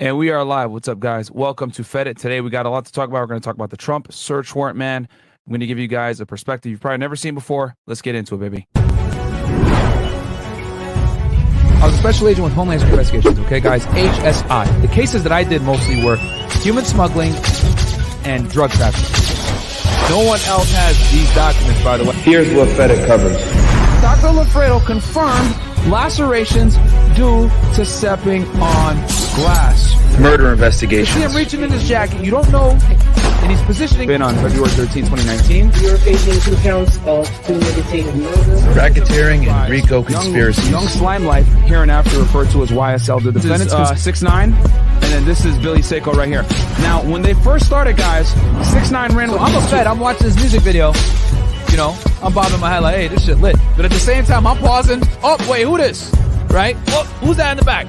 And we are live. What's up, guys? Welcome to Fed It. Today, we got a lot to talk about. We're going to talk about the Trump search warrant, man. I'm going to give you guys a perspective you've probably never seen before. Let's get into it, baby. I was a special agent with Homeland Security Investigations, okay, guys? HSI. The cases that I did mostly were human smuggling and drug trafficking. No one else has these documents, by the way. Here's what Fed It covers. Dr. Lafredo confirmed lacerations due to stepping on glass. Murder investigation. You see him reaching in his jacket. You don't know. And he's positioning. Been on February 13, 2019. You're facing 2 counts of premeditated murder. Racketeering and RICO conspiracy. Young Slime Life, here and after referred to as YSL. The defendants is 6ix9ine. And then this is Billy Seiko right here. Now, when they first started, guys, 6ix9ine ran. I'm a Fed. I'm watching this music video. You know, I'm bobbing my head like, hey, this shit lit. But at the same time, I'm pausing. Oh, wait, who this? Right? Oh, who's that in the back?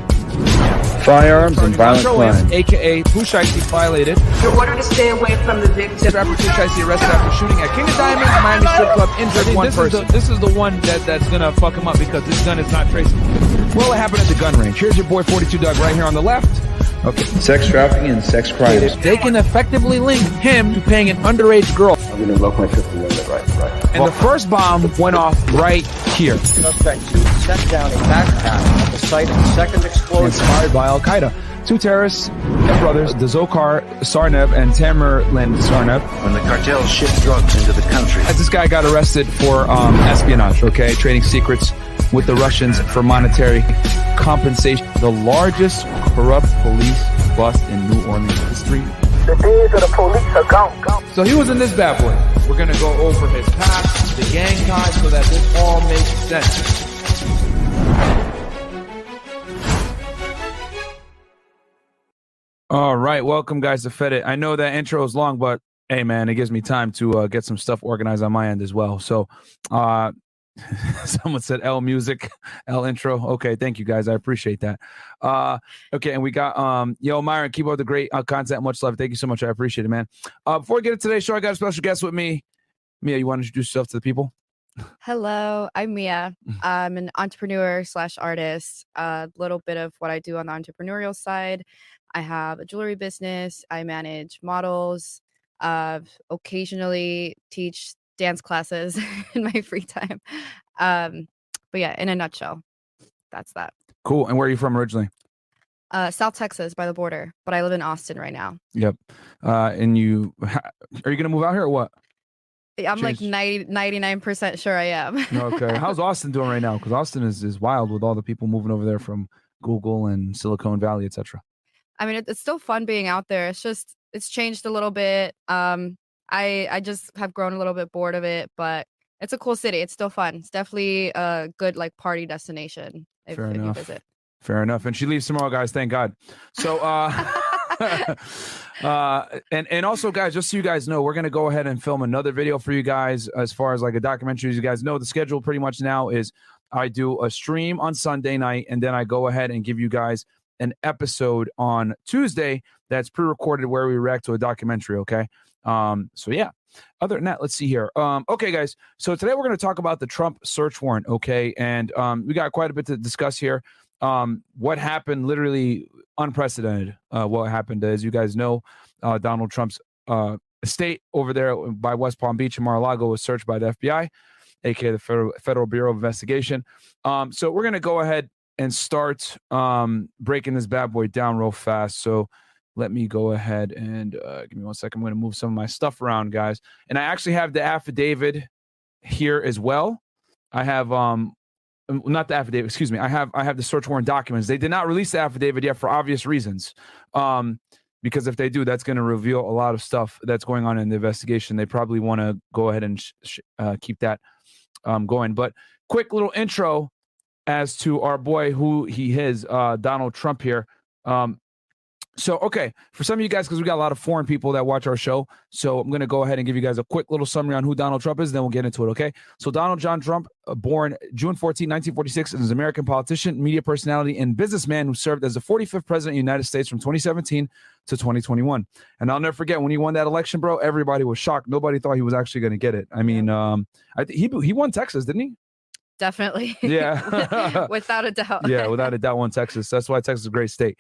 Firearms and violent crime. A.K.A. Pushaisi violated. The order to stay away from the victim. Rapper Pushaisi arrested after shooting at King of Diamonds, Miami strip club, injured one person. This is the one that's going to fuck him up because this gun is not traceable. Well, it happened at the gun range. Here's your boy 42 Doug right here on the left. Okay. Sex trafficking and sex crimes. They can effectively link him to paying an underage girl. I'm going to lock my fifth limit, right. And well, the first bomb went off right here. Suspect 2 set down a backpack at the site of the second explosion. Inspired by Al-Qaeda. 2 terrorists, brothers, Dzhokhar Tsarnaev and Tamerlan Tsarnaev. When the cartel shipped drugs into the country. As this guy got arrested for espionage, okay, trading secrets with the Russians for monetary compensation. The largest corrupt police bust in New Orleans history. The days of the police are gone. So he was in this bad boy. We're going to go over his past, the gang ties, so that this all makes sense. All right. Welcome, guys, to Fed It. I know that intro is long, but hey, man, it gives me time to get some stuff organized on my end as well. So someone said L music, L intro. Okay, thank you guys. I appreciate that. Okay, and we got yo Myron, keep up the great content. Much love. Thank you so much. I appreciate it, man. Before we get into today's show, I got a special guest with me. Mia, you want to introduce yourself to the people? Hello, I'm Mia. I'm an entrepreneur/artist. A little bit of what I do on the entrepreneurial side. I have a jewelry business. I manage models. Occasionally teach dance classes in my free time. But yeah, in a nutshell, that's that. Cool. And where are you from originally? South Texas by the border, but I live in Austin right now. Yep. And you, are you going to move out here or what? I'm like 99% sure I am. Okay. How's Austin doing right now? Because Austin is wild with all the people moving over there from Google and Silicon Valley, etc. I mean, it's still fun being out there. It's just, it's changed a little bit. I just have grown a little bit bored of it, but it's a cool city. It's still fun. It's definitely a good like party destination if you visit. Fair enough. And she leaves tomorrow, guys. Thank God. So, and also, guys, just so you guys know, we're going to go ahead and film another video for you guys as far as like a documentary. As you guys know, the schedule pretty much now is I do a stream on Sunday night, and then I go ahead and give you guys an episode on Tuesday that's pre-recorded where we react to a documentary, okay? So yeah, other than that, let's see here. Okay, guys, so today we're going to talk about the Trump search warrant, okay? And we got quite a bit to discuss here. What happened, literally unprecedented, what happened. As you guys know, Donald Trump's estate over there by West Palm Beach in Mar-a-Lago was searched by the FBI, aka the Federal Bureau of Investigation. So we're going to go ahead and start breaking this bad boy down real fast. So let me go ahead and give me one second. I'm going to move some of my stuff around, guys. And I actually have the affidavit here as well. I have not the affidavit, excuse me. I have the search warrant documents. They did not release the affidavit yet for obvious reasons, because if they do, that's going to reveal a lot of stuff that's going on in the investigation. They probably want to go ahead and keep that going. But quick little intro as to our boy, who he is, Donald Trump here. So, okay, for some of you guys, because we got a lot of foreign people that watch our show, so I'm going to go ahead and give you guys a quick little summary on who Donald Trump is, then we'll get into it, okay? So Donald John Trump, born June 14, 1946, is an American politician, media personality, and businessman who served as the 45th president of the United States from 2017 to 2021. And I'll never forget, when he won that election, bro, everybody was shocked. Nobody thought he was actually going to get it. I mean, he won Texas, didn't he? Definitely. Yeah. Without a doubt. Yeah, without a doubt, won Texas. That's why Texas is a great state.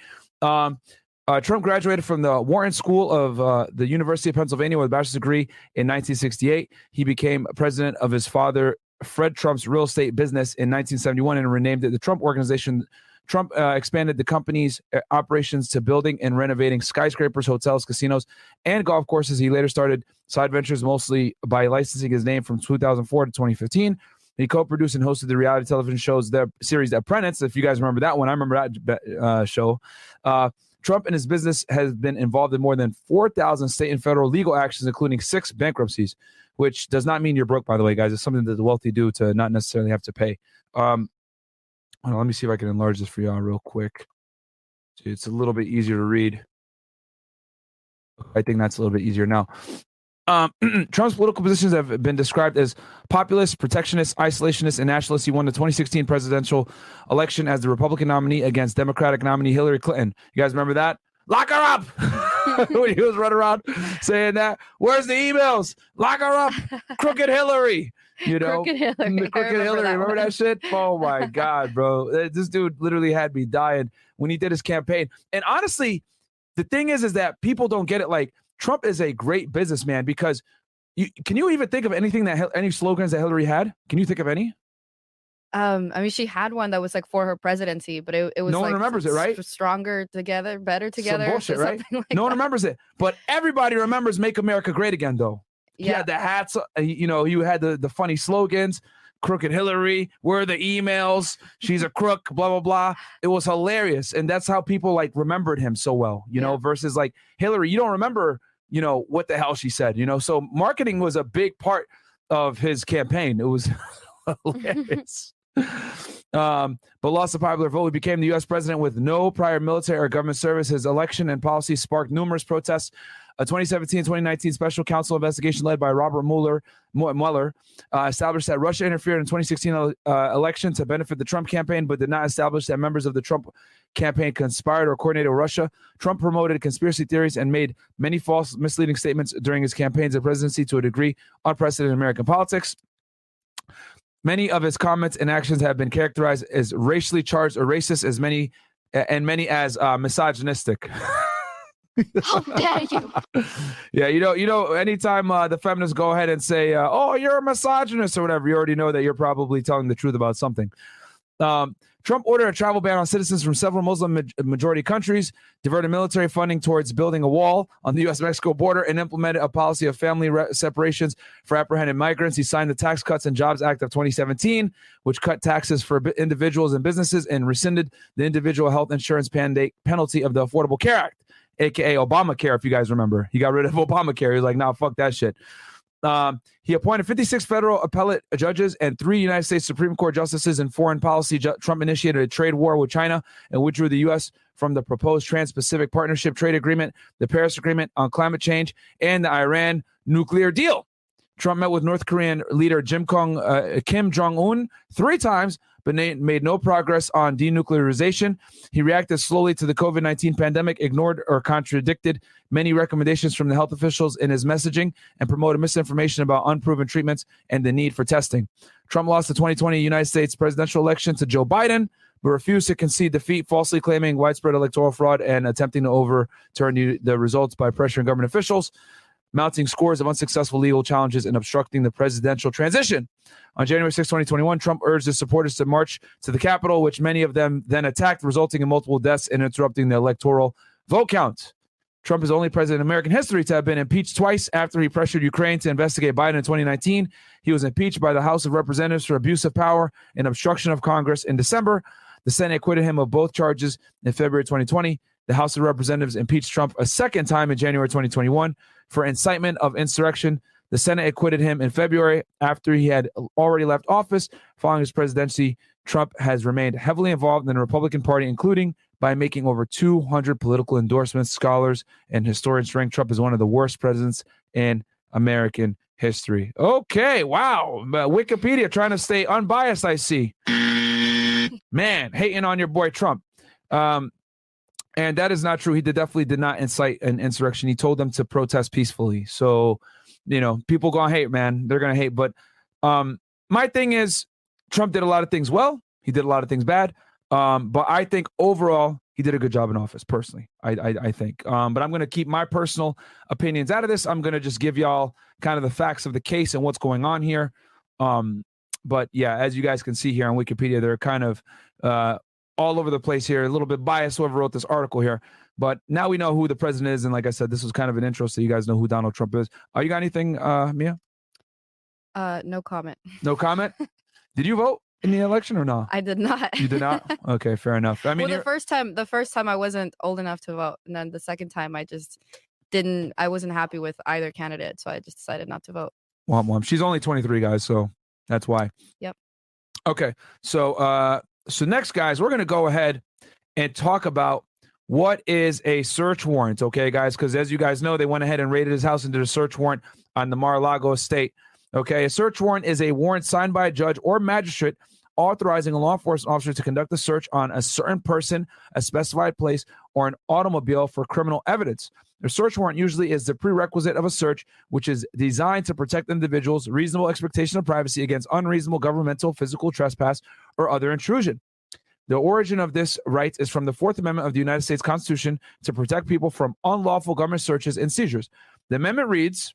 Trump graduated from the Wharton School of the University of Pennsylvania with a bachelor's degree in 1968. He became president of his father, Fred Trump's real estate business in 1971 and renamed it the Trump Organization. Trump expanded the company's operations to building and renovating skyscrapers, hotels, casinos, and golf courses. He later started side ventures, mostly by licensing his name from 2004 to 2015. He co-produced and hosted the reality television shows, the series The Apprentice. If you guys remember that one, I remember that show. Trump and his business has been involved in more than 4,000 state and federal legal actions, including 6 bankruptcies, which does not mean you're broke, by the way, guys. It's something that the wealthy do to not necessarily have to pay. Hold on, let me see if I can enlarge this for y'all real quick. See, it's a little bit easier to read. I think that's a little bit easier now. Trump's political positions have been described as populist, protectionist, isolationist, and nationalist. He won the 2016 presidential election as the Republican nominee against Democratic nominee Hillary Clinton. You guys remember that? Lock her up! When he was running around saying that. Where's the emails? Lock her up! Crooked Hillary! You know, Crooked Hillary. Remember that shit? Oh my God, bro. This dude literally had me dying when he did his campaign. And honestly, the thing is that people don't get it. Like, Trump is a great businessman because can you even think of anything that any slogans that Hillary had? Can you think of any? I mean, she had one that was like for her presidency, but it was no one remembers it, right? Stronger together, better together. Some bullshit, right? Like no one remembers it, but everybody remembers "Make America Great Again," though. Yeah. He had the hats, you know. You had the funny slogans. Crooked Hillary, where are the emails? She's a crook, blah, blah, blah. It was hilarious, and that's how people like remembered him so well, you know. Versus like Hillary, you don't remember. You know, what the hell she said, you know? So marketing was a big part of his campaign. It was hilarious. But lost the popular vote. He became the U.S. president with no prior military or government service. His election and policy sparked numerous protests. A 2017-2019 special counsel investigation led by Robert Mueller established that Russia interfered in 2016 election to benefit the Trump campaign, but did not establish that members of the Trump campaign conspired or coordinated with Russia. Trump promoted conspiracy theories and made many false, misleading statements during his campaigns and presidency to a degree unprecedented in American politics. Many of his comments and actions have been characterized as racially charged or racist, as many as misogynistic. How dare you? Yeah, you know, anytime the feminists go ahead and say, oh, you're a misogynist or whatever, you already know that you're probably telling the truth about something. Trump ordered a travel ban on citizens from several Muslim majority countries, diverted military funding towards building a wall on the U.S.-Mexico border, and implemented a policy of family separations for apprehended migrants. He signed the Tax Cuts and Jobs Act of 2017, which cut taxes for individuals and businesses and rescinded the individual health insurance penalty of the Affordable Care Act, a.k.a. Obamacare, if you guys remember. He got rid of Obamacare. He was like, nah, fuck that shit. He appointed 56 federal appellate judges and 3 United States Supreme Court justices in foreign policy. Trump initiated a trade war with China and withdrew the U.S. from the proposed Trans-Pacific Partnership Trade Agreement, the Paris Agreement on Climate Change, and the Iran nuclear deal. Trump met with North Korean leader Kim Jong-un 3 times, but made no progress on denuclearization. He reacted slowly to the COVID-19 pandemic, ignored or contradicted many recommendations from the health officials in his messaging, and promoted misinformation about unproven treatments and the need for testing. Trump lost the 2020 United States presidential election to Joe Biden, but refused to concede defeat, falsely claiming widespread electoral fraud and attempting to overturn the results by pressuring government officials, mounting scores of unsuccessful legal challenges, and obstructing the presidential transition. On January 6, 2021, Trump urged his supporters to march to the Capitol, which many of them then attacked, resulting in multiple deaths and interrupting the electoral vote count. Trump is the only president in American history to have been impeached twice after he pressured Ukraine to investigate Biden in 2019. He was impeached by the House of Representatives for abuse of power and obstruction of Congress in December. The Senate acquitted him of both charges in February 2020. The House of Representatives impeached Trump a second time in January 2021 for incitement of insurrection. The Senate acquitted him in February after he had already left office. Following his presidency, Trump has remained heavily involved in the Republican Party, including by making over 200 political endorsements. Scholars and historians rank Trump as one of the worst presidents in American history. Okay, wow. Wikipedia trying to stay unbiased, I see. Man, hating on your boy Trump. And that is not true. He definitely did not incite an insurrection. He told them to protest peacefully. So, you know, people gonna hate, man. They're gonna hate. But my thing is, Trump did a lot of things well. He did a lot of things bad. But I think overall, he did a good job in office, personally, I think. But I'm going to keep my personal opinions out of this. I'm going to just give y'all kind of the facts of the case and what's going on here. But yeah, as you guys can see here on Wikipedia, they're kind of all over the place here, a little bit biased, whoever wrote this article here. But now we know who the president is. And like I said, this was kind of an intro, so you guys know who Donald Trump is. You got anything, Mia? No comment. No comment? Did you vote in the election or no? I did not. You did not? Okay, fair enough. I mean, well, the first time I wasn't old enough to vote, and then the second time I wasn't happy with either candidate, so I just decided not to vote. Womp womp. She's only 23, guys, so that's why. Yep. Okay. So next, guys, we're going to go ahead and talk about what is a search warrant, okay, guys? Because as you guys know, they went ahead and raided his house and did a search warrant on the Mar-a-Lago estate. Okay, a search warrant is a warrant signed by a judge or magistrate authorizing a law enforcement officer to conduct a search on a certain person, a specified place, or an automobile for criminal evidence. A search warrant usually is the prerequisite of a search, which is designed to protect individuals' reasonable expectation of privacy against unreasonable governmental physical trespass or other intrusion. The origin of this right is from the Fourth Amendment of the United States Constitution to protect people from unlawful government searches and seizures. The amendment reads,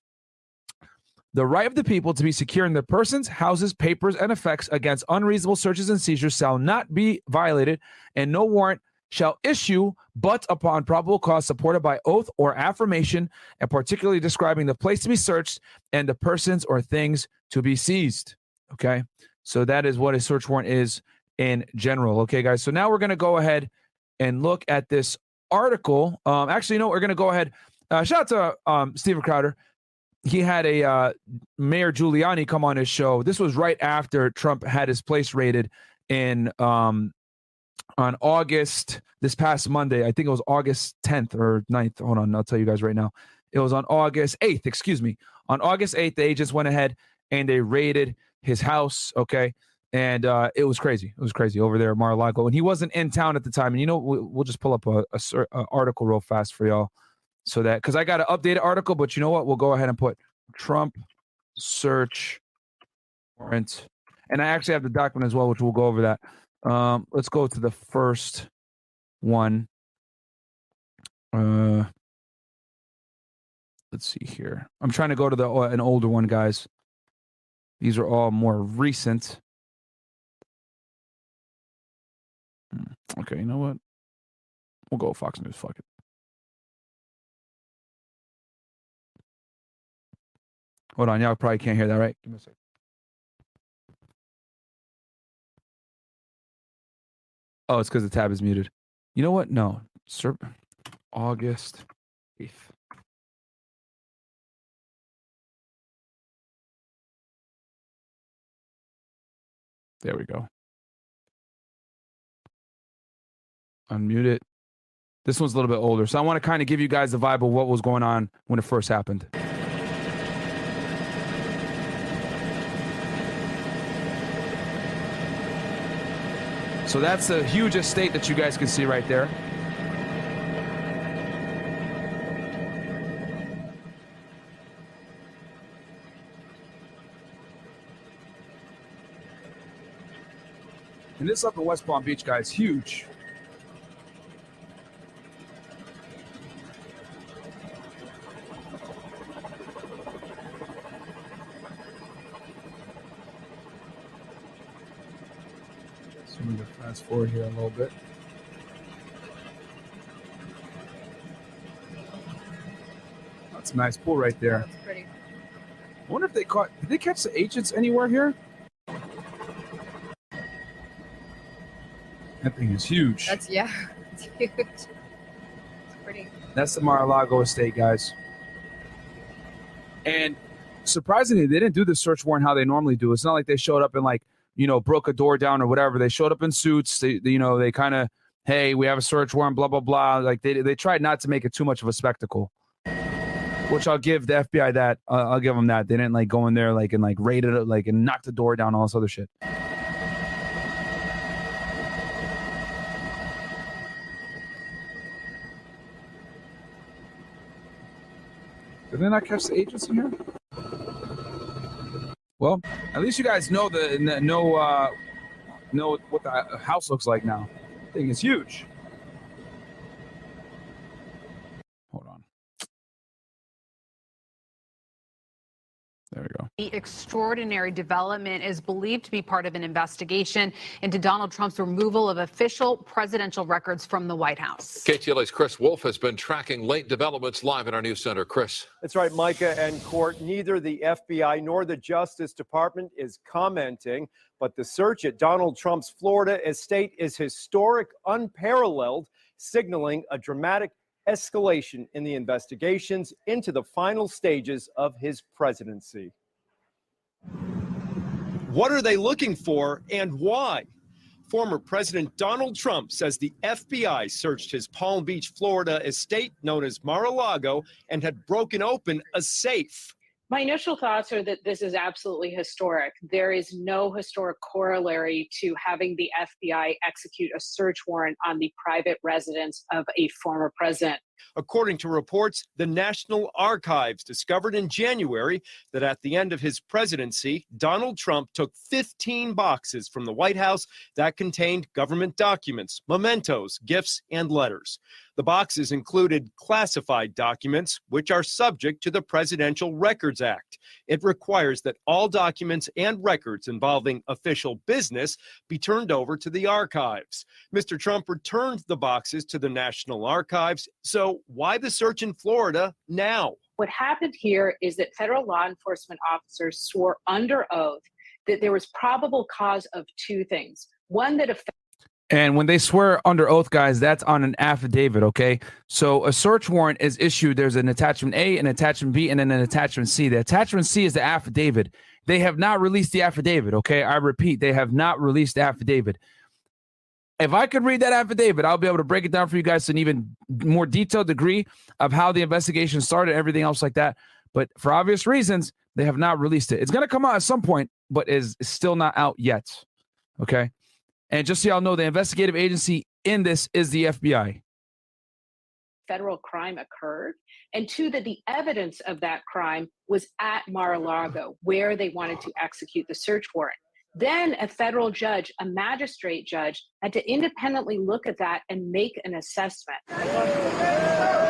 "The right of the people to be secure in their persons, houses, papers, and effects against unreasonable searches and seizures shall not be violated, and no warrant shall issue but upon probable cause supported by oath or affirmation, and particularly describing the place to be searched and the persons or things to be seized." Okay, so that is what a search warrant is in general. Okay, guys, so now we're going to go ahead and look at this article. Actually, no, we're going to go ahead. Shout out to Steven Crowder. He had a Mayor Giuliani come on his show. This was right after Trump had his place raided in on August, this past Monday. I think it was August 10th or 9th. Hold on, I'll tell you guys right now. It was on August 8th, excuse me. On August 8th, the agents went ahead and they raided his house, okay? And it was crazy. It was crazy over there at Mar-a-Lago. And he wasn't in town at the time. And you know, we'll just pull up a article real fast for y'all. So that, because I got an updated article, but you know what? We'll go ahead and put Trump search warrant. And I actually have the document as well, which we'll go over that. Let's go to the first one. Let's see here. I'm trying to go to an older one, guys. These are all more recent. Okay, you know what? We'll go Fox News. Fuck it. Hold on, y'all probably can't hear that, right? Give me a second. Oh, it's because the tab is muted. You know what? No. August 8th. There we go. Unmute it. This one's a little bit older, so I want to kind of give you guys the vibe of what was going on when it first happened. So that's the huge estate that you guys can see right there. And this up in West Palm Beach, guys, huge. I'm going to fast forward here a little bit. That's a nice pool right there. That's pretty. I wonder if did they catch the agents anywhere here? That thing is huge. It's huge. It's pretty. That's the Mar-a-Lago estate, guys. And surprisingly, they didn't do the search warrant how they normally do. It's not like they showed up and broke a door down or whatever. They showed up in suits. They kind of, hey, we have a search warrant, blah, blah, blah. Like they tried not to make it too much of a spectacle, which I'll give the FBI that. I'll give them that. They didn't go in there and raid it and knock the door down, all this other shit. Did they not catch the agents in here? Well, at least you guys know what the house looks like now. thing is huge. Hold on. There we go. The extraordinary development is believed to be part of an investigation into Donald Trump's removal of official presidential records from the White House. KTLA's Chris Wolf has been tracking late developments live in our news center. Chris. That's right, Micah and Court. Neither the FBI nor the Justice Department is commenting, but the search at Donald Trump's Florida estate is historic, unparalleled, signaling a dramatic escalation in the investigations into the final stages of his presidency. What are they looking for and why? Former President Donald Trump says the FBI searched his Palm Beach, Florida estate known as Mar-a-Lago and had broken open a safe. My initial thoughts are that this is absolutely historic. There is no historic corollary to having the FBI execute a search warrant on the private residence of a former president. According to reports, the National Archives discovered in January that at the end of his presidency, Donald Trump took 15 boxes from the White House that contained government documents, mementos, gifts, and letters. The boxes included classified documents, which are subject to the Presidential Records Act. It requires that all documents and records involving official business be turned over to the archives. Mr. Trump returned the boxes to the National Archives, so why the search in Florida now? What happened here is that federal law enforcement officers swore under oath that there was probable cause of two things. One, that affected. And when they swear under oath, guys, that's on an affidavit, okay? So a search warrant is issued. There's an attachment A, an attachment B, and then an attachment C. The attachment C is the affidavit. They have not released the affidavit, okay? I repeat, they have not released the affidavit. If I could read that affidavit, I'll be able to break it down for you guys to an even more detailed degree of how the investigation started and everything else like that. But for obvious reasons, they have not released it. It's going to come out at some point, but is still not out yet, okay? And just so y'all know, the investigative agency in this is the FBI. Federal crime occurred, and two, that the evidence of that crime was at Mar-a-Lago, where they wanted to execute the search warrant. Then a federal judge, a magistrate judge, had to independently look at that and make an assessment.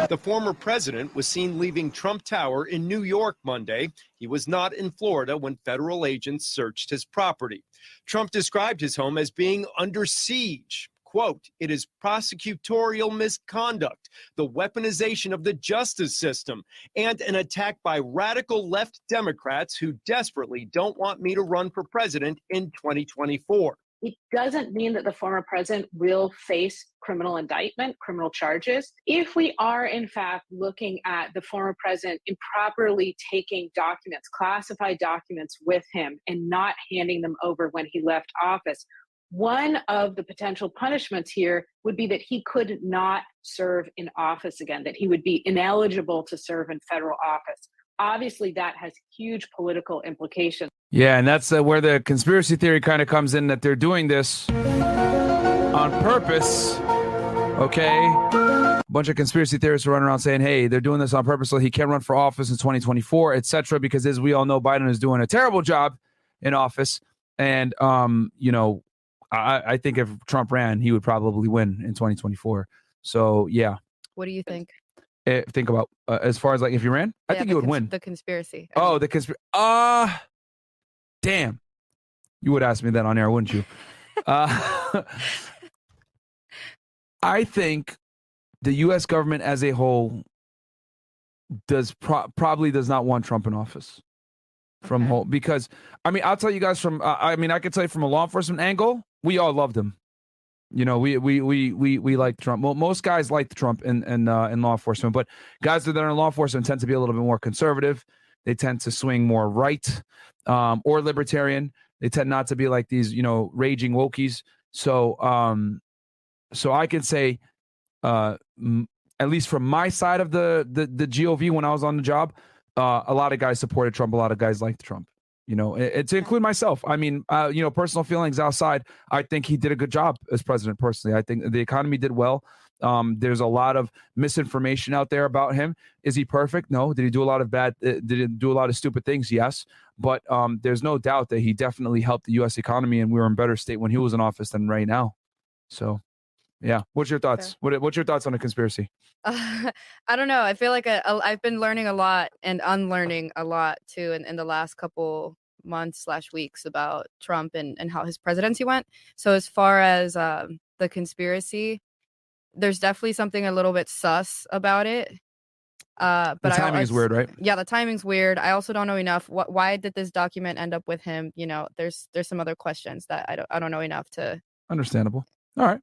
The former president was seen leaving Trump Tower in New York Monday. He was not in Florida when federal agents searched his property. Trump described his home as being under siege. Quote, it is prosecutorial misconduct, the weaponization of the justice system, and an attack by radical left Democrats who desperately don't want me to run for president in 2024. It doesn't mean that the former president will face criminal indictment, criminal charges. If we are, in fact, looking at the former president improperly taking documents, classified documents with him and not handing them over when he left office, one of the potential punishments here would be that he could not serve in office again, that he would be ineligible to serve in federal office. Obviously, that has huge political implications. Yeah, and that's where the conspiracy theory kind of comes in, that they're doing this on purpose, okay? A bunch of conspiracy theorists are running around saying, hey, they're doing this on purpose so he can't run for office in 2024, etc., because as we all know, Biden is doing a terrible job in office. And, you know, I think if Trump ran, he would probably win in 2024. So, yeah. What do you think? Think about as far as like if he ran, I think he would win. The conspiracy. Oh, the conspiracy. Damn. You would ask me that on air, wouldn't you? I think the U.S. government as a whole does probably does not want Trump in office from whole, because I mean, I'll tell you guys from I could tell you from a law enforcement angle. We all loved him. You know, we like Trump. Well, most guys like Trump in law enforcement, but guys that are in law enforcement tend to be a little bit more conservative. They tend to swing more right or libertarian. They tend not to be like these, you know, raging wokies. So so I can say, at least from my side of the GOV when I was on the job, a lot of guys supported Trump. A lot of guys liked Trump. You know, to include myself. I mean, you know, personal feelings aside, I think he did a good job as president personally. I think the economy did well. There's a lot of misinformation out there about him. Is he perfect? No. Did he do a lot of bad? Did he do a lot of stupid things? Yes. But there's no doubt that he definitely helped the U.S. economy, and we were in better state when he was in office than right now. So. Yeah. What's your thoughts? Okay. What's your thoughts on a conspiracy? I don't know. I feel like I've been learning a lot and unlearning a lot too in the last couple months/weeks about Trump and how his presidency went. So as far as the conspiracy, there's definitely something a little bit sus about it. But the timing is weird, right? Yeah, the timing's weird. I also don't know enough. Why did this document end up with him? You know, there's some other questions that I don't know enough to. Understandable. All right.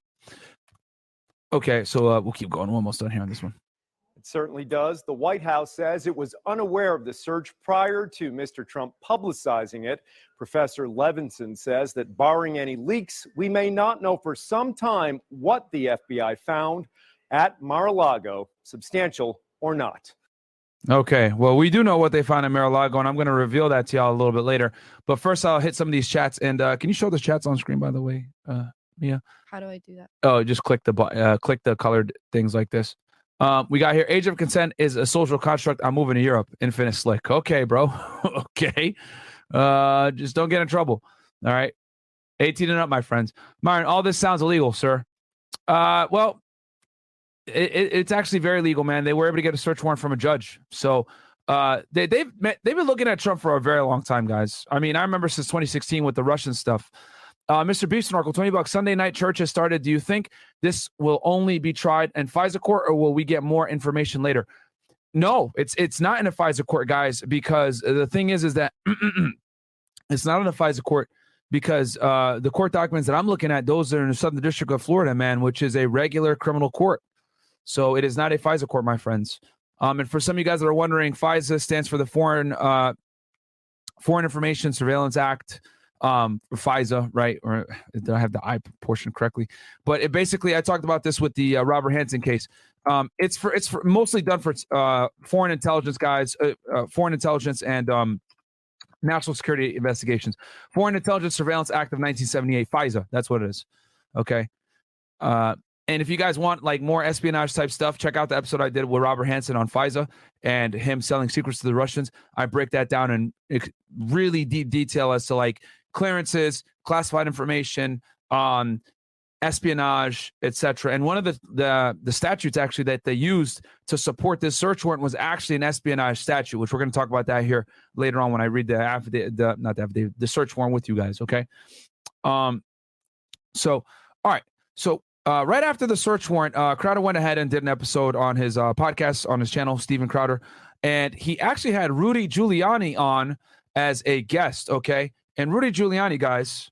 Okay, so we'll keep going. We're almost done here on this one. It certainly does. The White House says it was unaware of the surge prior to Mr. Trump publicizing it. Professor Levinson says that barring any leaks, we may not know for some time what the FBI found at Mar-a-Lago, substantial or not. Okay, well, we do know what they found at Mar-a-Lago, and I'm going to reveal that to y'all a little bit later. But first, I'll hit some of these chats. And can you show the chats on screen, by the way, Mia? How do I do that? Oh, just click the colored things like this. We got here, age of consent is a social construct. I'm moving to Europe. Infinite slick. Okay, bro. Okay. Just don't get in trouble. All right. 18 and up, my friends. Myron, all this sounds illegal, sir. Well, it's actually very legal, man. They were able to get a search warrant from a judge. So they've been looking at Trump for a very long time, guys. I mean, I remember since 2016 with the Russian stuff. Mr. Beef Snorkel, $20. Sunday night church has started. Do you think this will only be tried in FISA court, or will we get more information later? No, it's not in a FISA court, guys, because the thing is that it's not in a FISA court because the court documents that I'm looking at, those are in the Southern District of Florida, man, which is a regular criminal court. So it is not a FISA court, my friends. And for some of you guys that are wondering, FISA stands for the Foreign Information Surveillance Act. FISA, right? Or did I have the I portion correctly? But it basically, I talked about this with the Robert Hansen case. It's for mostly done for foreign intelligence guys, foreign intelligence and national security investigations. Foreign Intelligence Surveillance Act of 1978, FISA. That's what it is. Okay. And if you guys want like more espionage type stuff, check out the episode I did with Robert Hansen on FISA and him selling secrets to the Russians. I break that down in really deep detail as to like clearances, classified information, espionage, etc. And one of the statutes actually that they used to support this search warrant was actually an espionage statute, which we're going to talk about that here later on when I read the search warrant with you guys. Okay. So all right. So right after the search warrant, Crowder went ahead and did an episode on his podcast on his channel, Steven Crowder, and he actually had Rudy Giuliani on as a guest. Okay. And Rudy Giuliani, guys.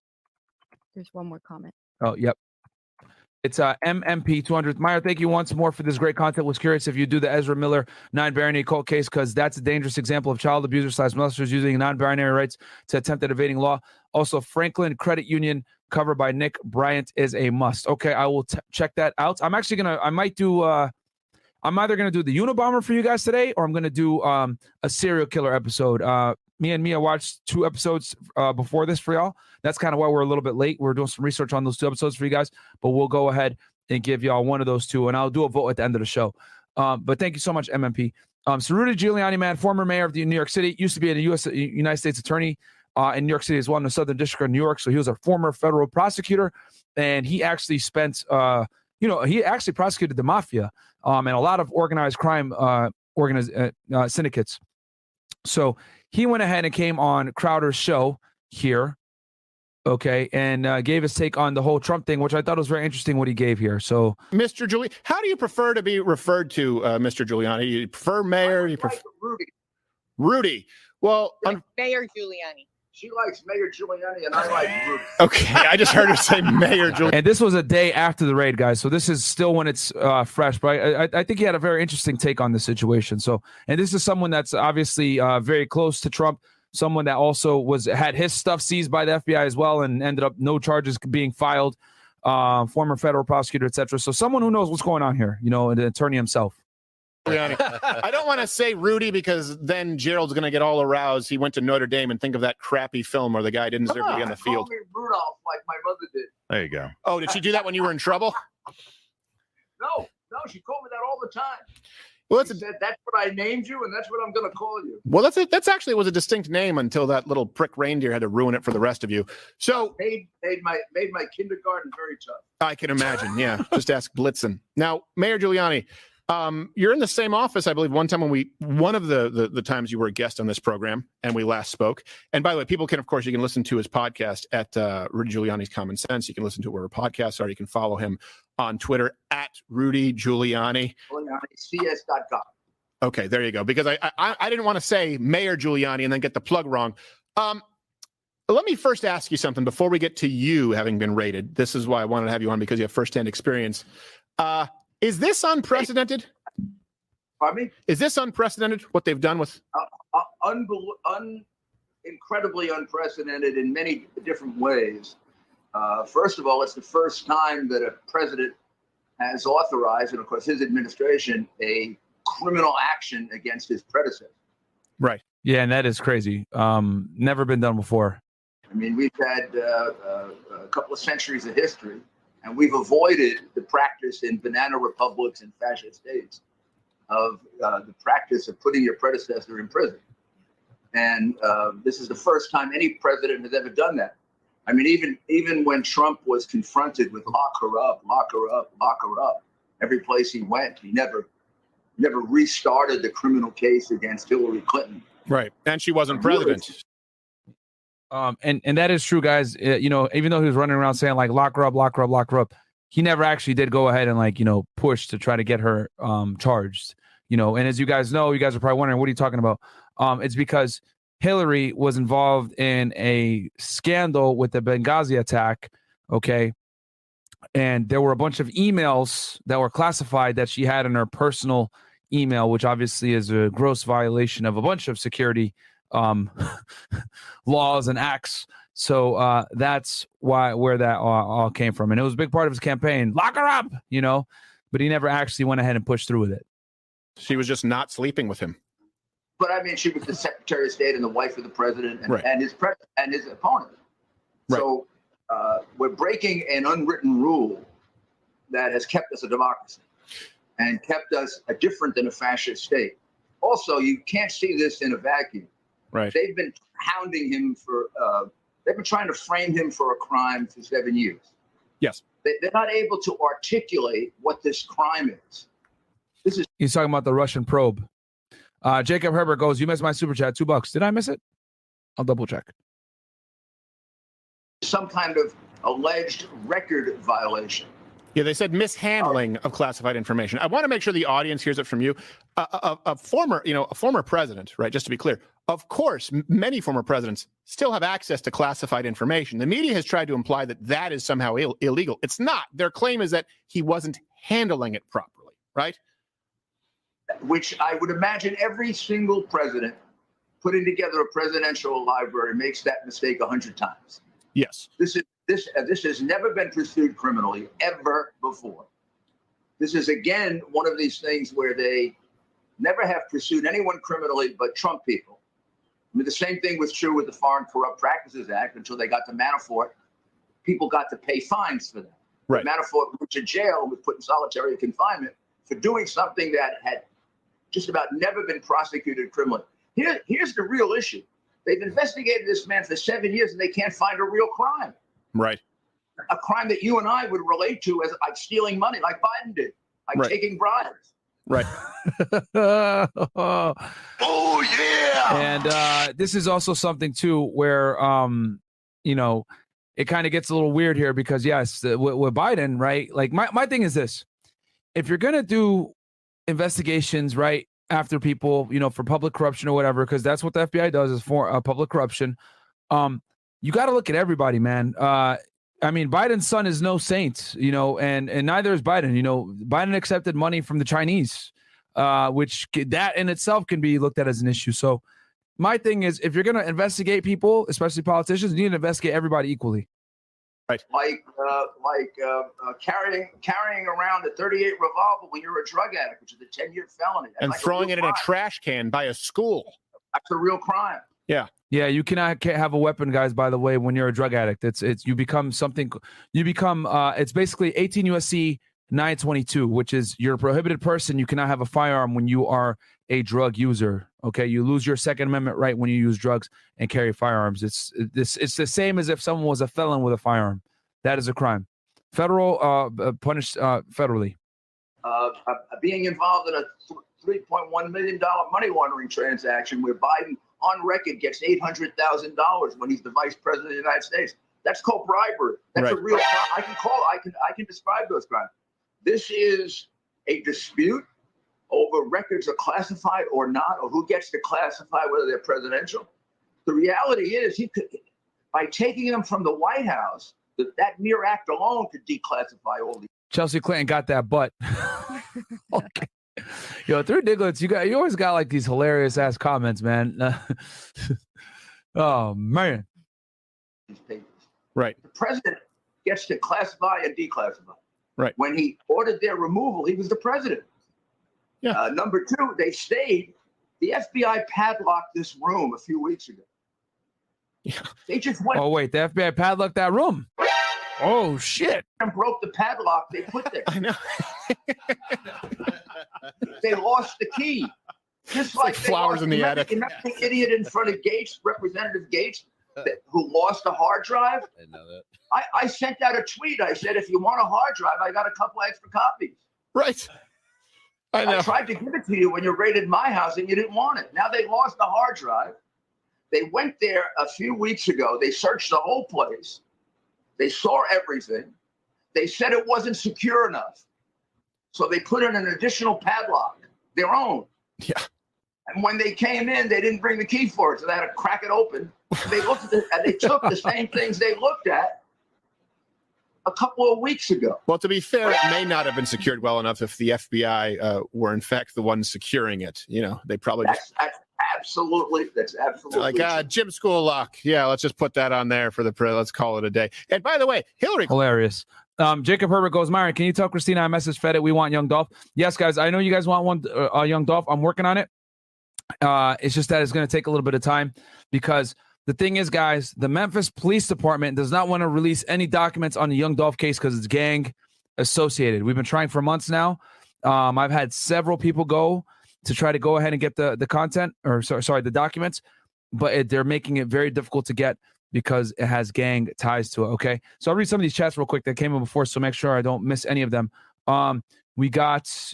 There's one more comment. Oh, yep. It's MMP200. Meyer, thank you once more for this great content. Was curious if you do the Ezra Miller non-binary cult case, because that's a dangerous example of child abusers / molesters using non-binary rights to attempt at evading law. Also, Franklin Credit Union covered by Nick Bryant is a must. Okay, I will check that out. I'm actually going to – I might do I'm either going to do the Unabomber for you guys today, or I'm going to do a serial killer episode. Me and Mia watched 2 episodes before this for y'all. That's kind of why we're a little bit late. We're doing some research on those 2 episodes for you guys, but we'll go ahead and give y'all one of those 2, and I'll do a vote at the end of the show. But thank you so much, MMP. So Rudy Giuliani, man, former mayor of New York City, used to be a United States attorney in New York City as well in the Southern District of New York. So he was a former federal prosecutor, and he actually spent, he actually prosecuted the mafia and a lot of organized crime syndicates. So he went ahead and came on Crowder's show here, okay, and gave his take on the whole Trump thing, which I thought was very interesting what he gave here. So, Mr. Giuliani, how do you prefer to be referred to, Mr. Giuliani? You prefer mayor? You prefer Rudy? Well, Mayor Giuliani. She likes Mayor Giuliani, and I like Rudy. Okay, I just heard her say Mayor Giuliani. And this was a day after the raid, guys, so this is still when it's fresh. But I think he had a very interesting take on the situation. So, and this is someone that's obviously very close to Trump, someone that also had his stuff seized by the FBI as well and ended up no charges being filed, former federal prosecutor, etc. So someone who knows what's going on here, an attorney himself. I don't want to say Rudy because then Gerald's going to get all aroused. He went to Notre Dame and think of that crappy film where the guy didn't deserve to be on the field. Call me Rudolph, like my mother did. There you go. Oh, did she do that when you were in trouble? No, she told me that all the time. Well, that's what I named you, and that's what I'm going to call you. Well, that's it. That's actually was a distinct name until that little prick reindeer had to ruin it for the rest of you. So made my kindergarten very tough. I can imagine. Yeah, just ask Blitzen. Now, Mayor Giuliani, you're in the same office, I believe. One time when one of the times you were a guest on this program and we last spoke. And by the way, people can, of course, you can listen to his podcast at Rudy Giuliani's Common Sense. You can listen to where podcasts are. You can follow him on Twitter at Rudy Giuliani. CS.com. Okay, there you go. Because I didn't want to say Mayor Giuliani and then get the plug wrong. Let me first ask you something before we get to you having been raided. This is why I wanted to have you on, because you have firsthand experience. Is this unprecedented? Pardon me? Is this unprecedented, what they've done with? Incredibly unprecedented in many different ways. First of all, it's the first time that a president has authorized, and of course his administration, a criminal action against his predecessor. Right. Yeah, and that is crazy. Never been done before. I mean, we've had a couple of centuries of history. And we've avoided the practice in banana republics and fascist states of the practice of putting your predecessor in prison. And this is the first time any president has ever done that. I mean, even when Trump was confronted with lock her up, lock her up, lock her up, every place he went, he never restarted the criminal case against Hillary Clinton. Right. And she wasn't president. And that is true, guys. You know, even though he was running around saying like lock her up, lock her up, lock her up, he never actually did go ahead and like, you know, push to try to get her charged, you know. And as you guys know, you guys are probably wondering, what are you talking about? It's because Hillary was involved in a scandal with the Benghazi attack. OK. And there were a bunch of emails that were classified that she had in her personal email, which obviously is a gross violation of a bunch of security laws and acts. So that's where that all came from, and it was a big part of his campaign. Lock her up, you know, but he never actually went ahead and pushed through with it. She was just not sleeping with him. But I mean, she was the Secretary of State and the wife of the president and, right, and his opponent. Right. So we're breaking an unwritten rule that has kept us a democracy and kept us a different than a fascist state. Also, you can't see this in a vacuum. Right. They've been hounding him for they've been trying to frame him for a crime for 7 years. Yes. They're not able to articulate what this crime is. He's talking about the Russian probe. Jacob Herbert goes, you missed my super chat, $2. Did I miss it? I'll double check. Some kind of alleged record violation. Yeah, they said mishandling of classified information. I want to make sure the audience hears it from you. A former president, right? Just to be clear, of course, many former presidents still have access to classified information. The media has tried to imply that that is somehow illegal. It's not. Their claim is that he wasn't handling it properly, right? Which I would imagine every single president putting together a presidential library makes that mistake 100 times. Yes. This has never been pursued criminally ever before. This is, again, one of these things where they never have pursued anyone criminally but Trump people. I mean, the same thing was true with the Foreign Corrupt Practices Act until they got to Manafort. People got to pay fines for that. Right. Manafort went to jail and was put in solitary confinement for doing something that had just about never been prosecuted criminally. Here's the real issue. They've investigated this man for 7 years and they can't find a real crime. Right. A crime that you and I would relate to as like stealing money, like Biden did, like taking bribes. Right. Oh, yeah. And this is also something, too, where, you know, it kind of gets a little weird here because, yes, with Biden, right? Like my thing is this. If you're going to do investigations, right, after people, you know, for public corruption or whatever, because that's what the FBI does is for public corruption. You got to look at everybody, man. I mean, Biden's son is no saint, you know, and neither is Biden. You know, Biden accepted money from the Chinese, which that in itself can be looked at as an issue. So my thing is, if you're going to investigate people, especially politicians, you need to investigate everybody equally. Right. Like carrying around a 38 revolver when you're a drug addict, which is a 10-year felony. And like throwing it in a trash can by a school. That's a real crime. Yeah. Yeah. You can't have a weapon, guys, by the way, when you're a drug addict. You become something. It's basically 18 USC 922, which is you're a prohibited person. You cannot have a firearm when you are a drug user. Okay, you lose your Second Amendment right when you use drugs and carry firearms. It's the same as if someone was a felon with a firearm. That is a crime. Federal punished federally. Being involved in a $3.1 million money laundering transaction where Biden on record gets $800,000 when he's the vice president of the United States. That's called bribery. That's right. A real crime. I can describe those crimes. This is a dispute over records are classified or not, or who gets to classify whether they're presidential. The reality is he could, by taking them from the White House, that mere act alone could declassify all these. Chelsea Clinton got that butt. Okay. Yo, through Diglets, you always got like these hilarious ass comments, man. Oh man. Right. The president gets to classify and declassify. Right. When he ordered their removal, he was the president. Yeah. Number two, they stayed. The FBI padlocked this room a few weeks ago. Yeah. They just went. Oh wait, the FBI padlocked that room. Oh shit! And broke the padlock they put there. I know. They lost the key. Just like flowers in the attic. Remember the idiot in front of Gates, Representative Gates, who lost the hard drive? I didn't know that. I sent out a tweet. I said, if you want a hard drive, I got a couple extra copies. Right. I know. I tried to give it to you when you raided my house and you didn't want it. Now they lost the hard drive. They went there a few weeks ago. They searched the whole place. They saw everything. They said it wasn't secure enough. So they put in an additional padlock, their own. Yeah. And when they came in, they didn't bring the key for it, so they had to crack it open. They looked at it, and they took the same things they looked at a couple of weeks ago. Well, to be fair, it may not have been secured well enough if the FBI were in fact the ones securing it. You know, they probably That's absolutely like Jim Schoolock. Yeah, let's just put that on there for the let's call it a day. And by the way, Hillary, hilarious. Jacob Herbert goes, Myron, can you tell Christina I message fed it? We want Young Dolph. Yes, guys, I know you guys want one Young Dolph. I'm working on it. It's just that it's going to take a little bit of time because the thing is, guys, the Memphis Police Department does not want to release any documents on the Young Dolph case because it's gang associated. We've been trying for months now. I've had several people go to try to go ahead and get the content or the documents, but they're making it very difficult to get because it has gang ties to it. Okay. So I'll read some of these chats real quick that came in before. So make sure I don't miss any of them. We got,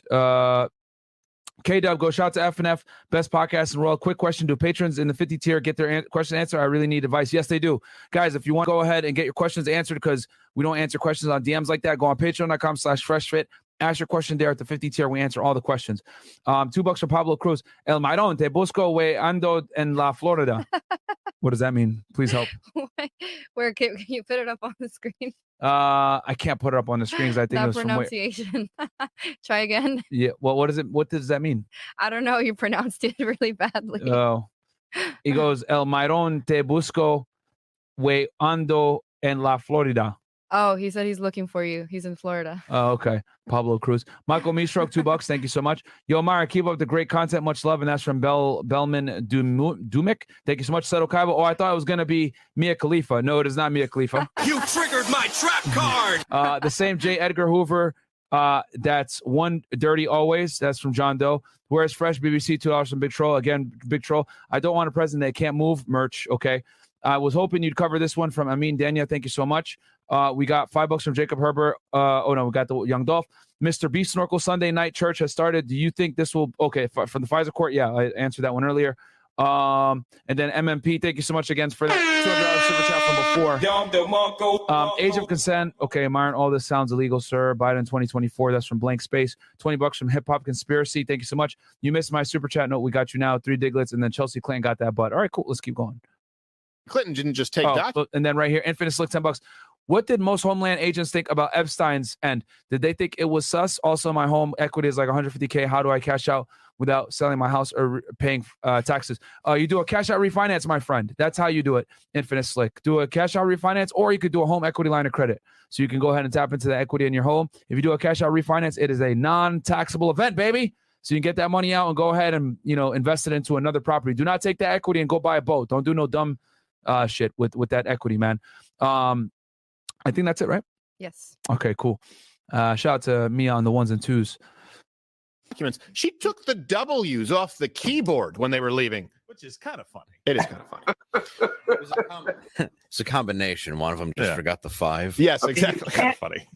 K-Dub, go shout to FNF, best podcast in the world. Quick question. Do patrons in the 50 tier get their question answered? I really need advice. Yes, they do. Guys, if you want to go ahead and get your questions answered, because we don't answer questions on DMs like that, go on patreon.com/freshfit. Ask your question there at the 50 tier. We answer all the questions. $2 for Pablo Cruz. El Maron, te busco we ando en la Florida. What does that mean? Please help. Where can you put it up on the screen? I can't put it up on the screens. I think it was pronunciation. Try again. Yeah. Well, what is it? What does that mean? I don't know. You pronounced it really badly. Oh. He goes, El Maron, te busco we ando en la Florida. Oh, he said he's looking for you. He's in Florida. Oh, okay. Pablo Cruz. Michael Mistroke, $2. Thank you so much. Yo, Myra, keep up the great content. Much love. And that's from Bellman Dumick. Thank you so much, Seto Kaiba. Oh, I thought it was going to be Mia Khalifa. No, it is not Mia Khalifa. You triggered my trap card. The same J. Edgar Hoover. That's one dirty always. That's from John Doe. Where's Fresh? BBC, $2 from Big Troll. Again, Big Troll. I don't want a president that can't move merch. Okay. I was hoping you'd cover this one from Amin Denya. Thank you so much. We got $5 from Jacob Herbert. We got the Young Dolph. Mr. B. Snorkel, Sunday night church has started. Do you think this will... Okay, from the FISA court. Yeah, I answered that one earlier. And then MMP, thank you so much again for that $200 super chat from before. Age of consent. Okay, Myron, all this sounds illegal, sir. Biden 2024. That's from Blank Space. $20 from Hip Hop Conspiracy. Thank you so much. You missed my super chat note. We got you now. 3 Diglets. And then Chelsea Clinton got that butt. All right, cool. Let's keep going. Clinton didn't just take that. And then right here, Infinite Slick, $10. What did most Homeland agents think about Epstein's end? Did they think it was sus? Also, my home equity is like $150K. How do I cash out without selling my house or paying taxes? You do a cash out refinance, my friend. That's how you do it, Infinite Slick. Do a cash out refinance, or you could do a home equity line of credit. So you can go ahead and tap into the equity in your home. If you do a cash out refinance, it is a non-taxable event, baby. So you can get that money out and go ahead and invest it into another property. Do not take that equity and go buy a boat. Don't do no dumb shit with that equity, man. I think that's it, right? Yes. Okay, cool. Shout out to Mia on the ones and twos. She took the W's off the keyboard when they were leaving, which is kind of funny. It is kind of funny. It's a combination. One of them just forgot the five. Yes, exactly. Kind of funny.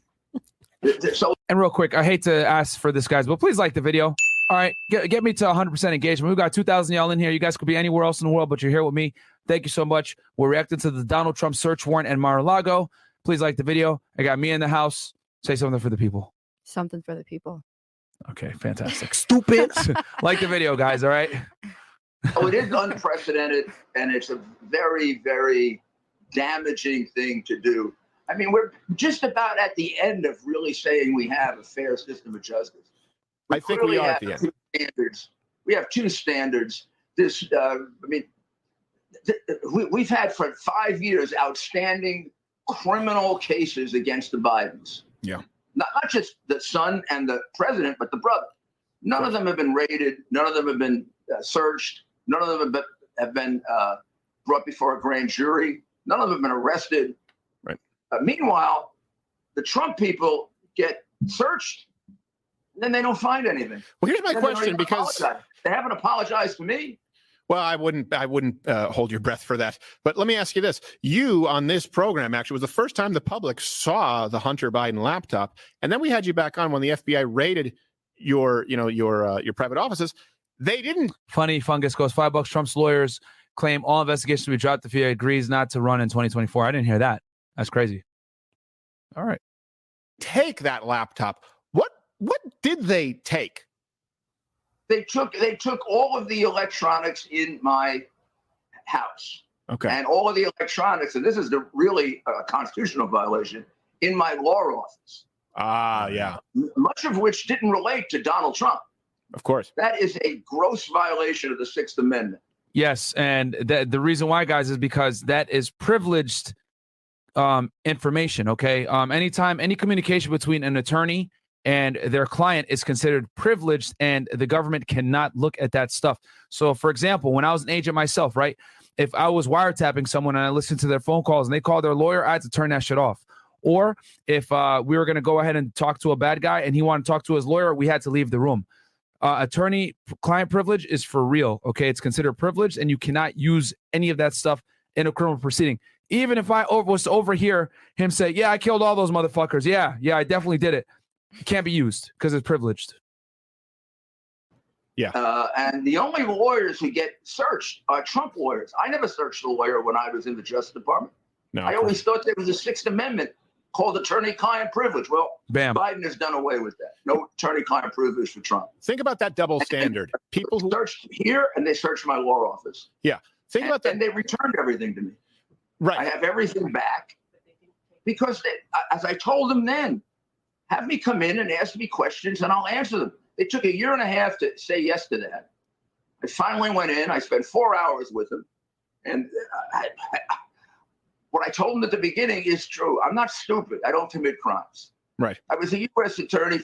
And real quick, I hate to ask for this, guys, but please like the video. All right, get me to 100% engagement. We've got 2,000 y'all in here. You guys could be anywhere else in the world, but you're here with me. Thank you so much. We're reacting to the Donald Trump search warrant and Mar-a-Lago. Please like the video. I got Mia in the house. Say something for the people. Something for the people. Okay, fantastic. Stupid. Like the video, guys, all right? Oh, it is unprecedented, and it's a very, very damaging thing to do. I mean, we're just about at the end of really saying we have a fair system of justice. I think we are at the end. Standards. We have two standards. This, I mean, we've had for 5 years outstanding criminal cases against the Bidens. Yeah. Not just the son and the president, but the brother. None of them have been raided. None of them have been searched. None of them have been brought before a grand jury. None of them have been arrested. Right. Meanwhile, the Trump people get searched, and then they don't find anything. Well, here's my question, because they haven't apologized to me. Well, I wouldn't hold your breath for that. But let me ask you this. You, on this program, actually, was the first time the public saw the Hunter Biden laptop. And then we had you back on when the FBI raided your private offices. They didn't. Funny fungus goes $5. Trump's lawyers claim all investigations to be dropped if he agrees not to run in 2024. I didn't hear that. That's crazy. All right. Take that laptop. What did they take? They took all of the electronics in my house. Okay. And all of the electronics, and this is the really constitutional violation, in my law office. Ah, yeah. Much of which didn't relate to Donald Trump. Of course. That is a gross violation of the Sixth Amendment. Yes, and the reason why, guys, is because that is privileged information, okay? Anytime, any communication between an attorney and their client is considered privileged, and the government cannot look at that stuff. So, for example, when I was an agent myself, right, if I was wiretapping someone and I listened to their phone calls and they called their lawyer, I had to turn that shit off. Or if we were going to go ahead and talk to a bad guy and he wanted to talk to his lawyer, we had to leave the room. Attorney-client privilege is for real, okay? It's considered privileged, and you cannot use any of that stuff in a criminal proceeding. Even if I was to overhear him say, yeah, I killed all those motherfuckers. Yeah, I definitely did it. It can't be used because it's privileged. Yeah. And the only lawyers who get searched are Trump lawyers. I never searched a lawyer when I was in the Justice Department. No. I always thought there was a Sixth Amendment called attorney-client privilege. Well, bam. Biden has done away with that. No attorney-client privilege for Trump. Think about that double standard. People who searched here and they searched my law office. Yeah. Think about that. And they returned everything to me. Right. I have everything back because, as I told them then, have me come in and ask me questions, and I'll answer them. It took a year and a half to say yes to that. I finally went in. I spent 4 hours with him. And what I told him at the beginning is true. I'm not stupid. I don't commit crimes. Right. I was a U.S. attorney.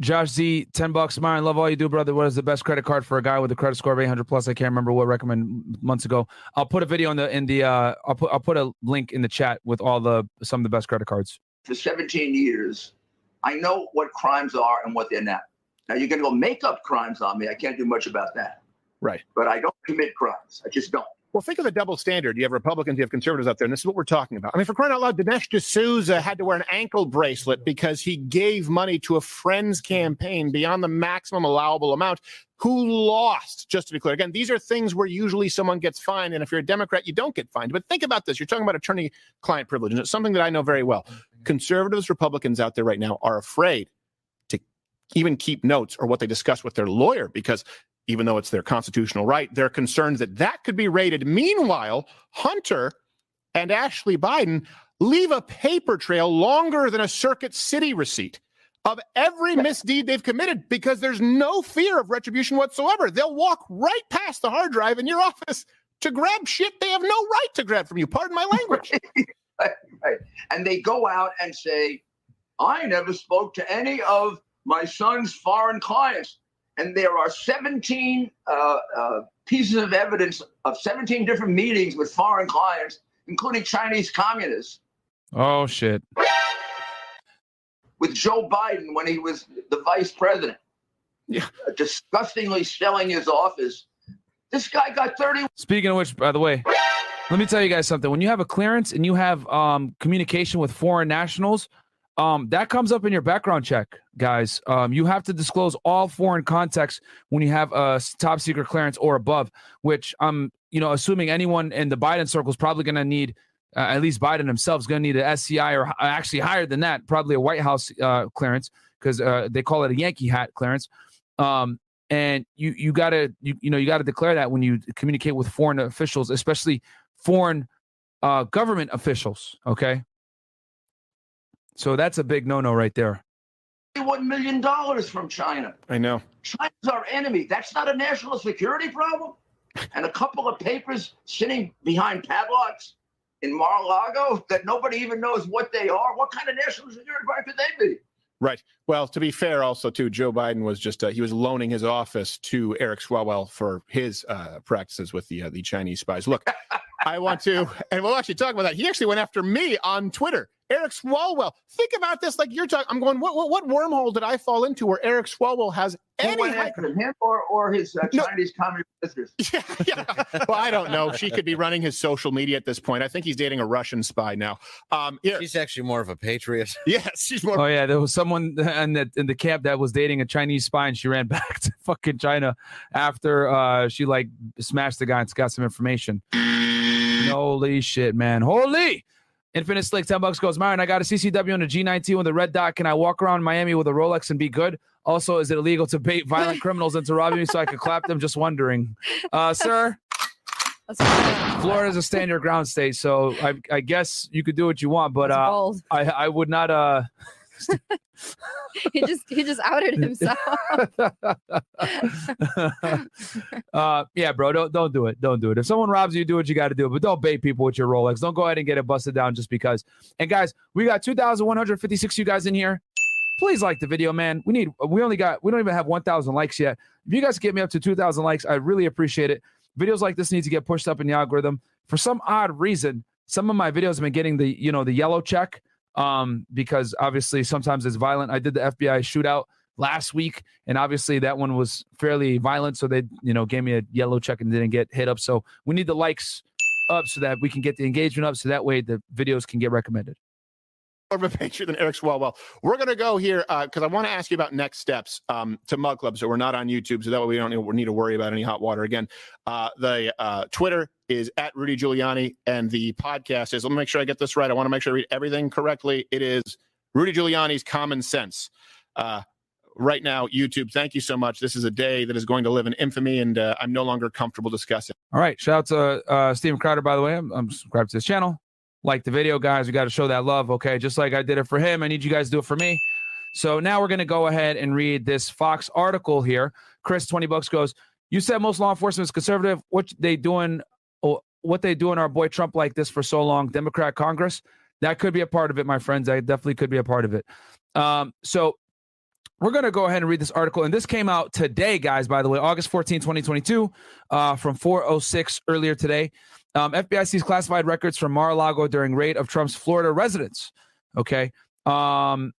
Josh Z, $10. Myron, love all you do, brother. What is the best credit card for a guy with a credit score of 800+? I can't remember what I recommend months ago. I'll put a video I'll put a link in the chat with some of the best credit cards. For 17 years. I know what crimes are and what they're not. Now, you're going to go make up crimes on me. I can't do much about that. Right. But I don't commit crimes. I just don't. Well, think of the double standard. You have Republicans, you have conservatives out there, and this is what we're talking about. I mean, for crying out loud, Dinesh D'Souza had to wear an ankle bracelet because he gave money to a friend's campaign beyond the maximum allowable amount, who lost, just to be clear. Again, these are things where usually someone gets fined, and if you're a Democrat, you don't get fined. But think about this. You're talking about attorney-client privilege, and it's something that I know very well. Conservatives, Republicans out there right now are afraid to even keep notes or what they discuss with their lawyer because even though it's their constitutional right, they're concerned that could be raided. Meanwhile, Hunter and Ashley Biden leave a paper trail longer than a Circuit City receipt of every misdeed they've committed because there's no fear of retribution whatsoever. They'll walk right past the hard drive in your office to grab shit they have no right to grab from you. Pardon my language. Right. And they go out and say, I never spoke to any of my son's foreign clients. And there are 17 pieces of evidence of 17 different meetings with foreign clients, including Chinese communists. Oh, shit. with Joe Biden when he was the vice president. Yeah. Disgustingly selling his office. This guy got 30. Speaking of which, by the way, let me tell you guys something. When you have a clearance and you have communication with foreign nationals, that comes up in your background check, guys. You have to disclose all foreign contacts when you have a top secret clearance or above, which I'm, assuming anyone in the Biden circle is probably going to need, at least Biden himself is going to need an SCI or actually higher than that, probably a White House clearance, because they call it a Yankee hat clearance. And you gotta declare that when you communicate with foreign officials, especially foreign government officials. Okay. So that's a big no-no right there. $1 million from China. I know. China's our enemy. That's not a national security problem. And a couple of papers sitting behind padlocks in Mar-a-Lago that nobody even knows what they are. What kind of national security problem could they be? Right. Well, to be fair also, too, Joe Biden was just he was loaning his office to Eric Swalwell for his practices with the Chinese spies. Look, I want to, and we'll actually talk about that. He actually went after me on Twitter. Eric Swalwell. Think about this like you're talking. I'm going, what wormhole did I fall into where Eric Swalwell has any... him or his Chinese communist sisters? Yeah. Well, I don't know. She could be running his social media at this point. I think he's dating a Russian spy now. She's actually more of a patriot. Yes, she's more... Oh, yeah. There was someone in the camp that was dating a Chinese spy, and she ran back to fucking China after she, smashed the guy and got some information. Holy shit, man. Holy... Infinite Slick, $10 goes, Myron, I got a CCW on a G19 with a red dot. Can I walk around Miami with a Rolex and be good? Also, is it illegal to bait violent criminals into robbing me so I could clap them? Just wondering. Sir, Florida's a stand your ground state, so I guess you could do what you want, but I would not. He just outed himself. Yeah, bro, don't do it. Don't do it. If someone robs you, do what you got to do, but don't bait people with your Rolex. Don't go ahead and get it busted down just because. And guys, we got 2,156 of you guys in here. Please like the video, man. We don't even have 1,000 likes yet. If you guys get me up to 2,000 likes, I really appreciate it. Videos like this need to get pushed up in the algorithm. For some odd reason, some of my videos have been getting the yellow check. Because obviously sometimes it's violent. I did the FBI shootout last week, and obviously that one was fairly violent. So they, gave me a yellow check and didn't get hit up. So we need the likes up so that we can get the engagement up. So that way the videos can get recommended. More of a patriot than Eric Swalwell. We're going to go here because I want to ask you about next steps to Mug Club, so we're not on YouTube, so that way we don't need to worry about any hot water again. The Twitter is at Rudy Giuliani, and the podcast is, let me make sure I get this right. I want to make sure I read everything correctly. It is Rudy Giuliani's Common Sense. Right now, YouTube, thank you so much. This is a day that is going to live in infamy, and I'm no longer comfortable discussing. All right. Shout out to Steven Crowder, by the way. I'm subscribed to his channel. Like the video, guys, we got to show that love, okay? Just like I did it for him, I need you guys to do it for me. So now we're going to go ahead and read this Fox article here. Chris, $20 goes, you said most law enforcement is conservative. What they doing our boy Trump like this for so long? Democrat Congress? That could be a part of it, my friends. That definitely could be a part of it. So we're going to go ahead and read this article. And this came out today, guys, by the way, August 14, 2022, from 4:06 earlier today. FBI sees classified records from Mar-a-Lago during raid of Trump's Florida residence. Okay. And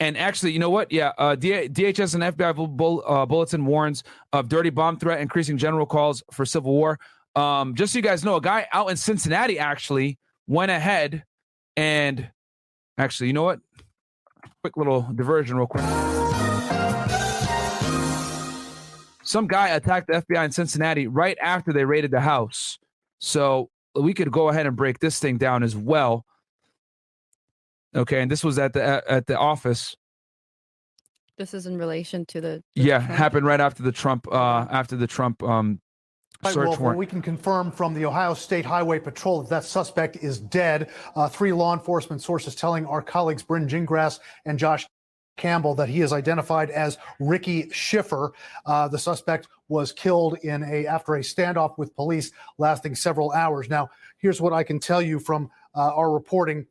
actually, you know what? Yeah. DHS and FBI bulletin warns of dirty bomb threat, increasing general calls for civil war. Just so you guys know, a guy out in Cincinnati actually went ahead and actually, you know what? Quick little diversion real quick. Some guy attacked the FBI in Cincinnati right after they raided the house. So we could go ahead and break this thing down as well. Okay, and this was at the office. This is in relation to the Trump. Happened right after the Trump search warrant. We can confirm from the Ohio State Highway Patrol that suspect is dead. Three law enforcement sources telling our colleagues Bryn Gingras and Josh Campbell that he is identified as Ricky Schiffer. The suspect was killed after a standoff with police lasting several hours. Now, here's what I can tell you from our reporting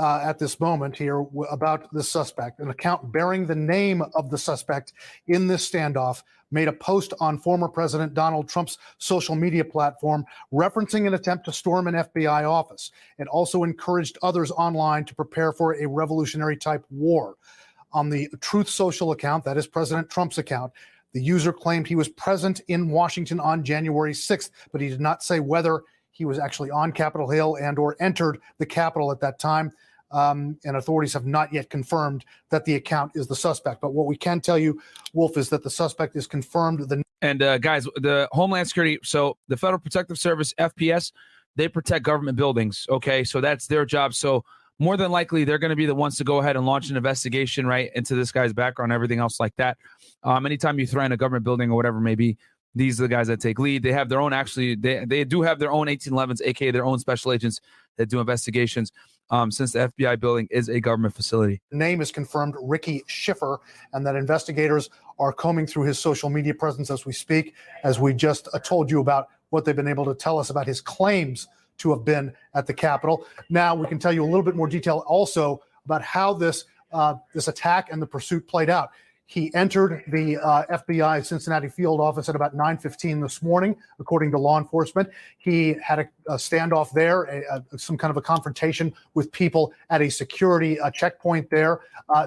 at this moment here about the suspect. An account bearing the name of the suspect in this standoff made a post on former President Donald Trump's social media platform referencing an attempt to storm an FBI office, and also encouraged others online to prepare for a revolutionary-type war. On the Truth Social account, that is President Trump's account, the user claimed he was present in Washington on January 6th, but he did not say whether he was actually on Capitol Hill and or entered the Capitol at that time. And authorities have not yet confirmed that the account is the suspect. But what we can tell you, Wolf, is that the suspect is confirmed. Guys, the Homeland Security, so the Federal Protective Service, FPS, they protect government buildings, okay? So that's their job. So more than likely, they're going to be the ones to go ahead and launch an investigation, right, into this guy's background, everything else like that. Anytime you threaten a government building or whatever it may be, these are the guys that take lead. They have their own, actually, they do have their own 1811s, aka their own special agents that do investigations, since the FBI building is a government facility. Name is confirmed, Ricky Schiffer, and that investigators are combing through his social media presence as we speak, as we just told you about what they've been able to tell us about his claims to have been at the Capitol. Now we can tell you a little bit more detail also about how this this attack and the pursuit played out. He entered the FBI Cincinnati field office at about 9:15 this morning, according to law enforcement. He had a standoff there, some kind of a confrontation with people at a security checkpoint there.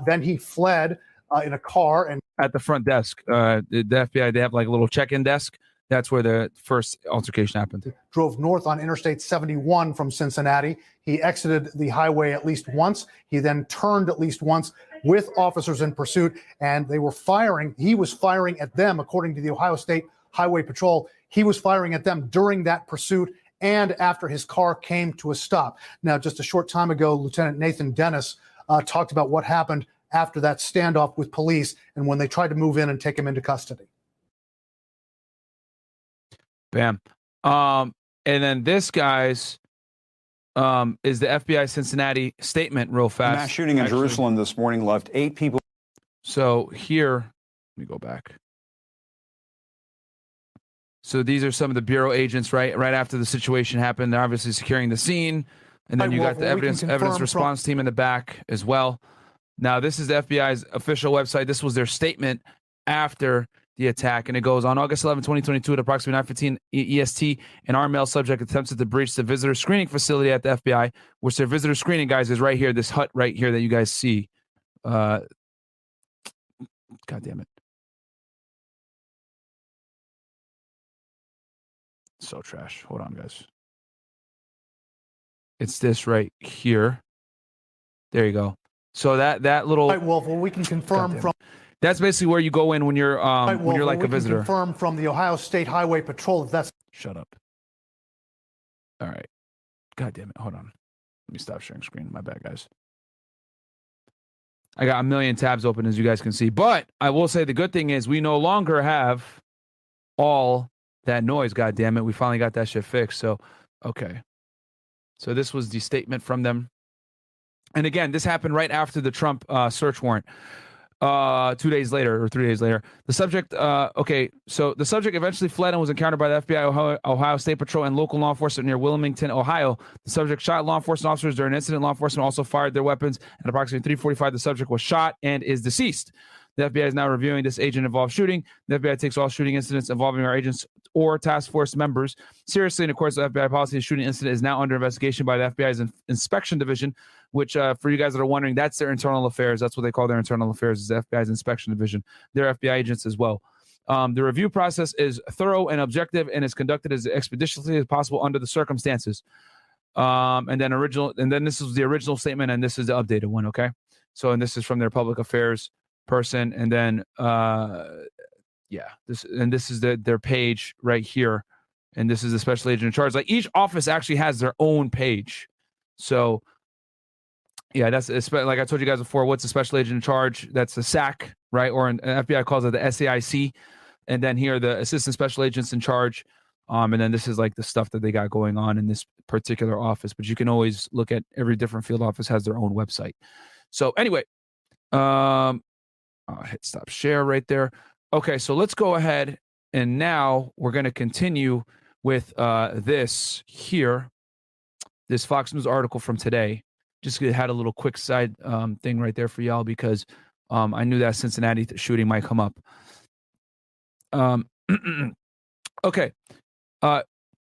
Then he fled in a car. And at the front desk, the FBI, they have like a little check-in desk. That's where the first altercation happened. Drove north on Interstate 71 from Cincinnati. He exited the highway at least once. He then turned at least once with officers in pursuit, and they were firing. He was firing at them, according to the Ohio State Highway Patrol. He was firing at them during that pursuit and after his car came to a stop. Now, just a short time ago, Lieutenant Nathan Dennis talked about what happened after that standoff with police and when they tried to move in and take him into custody. Bam. And then this guy's is the FBI Cincinnati statement real fast. Mass shooting in Jerusalem this morning left 8 people. So here, let me go back. So these are some of the Bureau agents, right after the situation happened. They're obviously securing the scene. And then got the evidence response team in the back as well. Now, this is the FBI's official website. This was their statement after the attack, and it goes, on August 11, 2022, at approximately 9:15 EST, an armed male subject attempted to breach the visitor screening facility at the FBI, which their visitor screening, guys, is right here, this hut right here that you guys see. God damn it. So trash. Hold on, guys. It's this right here. There you go. So that little... All right, Wolf, well, we can confirm from... That's basically where you go in when you're when you're like a visitor. Confirm from the Ohio State Highway Patrol. That's shut up. All right. God damn it. Hold on. Let me stop sharing screen. My bad, guys. I got a million tabs open, as you guys can see. But I will say the good thing is we no longer have all that noise. God damn it. We finally got that shit fixed. So, okay. So this was the statement from them. And again, this happened right after the Trump search warrant. 2 days later or 3 days later, the subject. So the subject eventually fled and was encountered by the FBI, Ohio State Patrol, and local law enforcement near Wilmington, Ohio. The subject shot law enforcement officers during an incident. Law enforcement also fired their weapons. At approximately 3:45, the subject was shot and is deceased. The FBI is now reviewing this agent-involved shooting. The FBI takes all shooting incidents involving our agents or task force members seriously. In accordance with FBI policy, the shooting incident is now under investigation by the FBI's Inspection Division, which, for you guys that are wondering, that's their internal affairs. That's what they call their internal affairs, is the FBI's Inspection Division. They're FBI agents as well. The review process is thorough and objective and is conducted as expeditiously as possible under the circumstances. And then this is the original statement, and this is the updated one, okay? So, and this is from their public affairs person, and then this is their page right here, and this is the special agent in charge. Like, each office actually has their own page. So yeah, that's like I told you guys before, what's a special agent in charge? That's the SAC, right? Or an FBI calls it the SAIC. And then here are the assistant special agents in charge, and then this is like the stuff that they got going on in this particular office. But you can always look at every different field office has their own website. So anyway, I'll hit stop share right there. Okay, so let's go ahead, and now we're going to continue with this Fox News article from today. just had a little quick side thing right there for y'all, because I knew that Cincinnati shooting might come up. Okay.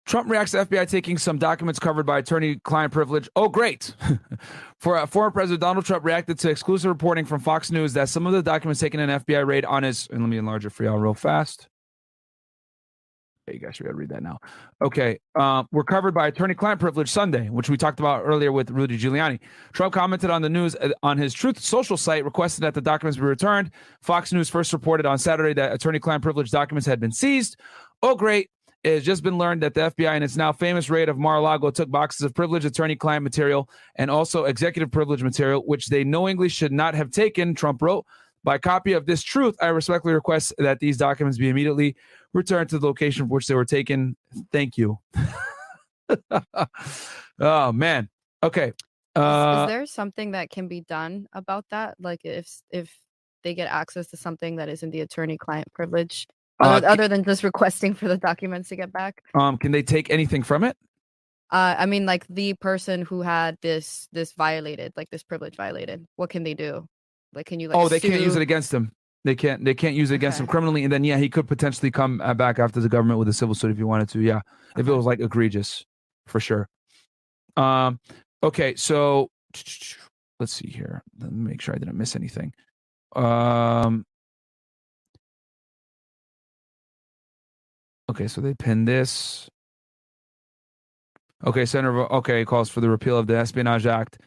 Trump reacts to FBI taking some documents covered by attorney-client privilege. Oh, great. Former President Donald Trump reacted to exclusive reporting from Fox News that some of the documents taken in an FBI raid on his... And let me enlarge it for y'all real fast. Okay, you guys should be able to read that now. Okay. We're covered by attorney-client privilege Sunday, which we talked about earlier with Rudy Giuliani. Trump commented on the news on his Truth Social site, requested that the documents be returned. Fox News first reported on Saturday that attorney-client privilege documents had been seized. Oh, great. It has just been learned that the FBI in its now famous raid of Mar-a-Lago took boxes of privileged attorney-client material and also executive privilege material, which they knowingly should not have taken, Trump wrote. By copy of this truth, I respectfully request that these documents be immediately returned to the location from which they were taken. Thank you. Oh, man. Okay. Is there something that can be done about that? Like if they get access to something that isn't the attorney-client privilege? Other than just requesting for the documents to get back, can they take anything from it? I mean, like the person who had this violated, like this privilege violated. What can they do? Like, can you? Like, oh, they can't use it against him. They can't use it against him criminally. And then, yeah, he could potentially come back after the government with a civil suit if he wanted to. Yeah, if it was like egregious, for sure. Okay, so let's see here. Let me make sure I didn't miss anything. Okay, so they pinned this. Okay, Senator calls for the repeal of the Espionage Act.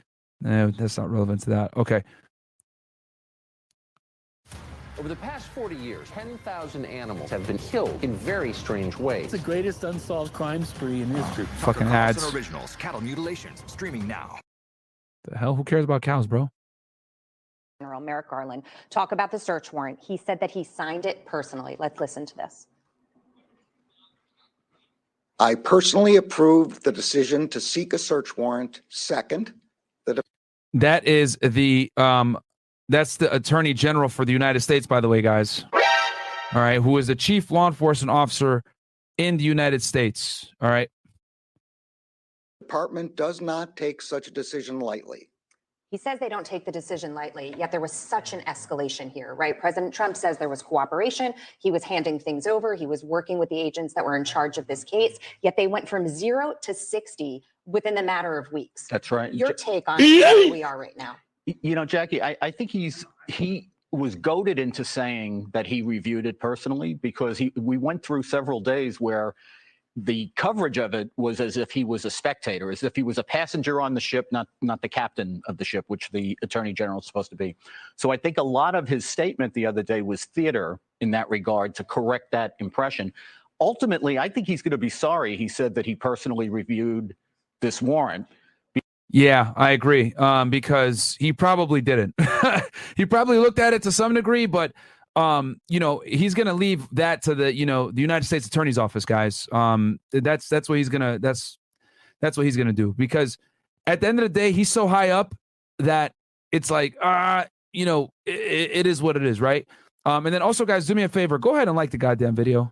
No, that's not relevant to that. Okay. Over the past 40 years, 10,000 animals have been killed in very strange ways. It's the greatest unsolved crime spree in history. Fucking ads. Originals, cattle mutilations, streaming now. The hell? Who cares about cows, bro? General Merrick Garland talk about the search warrant. He said that he signed it personally. Let's listen to this. I personally approved the decision to seek a search warrant. Second, that's the Attorney General for the United States, by the way, guys. All right, who is the chief law enforcement officer in the United States? All right. Department does not take such a decision lightly. He says they don't take the decision lightly, yet there was such an escalation here, right? President Trump says there was cooperation. He was handing things over. He was working with the agents that were in charge of this case, yet they went from 0 to 60 within the matter of weeks. That's right. Your take on where we are right now. You know, Jackie, I think he was goaded into saying that he reviewed it personally, because we went through several days where the coverage of it was as if he was a spectator, as if he was a passenger on the ship, not the captain of the ship, which the Attorney General is supposed to be. So I think a lot of his statement the other day was theater in that regard to correct that impression. Ultimately, I think he's going to be sorry he said that he personally reviewed this warrant. Yeah, I agree, because he probably didn't. He probably looked at it to some degree, but... you know, he's going to leave that to the United States Attorney's Office, guys. That's what he's going to, that's what he's going to do, because at the end of the day, he's so high up that it's like, it is what it is. Right. And then also, guys, do me a favor, go ahead and like the goddamn video.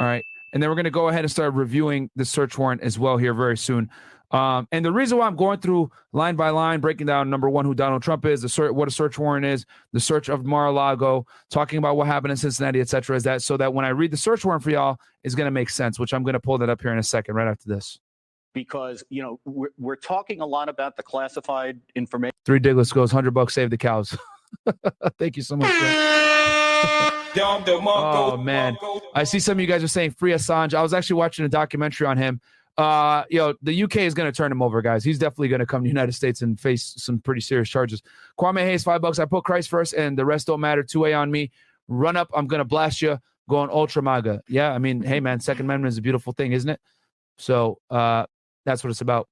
All right. And then we're going to go ahead and start reviewing the search warrant as well here very soon. And the reason why I'm going through line by line, breaking down, number one, who Donald Trump is, what a search warrant is, the search of Mar-a-Lago, talking about what happened in Cincinnati, et cetera, is that so that when I read the search warrant for y'all, it's going to make sense, which I'm going to pull that up here in a second, right after this. Because, you know, we're talking a lot about the classified information. Three Diglets goes, $100, save the cows. Thank you so much. Oh, man. I see some of you guys are saying free Assange. I was actually watching a documentary on him. The UK is going to turn him over, guys. He's definitely going to come to the United States and face some pretty serious charges. Kwame Hayes, $5. I put Christ first and the rest don't matter. 2A on me. Run up. I'm going to blast you. Going ultra MAGA. Yeah, I mean, hey, man, Second Amendment is a beautiful thing, isn't it? So that's what it's about.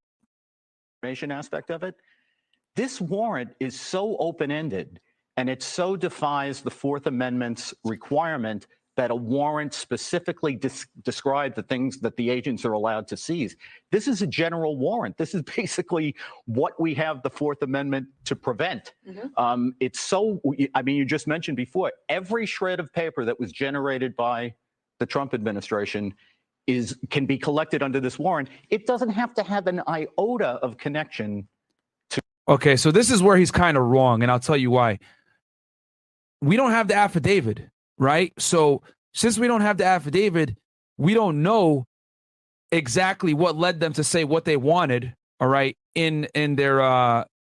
Information aspect of it. This warrant is so open-ended and it so defies the Fourth Amendment's requirement that a warrant specifically describe the things that the agents are allowed to seize. This is a general warrant. This is basically what we have the Fourth Amendment to prevent. Mm-hmm. It's so, I mean, you just mentioned before, every shred of paper that was generated by the Trump administration can be collected under this warrant. It doesn't have to have an iota of connection. Okay, so this is where he's kind of wrong, and I'll tell you why. We don't have the affidavit, right? So since we don't have the affidavit, we don't know exactly what led them to say what they wanted, all right, in their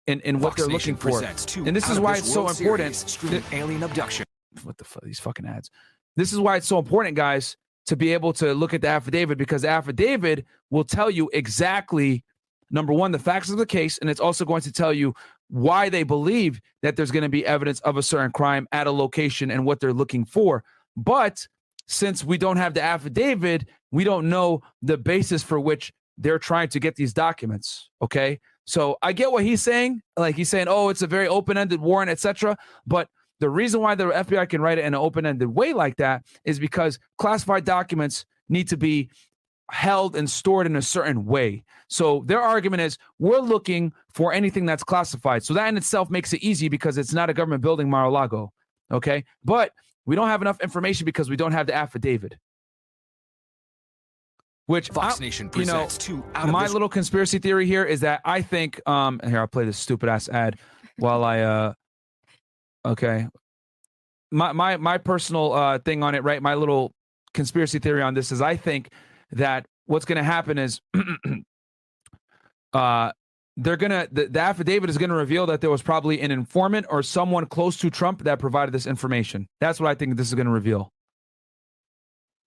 in what they're looking for. And this is why it's so important. Alien abduction. What the fuck, these fucking ads. This is why it's so important, guys, to be able to look at the affidavit, because the affidavit will tell you exactly, number one, the facts of the case, and it's also going to tell you why they believe that there's going to be evidence of a certain crime at a location and what they're looking for. But since we don't have the affidavit, we don't know the basis for which they're trying to get these documents, okay? So I get what he's saying. Like, he's saying, oh, it's a very open-ended warrant, etc. But the reason why the FBI can write it in an open-ended way like that is because classified documents need to be held and stored in a certain way. So their argument is, we're looking for anything that's classified. So that in itself makes it easy because it's not a government building, Mar-a-Lago, okay? But we don't have enough information because we don't have the affidavit. Which, Fox Nation presents, you know, my little conspiracy theory here is that I think, here, I'll play this stupid ass ad while I, okay. My personal thing on it, right? My little conspiracy theory on this is I think that what's going to happen is they're going to, the affidavit is going to reveal that there was probably an informant or someone close to Trump that provided this information. That's what I think this is going to reveal.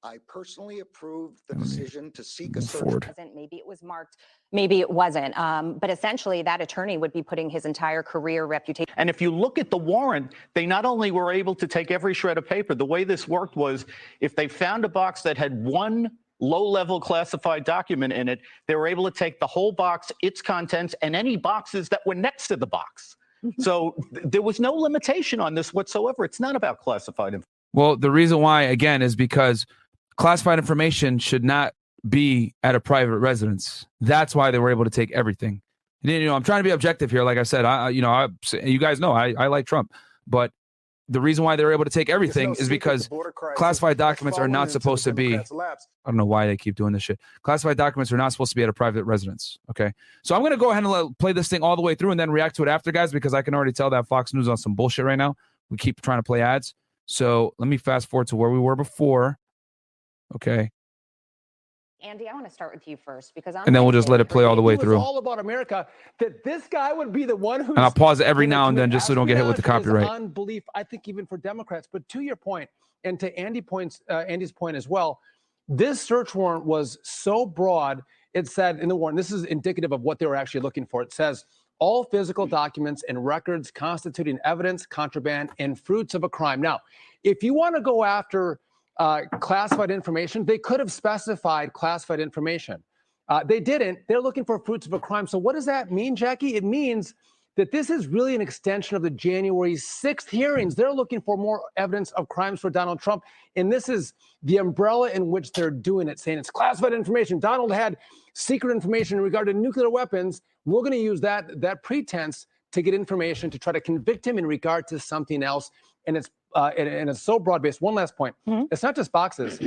I personally approved the decision to seek a search. Maybe it was marked, maybe it wasn't. But essentially, that attorney would be putting his entire career reputation. And if you look at the warrant, they not only were able to take every shred of paper. The way this worked was, if they found a box that had one low-level classified document in it, they were able to take the whole box, its contents, and any boxes that were next to the box. So there was no limitation on this whatsoever. It's not about classified information. Well, the reason why, again, is because classified information should not be at a private residence. That's why they were able to take everything. And, you know, I'm trying to be objective here. Like I said, you guys know I like Trump, but the reason why they were able to take everything is because classified documents are not supposed to be. I don't know why they keep doing this shit. Classified documents are not supposed to be at a private residence. Okay, so I'm gonna go ahead and play this thing all the way through and then react to it after, guys, because I can already tell that Fox News on some bullshit right now. We keep trying to play ads. So let me fast forward to where we were before. Okay. Andy, I want to start with you first because I'm. And then we'll just let it play all the way through. All about America. That this guy would be the one who. And I'll pause it every now and then just so don't get hit with the copyright. Unbelief, I think, even for Democrats. But to your point, and to Andy's point as well, this search warrant was so broad. It said in the warrant, this is indicative of what they were actually looking for. It says all physical documents and records constituting evidence, contraband, and fruits of a crime. Now, if you want to go after classified information, they could have specified classified information. They didn't. They're looking for fruits of a crime. So what does that mean, Jackie? It means that this is really an extension of the January 6th hearings. They're looking for more evidence of crimes for Donald Trump. And this is the umbrella in which they're doing it, saying it's classified information. Donald had secret information in regard to nuclear weapons. We're going to use that pretense to get information to try to convict him in regard to something else. And it's so broad-based. One last point. Mm-hmm. It's not just boxes.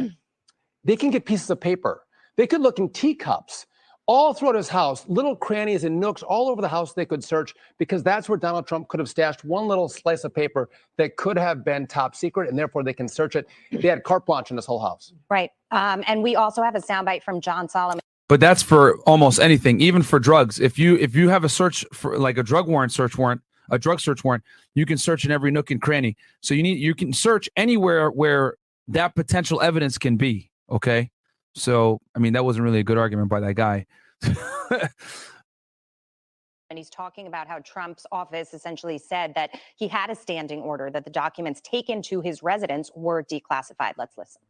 They can get pieces of paper. They could look in teacups all throughout his house, little crannies and nooks all over the house they could search, because that's where Donald Trump could have stashed one little slice of paper that could have been top secret, and therefore they can search it. They had carte blanche in his whole house. Right. And we also have a soundbite from John Solomon. But that's for almost anything, even for drugs. If you have a search for, like, a drug search warrant, you can search in every nook and cranny. So you can search anywhere where that potential evidence can be. Okay. So, I mean, that wasn't really a good argument by that guy. And he's talking about how Trump's office essentially said that he had a standing order that the documents taken to his residence were declassified. Let's listen.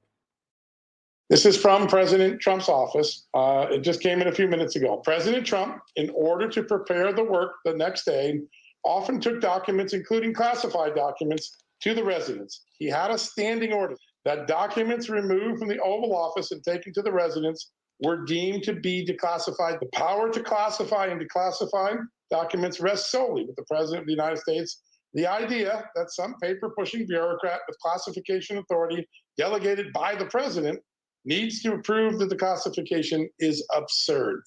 This is from President Trump's office. It just came in a few minutes ago. President Trump, in order to prepare the work the next day, often took documents, including classified documents, to the residence. He had a standing order that documents removed from the Oval Office and taken to the residence were deemed to be declassified. The power to classify and declassify documents rests solely with the President of the United States. The idea that some paper-pushing bureaucrat with classification authority delegated by the President needs to approve that the classification is absurd.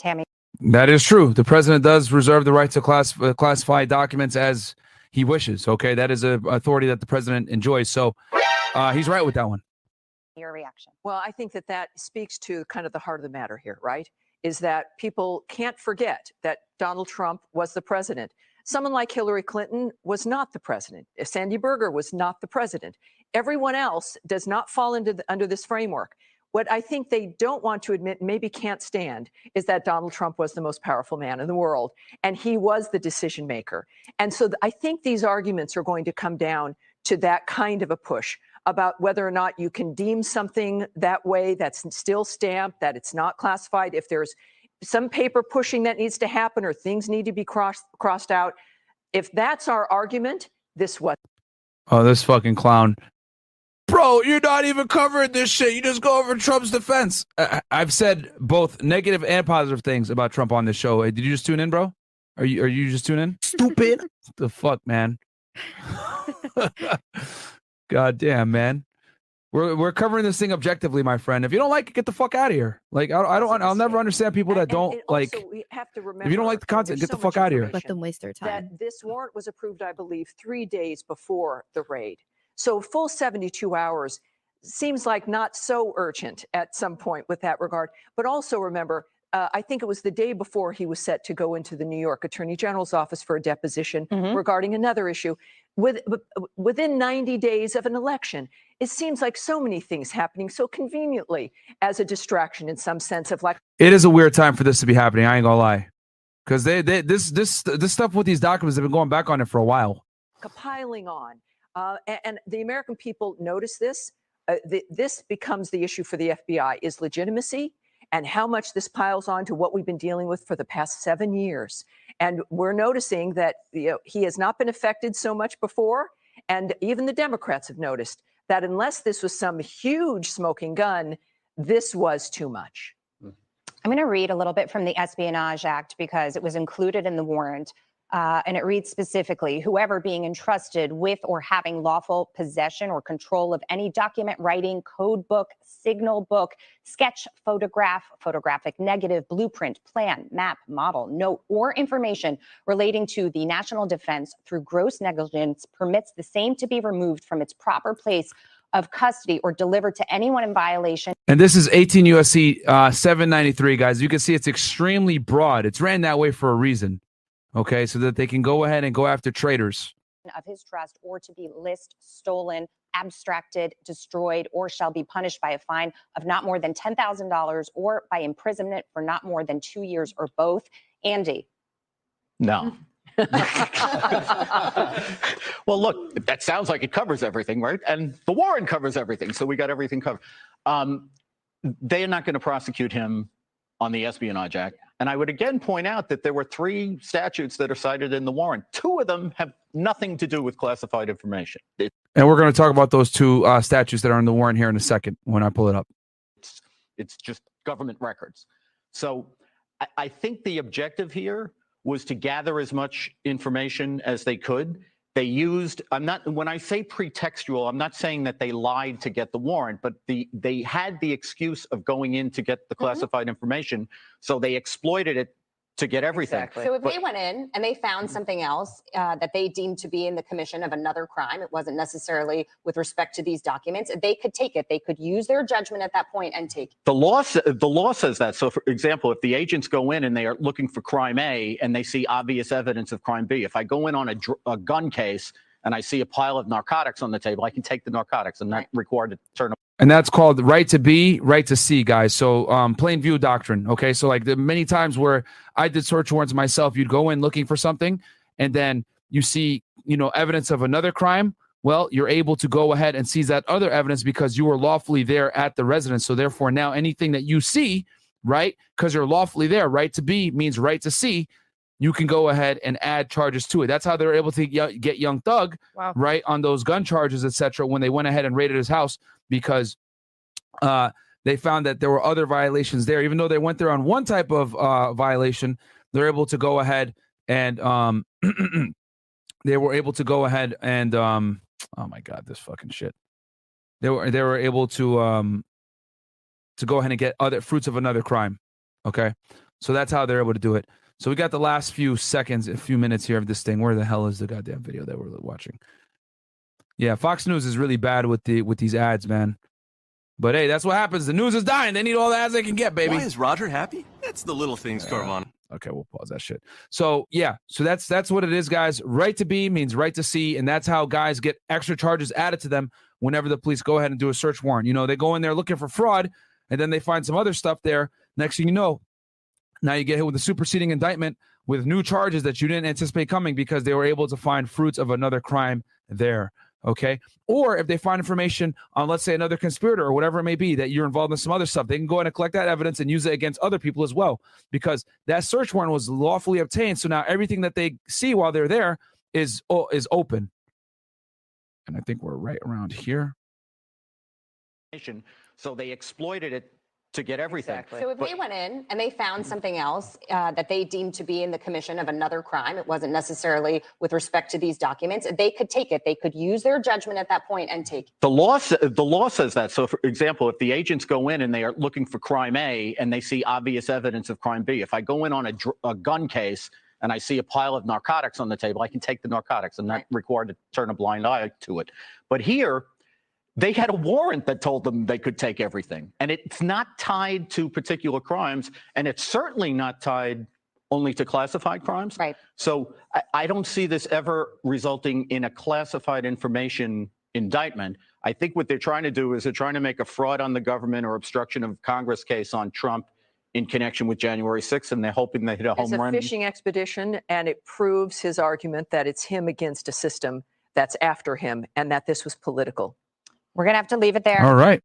Tammy. That is true. The president does reserve the right to classify documents as he wishes. Okay, that is an authority that the president enjoys. So he's right with that one. Your reaction? Well, I think that that speaks to kind of the heart of the matter here, right? Is that people can't forget that Donald Trump was the president. Someone like Hillary Clinton was not the president. Sandy Berger was not the president. Everyone else does not fall into under this framework. What I think they don't want to admit, maybe can't stand, is that Donald Trump was the most powerful man in the world, and he was the decision maker. And so I think these arguments are going to come down to that kind of a push about whether or not you can deem something that way, that's still stamped, that it's not classified, if there's some paper pushing that needs to happen or things need to be crossed out. If that's our argument, this was. Oh, this fucking clown. Bro, you're not even covering this shit. You just go over Trump's defense. I've said both negative and positive things about Trump on this show. Hey, did you just tune in, bro? Are you just tuning in? Stupid. The fuck, man. God damn, man. We're covering this thing objectively, my friend. If you don't like it, get the fuck out of here. Like I'll never understand people that don't like. We have to remember, if you don't like the content, get the fuck out of here. Let them waste their time. That this warrant was approved, I believe, 3 days before the raid. So full 72 hours seems like not so urgent at some point with that regard. But also remember, I think it was the day before he was set to go into the New York Attorney General's office for a deposition regarding another issue. Within 90 days of an election, it seems like so many things happening so conveniently as a distraction in some sense of like. It is a weird time for this to be happening. I ain't gonna lie, because this stuff with these documents have been going back on it for a while. Piling on. And the American people notice this. This becomes the issue for the FBI, is legitimacy and how much this piles on to what we've been dealing with for the past 7 years. And we're noticing that he has not been affected so much before. And even the Democrats have noticed that unless this was some huge smoking gun, this was too much. I'm going to read a little bit from the Espionage Act because it was included in the warrant. And it reads specifically, whoever being entrusted with or having lawful possession or control of any document, writing, code book, signal book, sketch, photograph, photographic negative, blueprint, plan, map, model, note, or information relating to the national defense through gross negligence permits the same to be removed from its proper place of custody or delivered to anyone in violation. And this is 18 USC 793, guys. You can see it's extremely broad. It's ran that way for a reason. Okay, so that they can go ahead and go after traitors. Of his trust or to be list, stolen, abstracted, destroyed, or shall be punished by a fine of not more than $10,000 or by imprisonment for not more than 2 years or both. Andy. No. Well, look, that sounds like it covers everything, right? And the warrant covers everything, so we got everything covered. They are not going to prosecute him on the Espionage Act. And I would again point out that there were 3 statutes that are cited in the warrant. 2 of them have nothing to do with classified information. And we're going to talk about those 2 statutes that are in the warrant here in a second when I pull it up. It's just government records. So I think the objective here was to gather as much information as they could. They used, when I say pretextual, I'm not saying that they lied to get the warrant, but they had the excuse of going in to get the classified information, so they exploited it to get everything. Exactly. So if they went in and they found something else that they deemed to be in the commission of another crime, it wasn't necessarily with respect to these documents, they could take it. They could use their judgment at that point and take it. The law says that. So, for example, if the agents go in and they are looking for crime A and they see obvious evidence of crime B, if I go in on a gun case and I see a pile of narcotics on the table, I can take the narcotics. I'm not required to turn them. And that's called right to B, right to C, guys. So plain view doctrine, okay? So like the many times where I did search warrants myself, you'd go in looking for something, and then you see, evidence of another crime. Well, you're able to go ahead and seize that other evidence because you were lawfully there at the residence. So therefore now anything that you see, right, because you're lawfully there, right to B means right to C, you can go ahead and add charges to it. That's how they were able to get Young Thug, right, on those gun charges, etc., when they went ahead and raided his house, because they found that there were other violations there. Even though they went there on one type of violation, they're able to go ahead and oh my God, this fucking shit. They were able to go ahead and get other fruits of another crime. Okay. So that's how they're able to do it. So we got the last few seconds, a few minutes here of this thing. Where the hell is the goddamn video that we're watching? Yeah, Fox News is really bad with the with these ads, man. But hey, that's what happens. The news is dying. They need all the ads they can get, baby. Why is Roger happy? That's the little things, Carvana. Okay, we'll pause that shit. So yeah, so that's what it is, guys. Right to be means right to see, and that's how guys get extra charges added to them whenever the police go ahead and do a search warrant. You know, they go in there looking for fraud, and then they find some other stuff there. Next thing you know, now you get hit with a superseding indictment with new charges that you didn't anticipate coming because they were able to find fruits of another crime there. Okay, or if they find information on, let's say, another conspirator or whatever it may be that you're involved in some other stuff, they can go in and collect that evidence and use it against other people as well, because that search warrant was lawfully obtained. So now everything that they see while they're there is open. And I think we're right around here. So they exploited it to get everything. Exactly. So if they went in and they found something else that they deemed to be in the commission of another crime, it wasn't necessarily with respect to these documents, they could take it. They could use their judgment at that point and take it. The law says that. So, for example, if the agents go in and they are looking for crime A and they see obvious evidence of crime B, if I go in on a gun case and I see a pile of narcotics on the table, I can take the narcotics. I'm not required to turn a blind eye to it. But here, they had a warrant that told them they could take everything. And it's not tied to particular crimes. And it's certainly not tied only to classified crimes. Right. So I don't see this ever resulting in a classified information indictment. I think what they're trying to do is they're trying to make a fraud on the government or obstruction of Congress case on Trump in connection with January 6th, and they're hoping they hit a home run. It's a fishing expedition, and it proves his argument that it's him against a system that's after him and that this was political. We're going to have to leave it there. All right.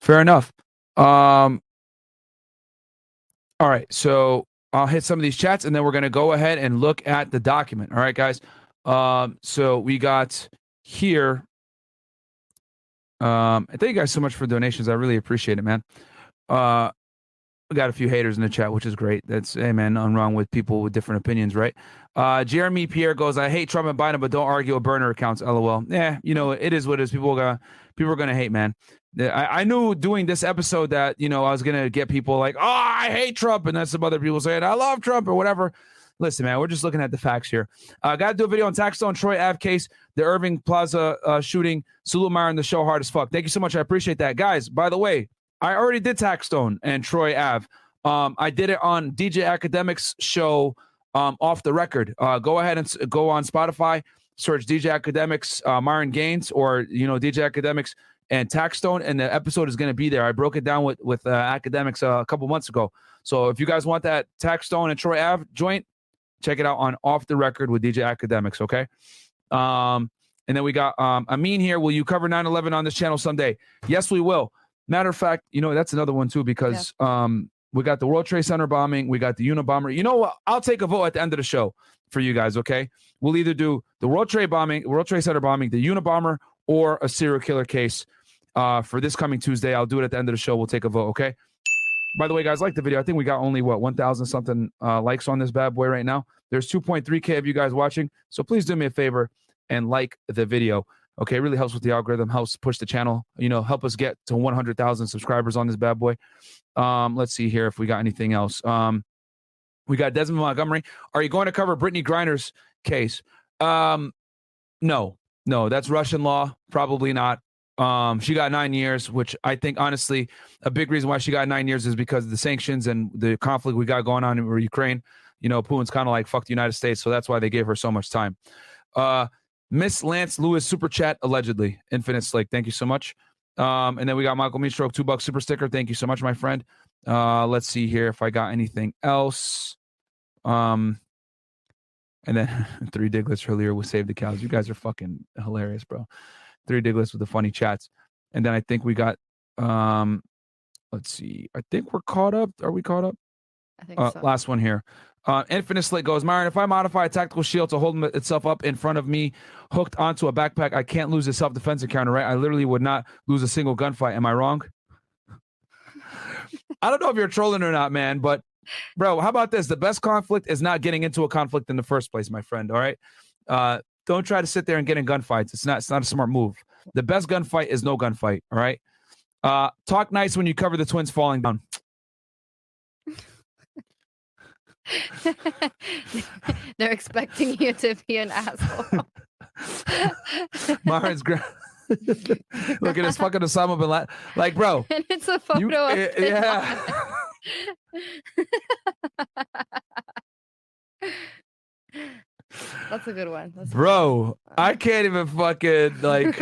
Fair enough. All right. So I'll hit some of these chats, and then we're going to go ahead and look at the document. All right, guys. So we got here. Thank you guys so much for donations. I really appreciate it, man. We got a few haters in the chat, which is great. That's, hey, man, nothing wrong with people with different opinions, right? Jeremy Pierre goes, I hate Trump and Biden, but don't argue with burner accounts, LOL. Yeah, you know, it is what it is. People are going to hate, man. I knew doing this episode that, you know, I was going to get people like, oh, I hate Trump. And then some other people saying, I love Trump or whatever. Listen, man, we're just looking at the facts here. Got to do a video on Taxstone, Troy Ave case, the Irving Plaza shooting, Sulu Meyer and the show hard as fuck. Thank you so much. I appreciate that. Guys, by the way, I already did Taxstone and Troy Ave. I did it on DJ Academics' show, Off the Record. Go ahead and go on Spotify, search DJ Academics, Myron Gaines, or, you know, DJ Academics and Taxstone, and the episode is going to be there. I broke it down with Academics a couple months ago. So if you guys want that Taxstone and Troy Ave joint, check it out on Off the Record with DJ Academics, okay? And then we got Amin here. Will you cover 9/11 on this channel someday? Yes, we will. Matter of fact, you know, that's another one, too, because we got the World Trade Center bombing. We got the Unabomber. You know what? I'll take a vote at the end of the show for you guys, okay? We'll either do the World Trade Center bombing, the Unabomber, or a serial killer case for this coming Tuesday. I'll do it at the end of the show. We'll take a vote, okay? By the way, guys, like the video. I think we got only, 1,000-something likes on this bad boy right now. There's 2.3K of you guys watching, so please do me a favor and like the video. Okay, it really helps with the algorithm, helps push the channel, you know, help us get to 100,000 subscribers on this bad boy. Let's see here if we got anything else. We got Desmond Montgomery. Are you going to cover Brittany Griner's case? No, that's Russian law. Probably not. She got 9 years, which I think, honestly, a big reason why she got 9 years is because of the sanctions and the conflict we got going on in Ukraine. You know, Putin's kind of like, fuck the United States, so that's why they gave her so much time. Miss Lance Lewis, super chat, allegedly. Infinite Slake, thank you so much. And then we got Michael Meatstroke, $2 super sticker. Thank you so much, my friend. Let's see here if I got anything else. And then Three Diglets earlier with Save the Cows. You guys are fucking hilarious, bro. Three Diglets with the funny chats. And then I think we got, let's see. I think we're caught up. Are we caught up? I think so. Last one here. Infinite Slate goes, Myron, if I modify a tactical shield to hold itself up in front of me hooked onto a backpack, I can't lose a self-defense encounter, right? I literally would not lose a single gunfight. Am I wrong? I don't know if you're trolling or not, man, but bro, how about this? The best conflict is not getting into a conflict in the first place, my friend, all right? Don't try to sit there and get in gunfights. It's not a smart move. The best gunfight is no gunfight, all right? Talk nice when you cover the twins falling down. They're expecting you to be an asshole. Mara's look at this fucking Osama bin Laden. Like, bro. And it's a photo of it. Yeah. That's a good one. That's bro, good one. I can't even fucking like.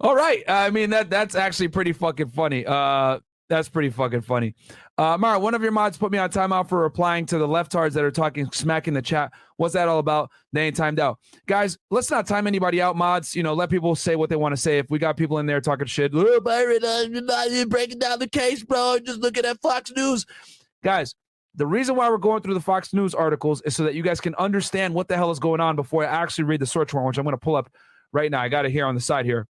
All right. I mean, that's actually pretty fucking funny. That's pretty fucking funny. Mara, one of your mods put me on timeout for replying to the leftards that are talking smack in the chat. What's that all about? They ain't timed out. Guys, let's not time anybody out, mods. You know, let people say what they want to say. If we got people in there talking shit, breaking down the case, bro, just looking at Fox News. Guys, the reason why we're going through the Fox News articles is so that you guys can understand what the hell is going on before I actually read the search warrant, which I'm going to pull up right now. I got it here on the side here.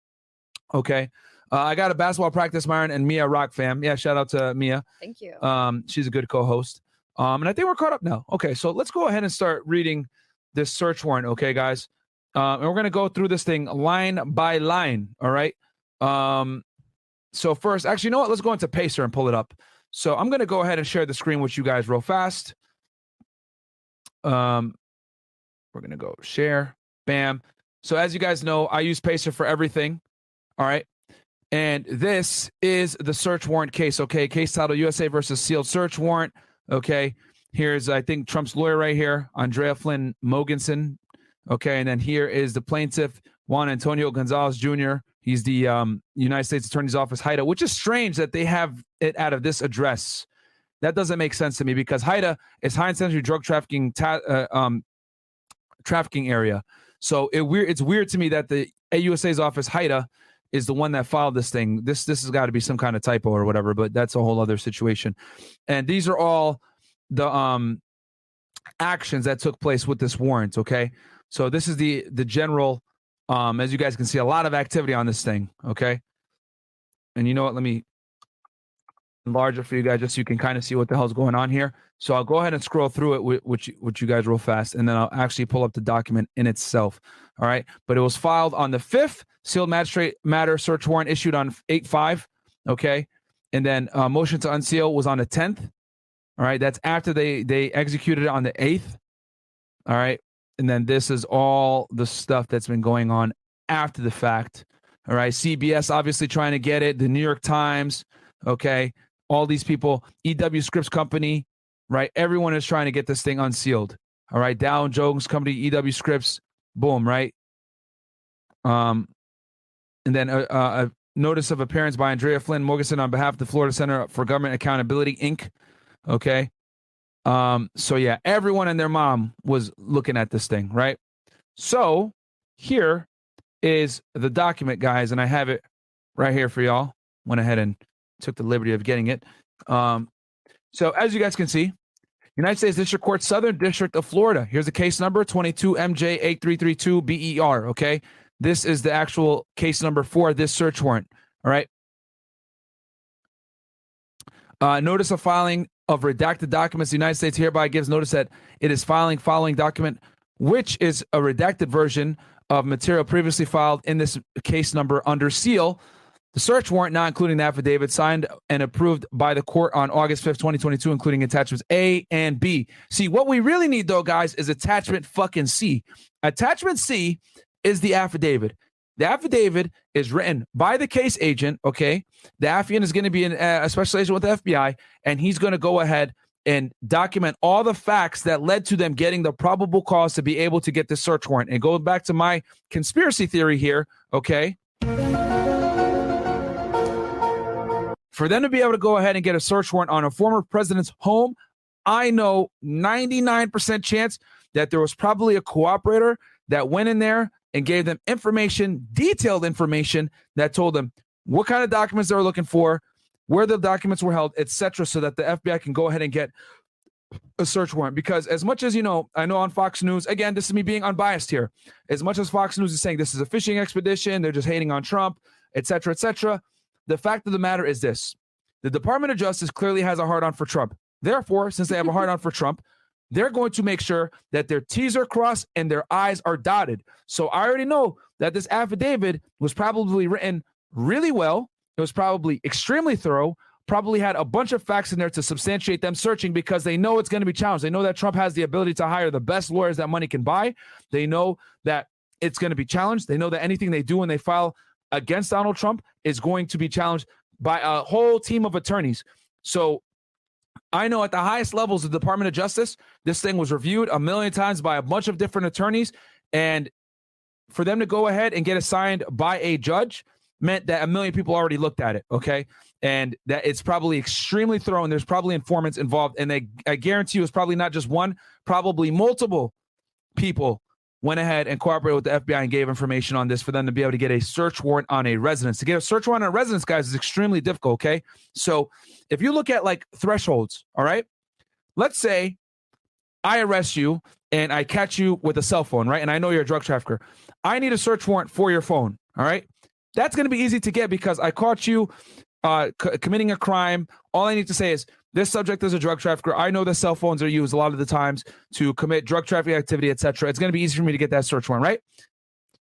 Okay. I got a basketball practice, Myron, and Mia rock, fam. Yeah, shout out to Mia. Thank you. She's a good co-host. And I think we're caught up now. Okay, so let's go ahead and start reading this search warrant, okay, guys? And we're going to go through this thing line by line, all right? So first, actually, you know what? Let's go into PACER and pull it up. So I'm going to go ahead and share the screen with you guys real fast. We're going to go share. Bam. So as you guys know, I use PACER for everything, all right? And this is the search warrant case, okay? Case title, USA versus sealed search warrant, okay? Here's, I think, Trump's lawyer right here, Andrea Flynn Mogensen, okay? And then here is the plaintiff, Juan Antonio Gonzalez Jr. He's the United States Attorney's Office, Haida, which is strange that they have it out of this address. That doesn't make sense to me because Haida is high intensity drug trafficking trafficking area. So it's weird to me that the AUSA's office, Haida, is the one that filed this thing. This has got to be some kind of typo or whatever, but that's a whole other situation. And these are all the actions that took place with this warrant, okay? So this is the general, as you guys can see, a lot of activity on this thing, okay? And you know what? Let me enlarge it for you guys just so you can kind of see what the hell's going on here. So I'll go ahead and scroll through it with you guys real fast, and then I'll actually pull up the document in itself, all right? But it was filed on the 5th, sealed magistrate matter search warrant issued on 8-5, okay? And then motion to unseal was on the 10th, all right? That's after they executed it on the 8th, all right? And then this is all the stuff that's been going on after the fact, all right? CBS obviously trying to get it, the New York Times, okay? All these people, E.W. Scripps Company, right? Everyone is trying to get this thing unsealed. All right. Dow Jones Company, E.W. Scripps, boom, right? And then a notice of appearance by Andrea Flynn Morgeson on behalf of the Florida Center for Government Accountability, Inc. Okay. So yeah, everyone and their mom was looking at this thing, right? So here is the document, guys, and I have it right here for y'all. Went ahead and took the liberty of getting it. So as you guys can see, United States District Court, Southern District of Florida. Here's the case number 22MJ8332BER, okay? This is the actual case number for this search warrant, all right? Notice of filing of redacted documents. The United States hereby gives notice that it is filing following document, which is a redacted version of material previously filed in this case number under seal. The search warrant, not including the affidavit, signed and approved by the court on August 5th, 2022, including attachments A and B. See, what we really need, though, guys, is attachment fucking C. Attachment C is the affidavit. The affidavit is written by the case agent, okay? The affiant is going to be a special agent with the FBI, and he's going to go ahead and document all the facts that led to them getting the probable cause to be able to get this search warrant. And going back to my conspiracy theory here, okay? For them to be able to go ahead and get a search warrant on a former president's home, I know 99% chance that there was probably a cooperator that went in there and gave them information, detailed information that told them what kind of documents they were looking for, where the documents were held, etc., so that the FBI can go ahead and get a search warrant. Because as much as, you know, I know on Fox News, again, this is me being unbiased here. As much as Fox News is saying this is a fishing expedition, they're just hating on Trump, etc., etc., the fact of the matter is this. The Department of Justice clearly has a hard-on for Trump. Therefore, since they have a hard-on for Trump, they're going to make sure that their T's are crossed and their I's are dotted. So I already know that this affidavit was probably written really well. It was probably extremely thorough, probably had a bunch of facts in there to substantiate them searching because they know it's going to be challenged. They know that Trump has the ability to hire the best lawyers that money can buy. They know that it's going to be challenged. They know that anything they do when they file against Donald Trump is going to be challenged by a whole team of attorneys. So I know at the highest levels of the Department of Justice, this thing was reviewed a million times by a bunch of different attorneys. And for them to go ahead and get it signed by a judge meant that a million people already looked at it, okay? And that it's probably extremely thorough, and there's probably informants involved. And I guarantee you it's probably not just one, probably multiple people went ahead and cooperated with the FBI and gave information on this for them to be able to get a search warrant on a residence. To get a search warrant on a residence, guys, is extremely difficult, okay? So if you look at, like, thresholds, all right? Let's say I arrest you and I catch you with a cell phone, right? And I know you're a drug trafficker. I need a search warrant for your phone, all right? That's going to be easy to get because I caught you committing a crime. All I need to say is, this subject is a drug trafficker. I know that cell phones are used a lot of the times to commit drug trafficking activity, et cetera. It's going to be easy for me to get that search warrant, right?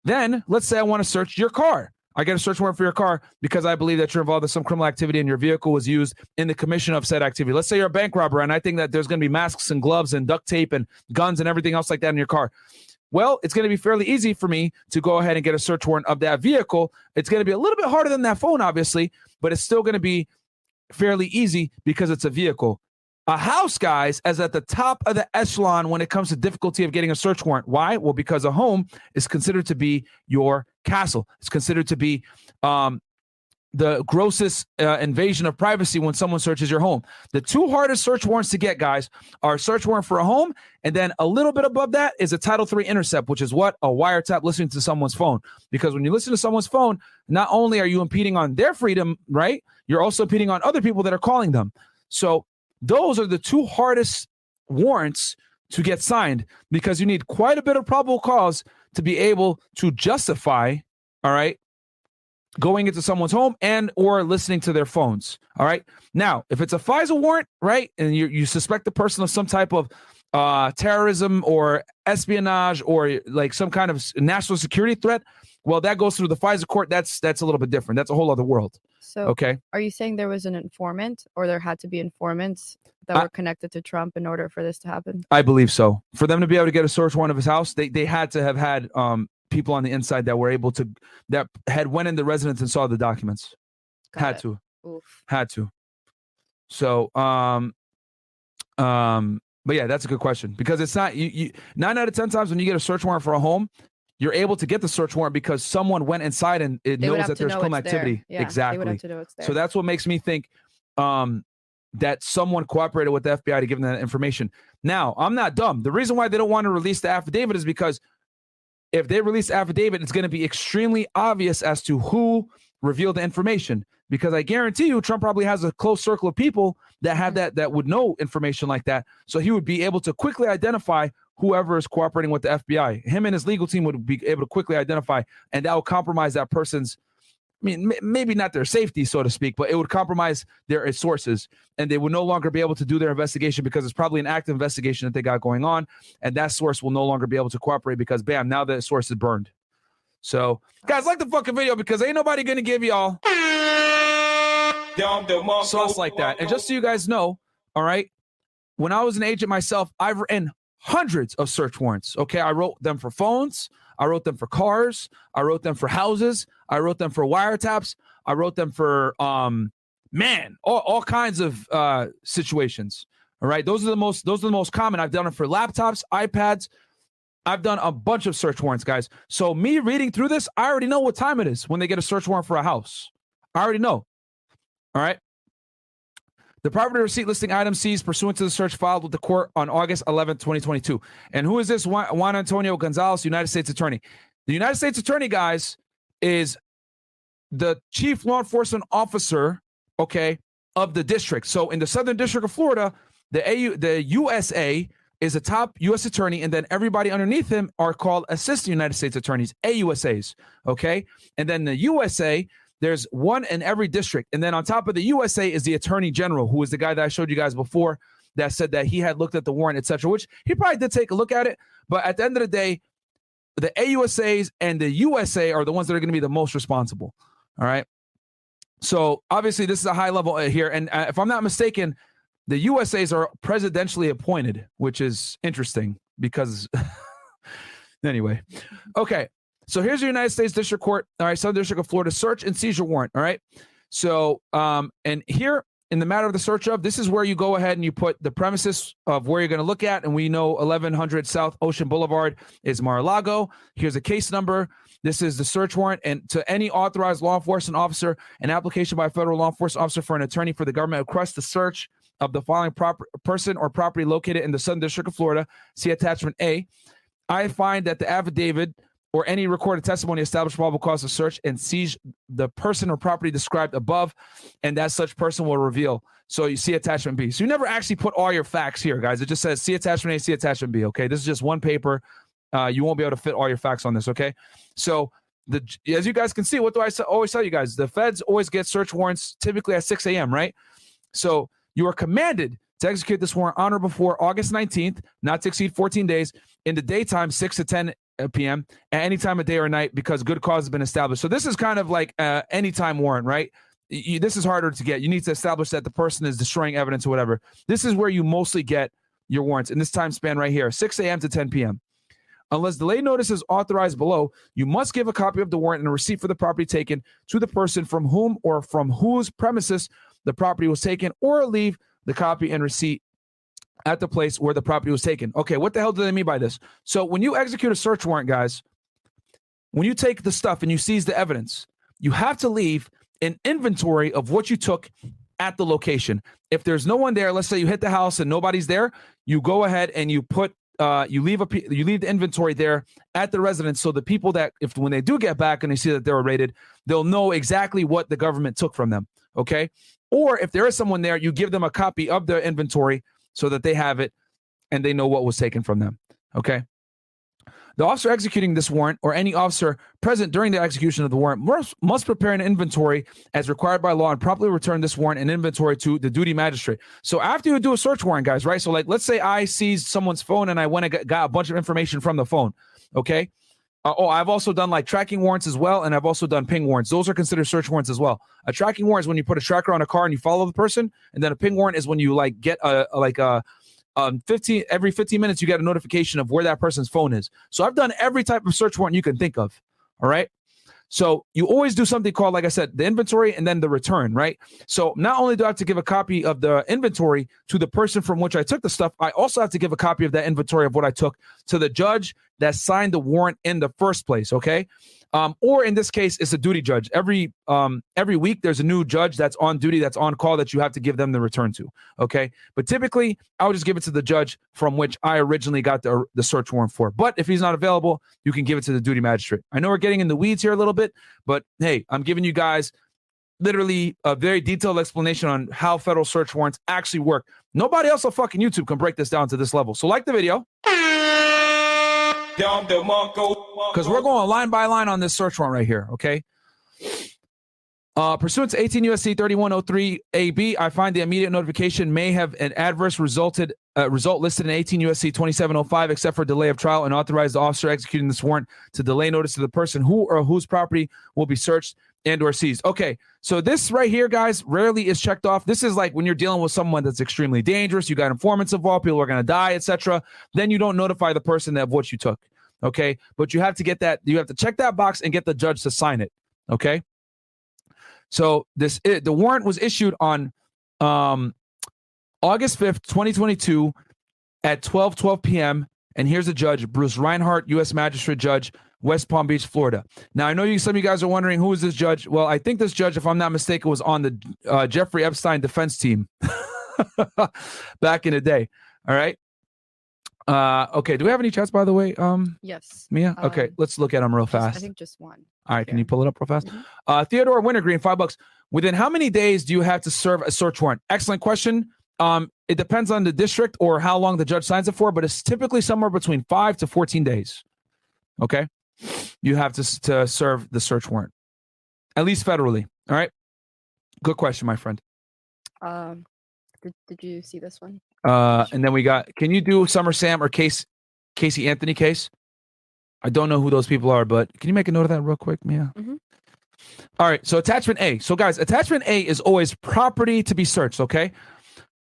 Then let's say I want to search your car. I get a search warrant for your car because I believe that you're involved in some criminal activity and your vehicle was used in the commission of said activity. Let's say you're a bank robber, and I think that there's going to be masks and gloves and duct tape and guns and everything else like that in your car. Well, it's going to be fairly easy for me to go ahead and get a search warrant of that vehicle. It's going to be a little bit harder than that phone, obviously, but it's still going to be fairly easy because it's a vehicle. A house, guys, is at the top of the echelon when it comes to difficulty of getting a search warrant. Why? Well, because a home is considered to be your castle. It's considered to be the grossest invasion of privacy when someone searches your home. The two hardest search warrants to get, guys, are a search warrant for a home, and then a little bit above that is a Title III intercept, which is what? A wiretap, listening to someone's phone. Because when you listen to someone's phone, not only are you impeding on their freedom, right? You're also impeding on other people that are calling them. So those are the two hardest warrants to get signed because you need quite a bit of probable cause to be able to justify, all right, going into someone's home and or listening to their phones. All right. Now, if it's a FISA warrant, right, and you suspect the person of some type of terrorism or espionage or like some kind of national security threat, well, that goes through the FISA court. That's a little bit different. That's a whole other world. So, okay, are you saying there was an informant, or there had to be informants that were connected to Trump in order for this to happen? I believe so. For them to be able to get a search warrant of his house, they had to have had people on the inside that were able to, that had went in the residence and saw the documents. Got it. Oof. Had to. So, but yeah, that's a good question because it's not, you 9 out of 10 times when you get a search warrant for a home, you're able to get the search warrant because someone went inside and it knows that there's criminal activity. Yeah, exactly. They would have to know it's there. So that's what makes me think, that someone cooperated with the FBI to give them that information. Now, I'm not dumb. The reason why they don't want to release the affidavit is because if they release affidavit, it's going to be extremely obvious as to who revealed the information, because I guarantee you Trump probably has a close circle of people that have that would know information like that. So he would be able to quickly identify whoever is cooperating with the FBI. Him and his legal team would be able to quickly identify, and that would compromise that person's, I mean, maybe not their safety, so to speak, but it would compromise their sources, and they would no longer be able to do their investigation because it's probably an active investigation that they got going on, and that source will no longer be able to cooperate because, bam, now the source is burned. So, guys, like the fucking video because ain't nobody going to give y'all sauce like that. And just so you guys know, all right, when I was an agent myself, I've written hundreds of search warrants, okay? I wrote them for phones. I wrote them for cars. I wrote them for houses. I wrote them for wiretaps. I wrote them for, all kinds of situations. All right. Those are the most common. I've done it for laptops, iPads. I've done a bunch of search warrants, guys. So me reading through this, I already know what time it is when they get a search warrant for a house. I already know. All right. The property receipt listing item seized pursuant to the search filed with the court on August 11th, 2022. And who is this? Juan Antonio Gonzalez, United States Attorney. The United States Attorney, guys, is the chief law enforcement officer, okay, of the district. So in the Southern District of Florida, the USA is a top U.S. attorney, and then everybody underneath him are called assistant United States attorneys, AUSAs, okay? And then the USA, there's one in every district. And then on top of the USA is the attorney general, who is the guy that I showed you guys before that said that he had looked at the warrant, et cetera, which he probably did take a look at it. But at the end of the day, the AUSAs and the USA are the ones that are going to be the most responsible. All right. So obviously this is a high level here. And if I'm not mistaken, the USAs are presidentially appointed, which is interesting because anyway. Okay. So here's the United States District Court. All right. Southern District of Florida search and seizure warrant. All right. So and here in the matter of the search of, this is where you go ahead and you put the premises of where you're going to look at. And we know 1100 South Ocean Boulevard is Mar-a-Lago. Here's a case number. This is the search warrant. And to any authorized law enforcement officer, an application by a federal law enforcement officer for an attorney for the government requests the search of the following person or property located in the Southern District of Florida. See attachment A. I find that the affidavit or any recorded testimony established probable cause of search and seize the person or property described above, and that such person will reveal. So you see attachment B. So you never actually put all your facts here, guys. It just says see attachment A, see attachment B, okay? This is just one paper. You won't be able to fit all your facts on this, okay? So as you guys can see, what do I always tell you guys? The feds always get search warrants typically at 6 a.m., right? So you are commanded to execute this warrant on or before August 19th, not to exceed 14 days, in the daytime, 6 to 10 p.m. at any time of day or night, because good cause has been established. So this is kind of like any time warrant, right? This is harder to get. You need to establish that the person is destroying evidence or whatever. This is where you mostly get your warrants in this time span right here, 6 a.m. to 10 p.m. Unless delayed notice is authorized below, you must give a copy of the warrant and a receipt for the property taken to the person from whom or from whose premises the property was taken, or leave the copy and receipt at the place where the property was taken. Okay, what the hell do they mean by this? So when you execute a search warrant, guys, when you take the stuff and you seize the evidence, you have to leave an inventory of what you took at the location. If there's no one there, let's say you hit the house and nobody's there, you go ahead and you put you leave the inventory there at the residence, so the people that when they do get back and they see that they're raided, they'll know exactly what the government took from them, okay? Or if there is someone there, you give them a copy of their inventory so that they have it and they know what was taken from them, okay? The officer executing this warrant or any officer present during the execution of the warrant must prepare an inventory as required by law and promptly return this warrant and inventory to the duty magistrate. So after you do a search warrant, guys, right? So like, let's say I seized someone's phone and I went and got a bunch of information from the phone, okay? I've also done like tracking warrants as well, and I've also done ping warrants. Those are considered search warrants as well. A tracking warrant is when you put a tracker on a car and you follow the person, and then a ping warrant is when you like get every 15 minutes you get a notification of where that person's phone is. So I've done every type of search warrant you can think of. All right. So you always do something called, like I said, the inventory and then the return, right? So not only do I have to give a copy of the inventory to the person from which I took the stuff, I also have to give a copy of that inventory of what I took to the judge that signed the warrant in the first place, okay? Or in this case, it's a duty judge. Every week there's a new judge that's on duty, that's on call, that you have to give them the return to, okay? But typically, I would just give it to the judge from which I originally got the search warrant for. But if he's not available, you can give it to the duty magistrate. I know we're getting in the weeds here a little bit, but hey, I'm giving you guys literally a very detailed explanation on how federal search warrants actually work. Nobody else on fucking YouTube can break this down to this level. So like the video, because we're going line by line on this search warrant right here, okay? Pursuant to 18 USC 3103 AB, I find the immediate notification may have an adverse result listed in 18 USC 2705, except for delay of trial, and authorize the officer executing this warrant to delay notice to the person who or whose property will be searched and or seized. Okay, so this right here, guys, rarely is checked off. This is like when you're dealing with someone that's extremely dangerous, you got informants involved, people are going to die, etc. Then you don't notify the person of what you took, okay? But you have to get that, you have to check that box and get the judge to sign it, okay? So the warrant was issued on August 5th, 2022 at 12:12 p.m. And here's the judge, Bruce Reinhardt, U.S. Magistrate Judge, West Palm Beach, Florida. Now, I know some of you guys are wondering, who is this judge? Well, I think this judge, if I'm not mistaken, was on the Jeffrey Epstein defense team back in the day. All right. Okay. Do we have any chats, by the way? Yes. Mia? Okay. Let's look at them real fast. I think just one. All right. Here. Can you pull it up real fast? Mm-hmm. Theodore Wintergreen, $5. Within how many days do you have to serve a search warrant? Excellent question. It depends on the district or how long the judge signs it for, but it's typically somewhere between 5 to 14 days. Okay. You have to serve the search warrant, at least federally. All right. Good question, my friend. Did you see this one? And then we got, can you do Summer Sam or Casey Anthony case? I don't know who those people are, but can you make a note of that real quick, Mia? Mm-hmm. All right, so attachment A. So guys, attachment A is always property to be searched, okay?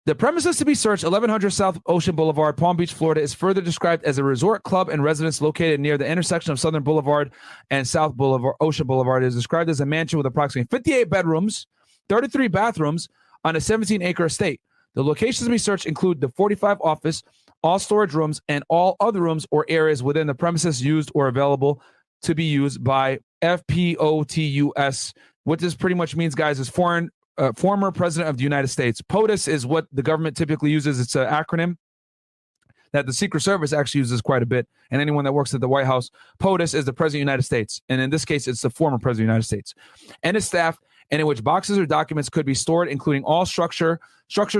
The premises to be searched, 1100 South Ocean Boulevard, Palm Beach, Florida, is further described as a resort club and residence located near the intersection of Southern Boulevard and South Boulevard, Ocean Boulevard. It is described as a mansion with approximately 58 bedrooms, 33 bathrooms on a 17-acre estate. The locations to be searched include the 45 office, all storage rooms, and all other rooms or areas within the premises used or available to be used by FPOTUS. What this pretty much means, guys, is former president of the United States. POTUS is what the government typically uses. It's an acronym that the Secret Service actually uses quite a bit, and anyone that works at the White House. POTUS is the president of the United States, and in this case, it's the former president of the United States and his staff, and in which boxes or documents could be stored, including all structures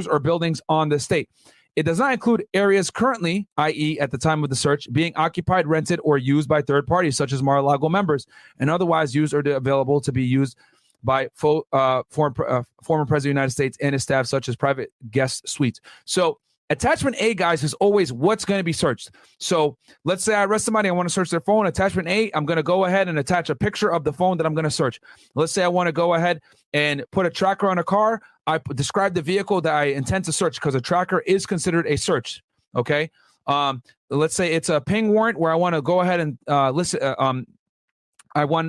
or buildings on the state. It does not include areas currently, i.e. at the time of the search, being occupied, rented, or used by third parties, such as Mar-a-Lago members, and otherwise used or available to be used by former president of the United States and his staff, such as private guest suites. So attachment A, guys, is always what's going to be searched. So let's say I arrest somebody. I want to search their phone. Attachment A, I'm going to go ahead and attach a picture of the phone that I'm going to search. Let's say I want to go ahead and put a tracker on a car. I describe the vehicle that I intend to search because a tracker is considered a search. Okay. Let's say it's a ping warrant where I want to go ahead and I want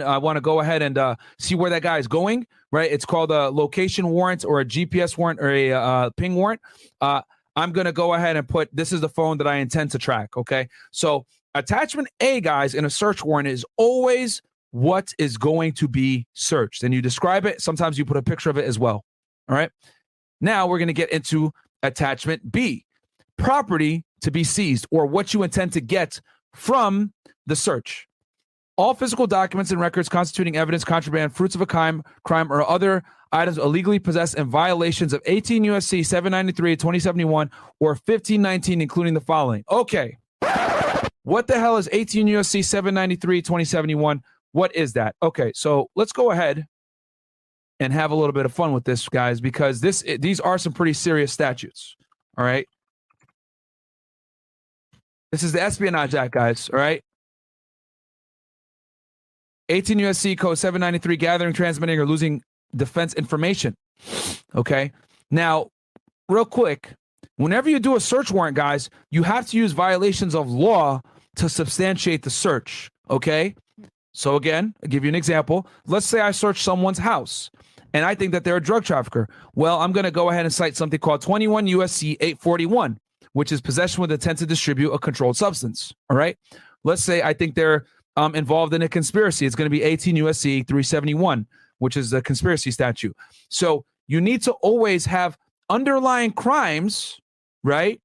to go ahead and see where that guy is going. Right. It's called a location warrant or a GPS warrant or a ping warrant. I'm going to go ahead and put, this is the phone that I intend to track, okay? So attachment A, guys, in a search warrant is always what is going to be searched. And you describe it. Sometimes you put a picture of it as well, all right? Now we're going to get into attachment B, property to be seized or what you intend to get from the search. All physical documents and records constituting evidence, contraband, fruits of a crime, or other items illegally possessed in violations of 18 USC 793, 2071, or 1519, including the following. Okay. What the hell is 18 USC 793, 2071? What is that? Okay, so let's go ahead and have a little bit of fun with this, guys, because these are some pretty serious statutes, all right? This is the Espionage Act, guys, all right? 18 USC code 793, gathering, transmitting, or losing defense information. Okay. Now, real quick, whenever you do a search warrant, guys, you have to use violations of law to substantiate the search. Okay. So again, I'll give you an example. Let's say I search someone's house and I think that they're a drug trafficker. Well, I'm going to go ahead and cite something called 21 USC 841, which is possession with intent to distribute a controlled substance. All right. Let's say I think they're involved in a conspiracy. It's going to be 18 USC 371, which is the conspiracy statute. So you need to always have underlying crimes, right,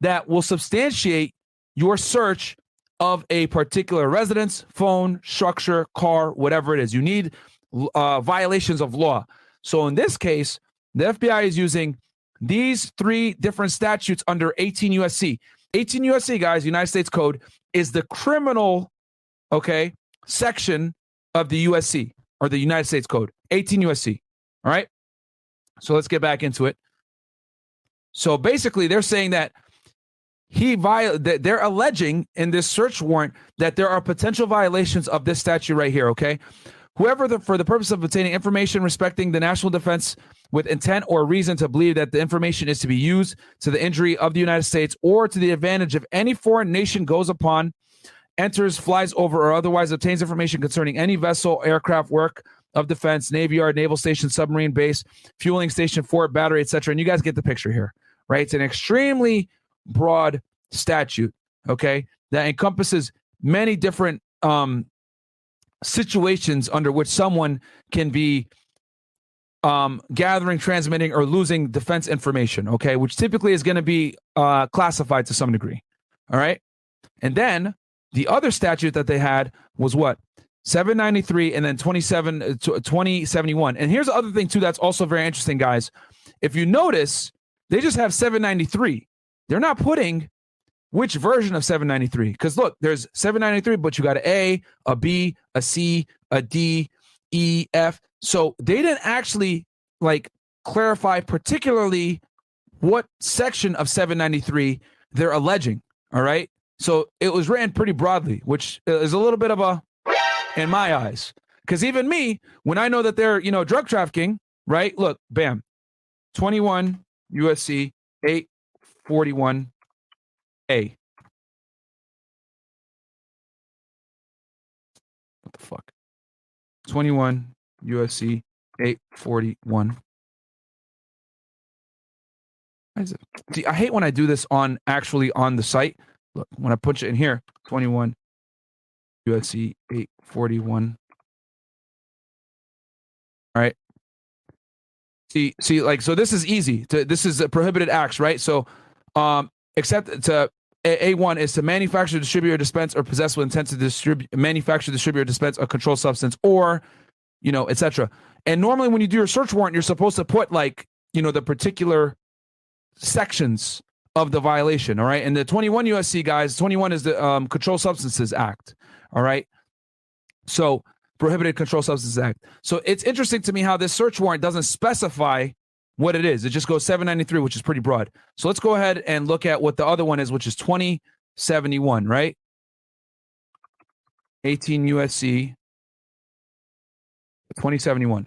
that will substantiate your search of a particular residence, phone, structure, car, whatever it is. You need violations of law. So in this case, the FBI is using these three different statutes under 18 USC. 18 USC, guys, United States Code, is the criminal section of the USC or the United States Code, 18 USC. All right. So let's get back into it. So basically, they're saying that they're alleging in this search warrant that there are potential violations of this statute right here. Okay. Whoever, for the purpose of obtaining information respecting the national defense with intent or reason to believe that the information is to be used to the injury of the United States or to the advantage of any foreign nation goes upon, enters, flies over, or otherwise obtains information concerning any vessel, aircraft, work of defense, Navy Yard, naval station, submarine base, fueling station, fort, battery, etc. And you guys get the picture here, right? It's an extremely broad statute, okay, that encompasses many different situations under which someone can be gathering, transmitting, or losing defense information, okay, which typically is going to be classified to some degree, all right? And then the other statute that they had was what? 793 and then 2071. And here's the other thing, too, that's also very interesting, guys. If you notice, they just have 793. They're not putting which version of 793. Because, look, there's 793, but you got an A, a B, a C, a D, E, F. So they didn't actually, clarify particularly what section of 793 they're alleging, all right? So it was written pretty broadly, which is a little bit of a, in my eyes, Because even me, when I know that they're, you know, drug trafficking, right? Look, bam, 21 USC 841A. What the fuck? 21 USC 841. See, I hate when I do this on actually on the site. Look, when I punch it in here, 21 USC 841. All right. See, like, so this is easy. This is a prohibited acts, right? So, except to A1 is to manufacture, distribute, or dispense, or possess with intent to manufacture, distribute, or dispense a controlled substance, or, you know, etc. And normally, when you do your search warrant, you're supposed to put, like, you know, the particular sections of the violation. All right. And the 21 USC guys, 21 is the Controlled Substances Act. All right. So Prohibited Controlled Substances Act. So it's interesting to me how this search warrant doesn't specify what it is. It just goes 793, which is pretty broad. So let's go ahead and look at what the other one is, which is 2071, right? 18 USC 2071.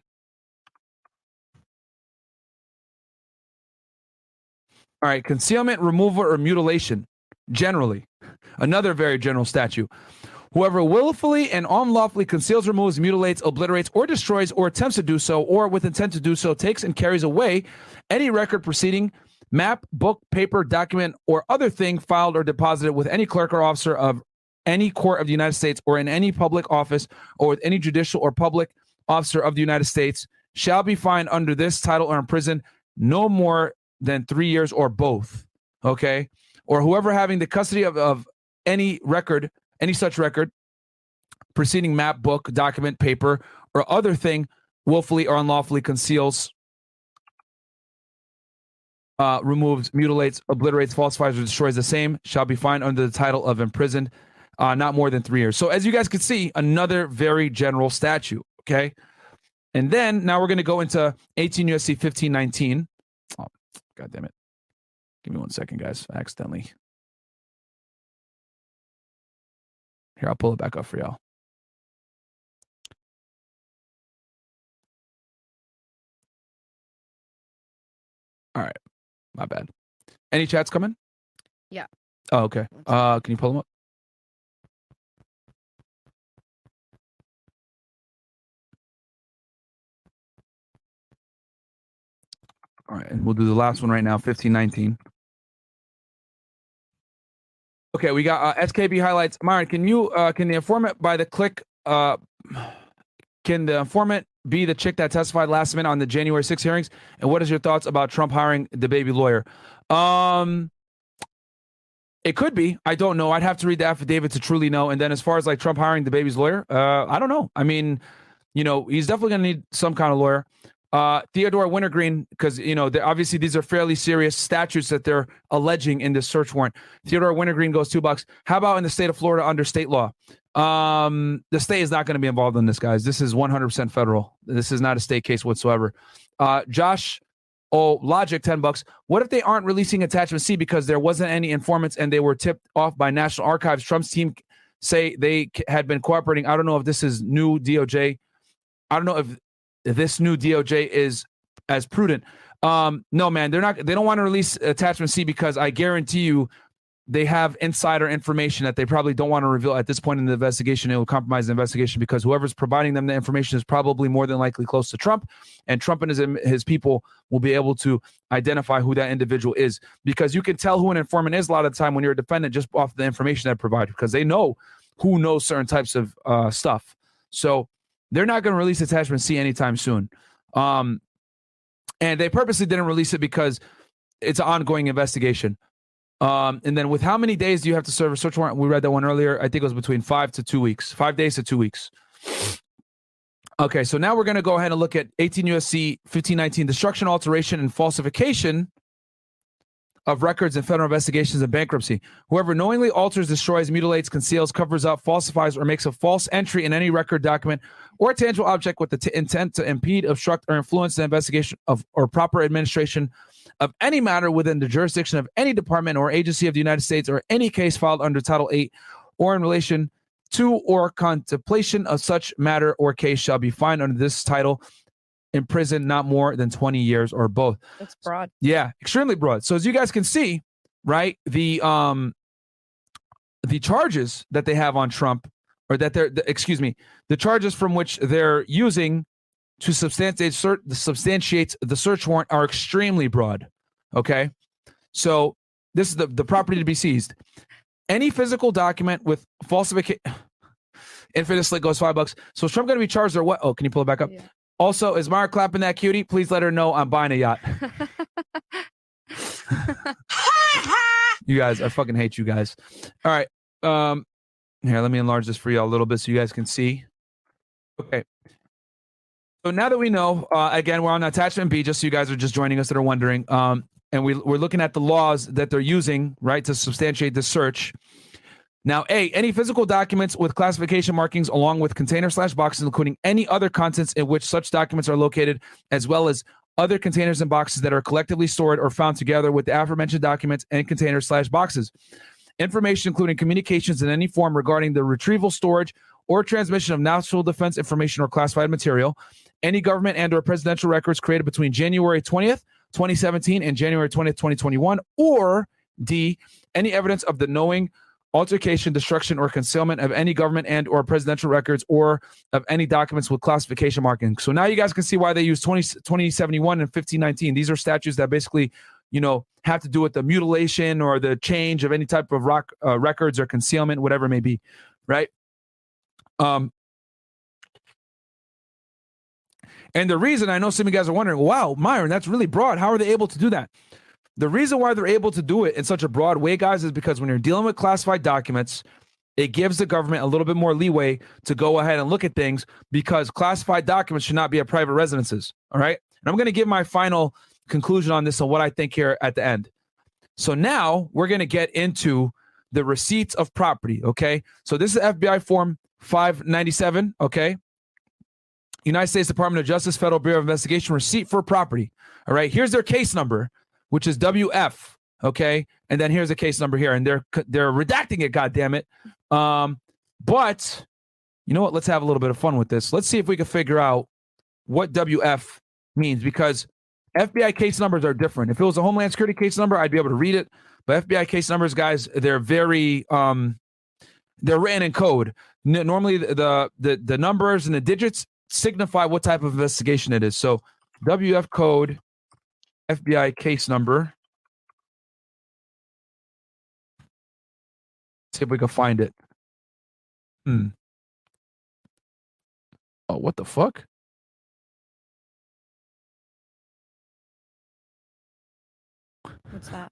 All right, concealment, removal, or mutilation, generally. Another very general statute. Whoever willfully and unlawfully conceals, removes, mutilates, obliterates, or destroys, or attempts to do so, or with intent to do so, takes and carries away any record, proceeding, map, book, paper, document, or other thing filed or deposited with any clerk or officer of any court of the United States, or in any public office, or with any judicial or public officer of the United States, shall be fined under this title or imprisoned no more than 3 years or both, okay? Or whoever having the custody of any record, any such record, proceeding, map, book, document, paper, or other thing, willfully or unlawfully conceals, removes, mutilates, obliterates, falsifies, or destroys the same, shall be fined under the title of imprisoned not more than 3 years. So as you guys can see, another very general statute, okay? And then now we're going to go into 18 USC 1519. God damn it. Give me 1 second, guys. I accidentally. Here, I'll pull it back up for y'all. All right. My bad. Any chats coming? Yeah. Oh, okay. Can you pull them up? All right, and we'll do the last one right now, 1519. Okay, we got SKB highlights. Myron, can the informant by the click? Can the informant be the chick that testified last minute on the January 6th hearings? And what is your thoughts about Trump hiring the baby lawyer? It could be. I don't know. I'd have to read the affidavit to truly know. And then as far as like Trump hiring the baby's lawyer, I don't know. I mean, you know, he's definitely going to need some kind of lawyer. Theodore Wintergreen, because, you know, obviously these are fairly serious statutes that they're alleging in this search warrant. Theodore Wintergreen goes $2. How about in the state of Florida under state law? The state is not going to be involved in this, guys. This is 100% federal. This is not a state case whatsoever. Josh Logic, $10. What if they aren't releasing attachment C because there wasn't any informants and they were tipped off by National Archives? Trump's team say they had been cooperating. I don't know if this is new DOJ. I don't know if this new DOJ is as prudent. No, man, they're not. They don't want to release attachment C because I guarantee you they have insider information that they probably don't want to reveal at this point in the investigation. It will compromise the investigation because whoever's providing them the information is probably more than likely close to Trump, and Trump and his people will be able to identify who that individual is, because you can tell who an informant is a lot of the time when you're a defendant just off the information that provided, because they know who knows certain types of stuff. So they're not going to release attachment C anytime soon. And they purposely didn't release it because it's an ongoing investigation. And then with how many days do you have to serve a search warrant? We read that one earlier. I think it was between 5 days to 2 weeks. Okay, so now we're going to go ahead and look at 18 USC 1519, destruction, alteration, and falsification of records in federal investigations and bankruptcy. Whoever knowingly alters, destroys, mutilates, conceals, covers up, falsifies, or makes a false entry in any record, document, or tangible object with the intent to impede, obstruct, or influence the investigation of or proper administration of any matter within the jurisdiction of any department or agency of the United States, or any case filed under Title 8 or in relation to or contemplation of such matter or case shall be fined under this title in prison not more than 20 years or both. That's broad. Yeah, extremely broad. So as you guys can see, right, the charges that they have on Trump, or that they're, excuse me, the charges from which they're using to substantiate the search warrant are extremely broad. Okay, so this is the property to be seized. Any physical document with falsification, infamously goes $5. So is Trump going to be charged or what? Oh, can you pull it back up? Yeah. Also, is Mara clapping that cutie? Please let her know I'm buying a yacht. You guys, I fucking hate you guys. All right. Here, let me enlarge this for y'all a little bit so you guys can see. Okay. So now that we know, again, we're on attachment B, just so you guys are just joining us that are wondering. And we're looking at the laws that they're using, right, to substantiate the search. Now, A, any physical documents with classification markings along with container/boxes, including any other contents in which such documents are located, as well as other containers and boxes that are collectively stored or found together with the aforementioned documents and containers/boxes. Information including communications in any form regarding the retrieval, storage, or transmission of national defense information or classified material. Any government and or presidential records created between January 20th, 2017 and January 20th, 2021, or D, any evidence of the knowing altercation, destruction, or concealment of any government and or presidential records or of any documents with classification marking. So now you guys can see why they use 2071 and 1519. These are statutes that basically, you know, have to do with the mutilation or the change of any type of records or concealment, whatever it may be, right? And the reason, I know some of you guys are wondering, wow, Myron, that's really broad. How are they able to do that? The reason why they're able to do it in such a broad way, guys, is because when you're dealing with classified documents, it gives the government a little bit more leeway to go ahead and look at things, because classified documents should not be at private residences, all right? And I'm going to give my final conclusion on this and what I think here at the end. So now we're going to get into the receipts of property, okay? So this is FBI Form 597, okay? United States Department of Justice, Federal Bureau of Investigation, receipt for property, all right? Here's their case number, which is WF, okay? And then here's a case number here, and they're redacting it, goddammit. But you know what? Let's have a little bit of fun with this. Let's see if we can figure out what WF means, because FBI case numbers are different. If it was a Homeland Security case number, I'd be able to read it. But FBI case numbers, guys, they're very they're written in code. Normally, the numbers and the digits signify what type of investigation it is. So WF code. FBI case number. Let's see if we can find it. Oh, what the fuck? What's that?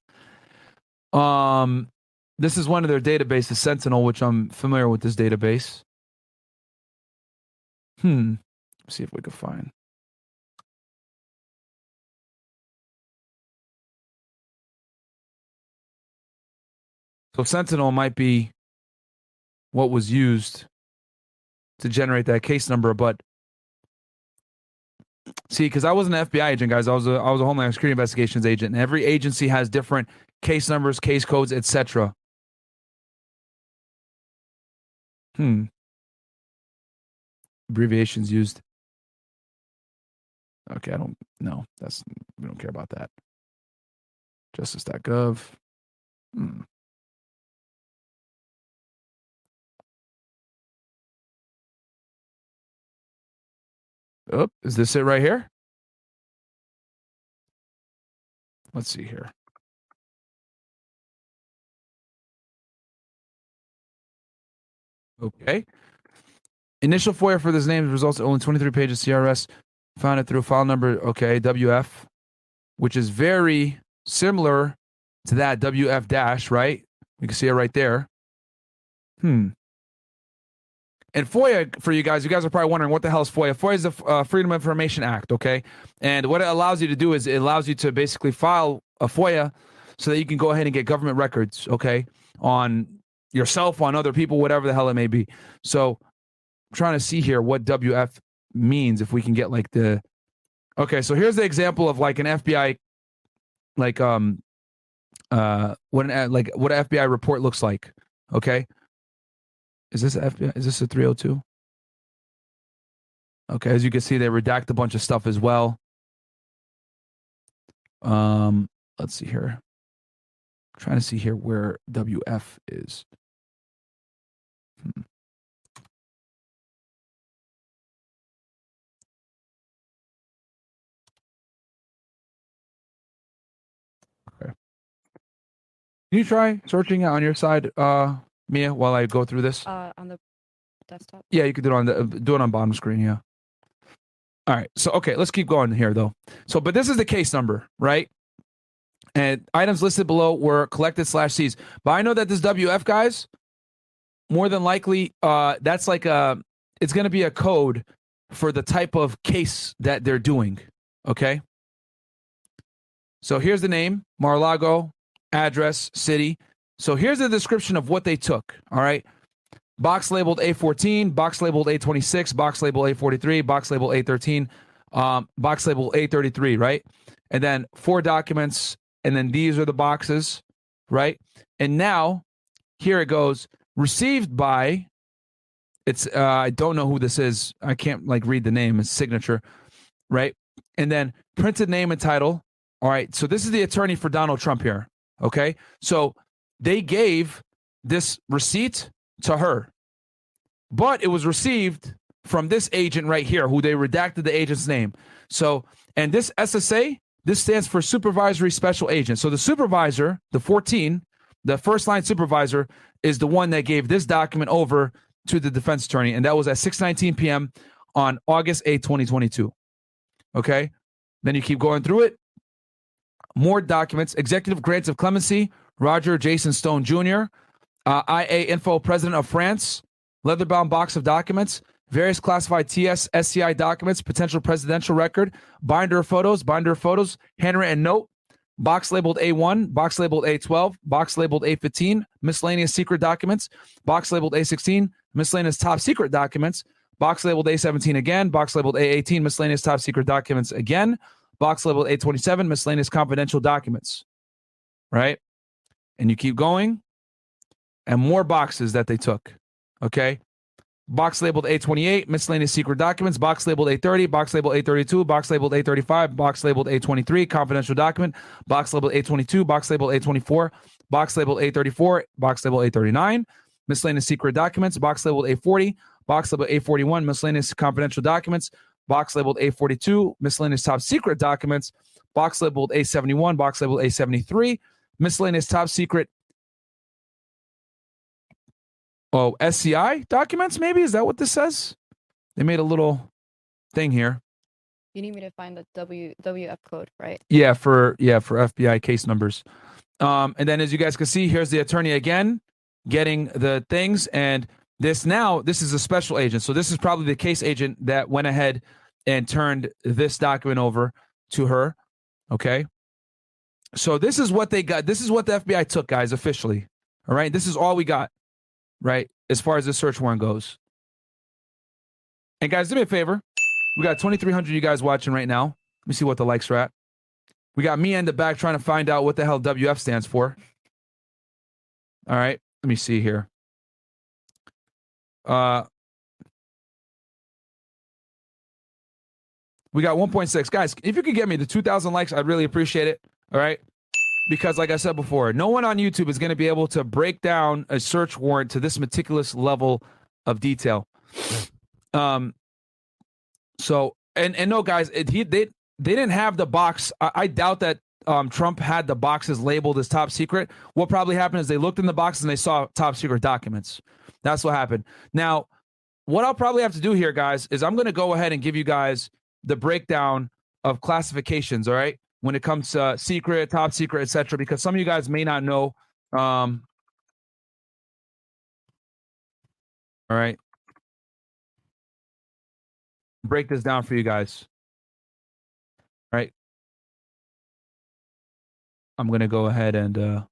This is one of their databases, Sentinel, which I'm familiar with this database. Let's see if we can find. So Sentinel might be what was used to generate that case number, but see, because I wasn't an FBI agent, guys, I was a Homeland Security Investigations agent, and every agency has different case numbers, case codes, etc. Abbreviations used. Okay, I don't know. That's, we don't care about that. Justice.gov. Oh, is this it right here? Let's see here. Okay. Initial FOIA for this name results in only 23 pages CRS. Found it through file number, okay, WF, which is very similar to that WF dash, right? You can see it right there. And FOIA, for you guys are probably wondering, what the hell is FOIA? FOIA is the Freedom of Information Act, okay? And what it allows you to do is it allows you to basically file a FOIA so that you can go ahead and get government records, okay, on yourself, on other people, whatever the hell it may be. So I'm trying to see here what WF means, if we can get like the... Okay, so here's the example of like an FBI, like what an FBI report looks like, okay? Is this FBI? Is this a 302? Okay, as you can see, they redact a bunch of stuff as well. Let's see here. I'm trying to see here where WF is. Can you try searching on your side, Mia, while I go through this? On the desktop? Yeah, you could do it on the bottom screen, yeah. All right, so, okay, let's keep going here, though. So, but this is the case number, right? And items listed below were collected / seized. But I know that this WF, guys, more than likely, that's like a, it's going to be a code for the type of case that they're doing, okay? So here's the name, Mar-a-Lago. Address, city. So here's the description of what they took. All right. Box labeled A14, box labeled A26, box labeled A43, box labeled A13, box labeled A33, right? And then 4 documents. And then these are the boxes, right? And now here it goes. Received by, it's, I don't know who this is. I can't like read the name, his signature, right? And then printed name and title. All right. So this is the attorney for Donald Trump here. Okay, so they gave this receipt to her, but it was received from this agent right here, who they redacted the agent's name. So, and this SSA, this stands for Supervisory Special Agent. So the supervisor, the 14, the first line supervisor, is the one that gave this document over to the defense attorney, and that was at 6:19 p.m. on August 8, 2022. Okay, then you keep going through it. More documents, executive grants of clemency, Roger Jason Stone Jr., IA info, president of France, leather-bound box of documents, various classified TS, SCI documents, potential presidential record, binder of photos, handwritten note, box labeled A1, box labeled A12, box labeled A15, miscellaneous secret documents, box labeled A16, miscellaneous top secret documents, box labeled A17 again, box labeled A18, miscellaneous top secret documents again, box labeled A27, miscellaneous confidential documents, right? And you keep going, and more boxes that they took, okay? Box labeled A28, miscellaneous secret documents, box labeled A30, box labeled A32, box labeled A35, box labeled A23, confidential document, box labeled A22, box labeled A24, box labeled A34, box labeled A39, miscellaneous secret documents, box labeled A40, box labeled A41, miscellaneous confidential documents, box labeled A42, miscellaneous top secret documents, box labeled A71, box labeled A73, miscellaneous top secret SCI documents, maybe? Is that what this says? They made a little thing here. You need me to find the WF code, right? Yeah, for FBI case numbers. And then as you guys can see, here's the attorney again getting the things, and This is a special agent. So this is probably the case agent that went ahead and turned this document over to her, okay? So this is what they got. This is what the FBI took, guys, officially, all right? This is all we got, right, as far as the search warrant goes. And, guys, do me a favor. We got 2,300 of you guys watching right now. Let me see what the likes are at. We got me in the back trying to find out what the hell WF stands for. All right, let me see here. We got 1.6. Guys, if you could get me the 2,000 likes, I'd really appreciate it, all right? Because like I said before, no one on YouTube is going to be able to break down a search warrant to this meticulous level of detail. So, no, guys, they didn't have the box. I doubt that Trump had the boxes labeled as top secret. What probably happened is they looked in the boxes and they saw top secret documents. That's what happened. Now, what I'll probably have to do here, guys, is I'm going to go ahead and give you guys the breakdown of classifications, all right, when it comes to secret, top secret, et cetera, because some of you guys may not know. All right. Break this down for you guys. All right. I'm going to go ahead and...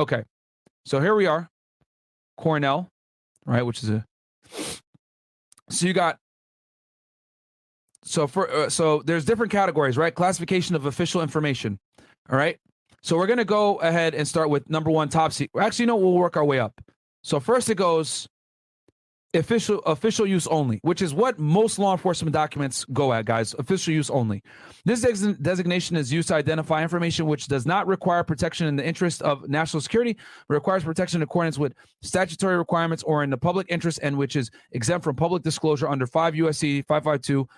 Okay. So here we are. Cornell, right? Which is a so there's different categories, right? Classification of official information. All right. So we're gonna go ahead and start with number 1, top secret. Actually, no, we'll work our way up. So first it goes official use only, which is what most law enforcement documents go at, guys. Official use only. This designation is used to identify information which does not require protection in the interest of national security, but requires protection in accordance with statutory requirements or in the public interest, and which is exempt from public disclosure under 5 USC 552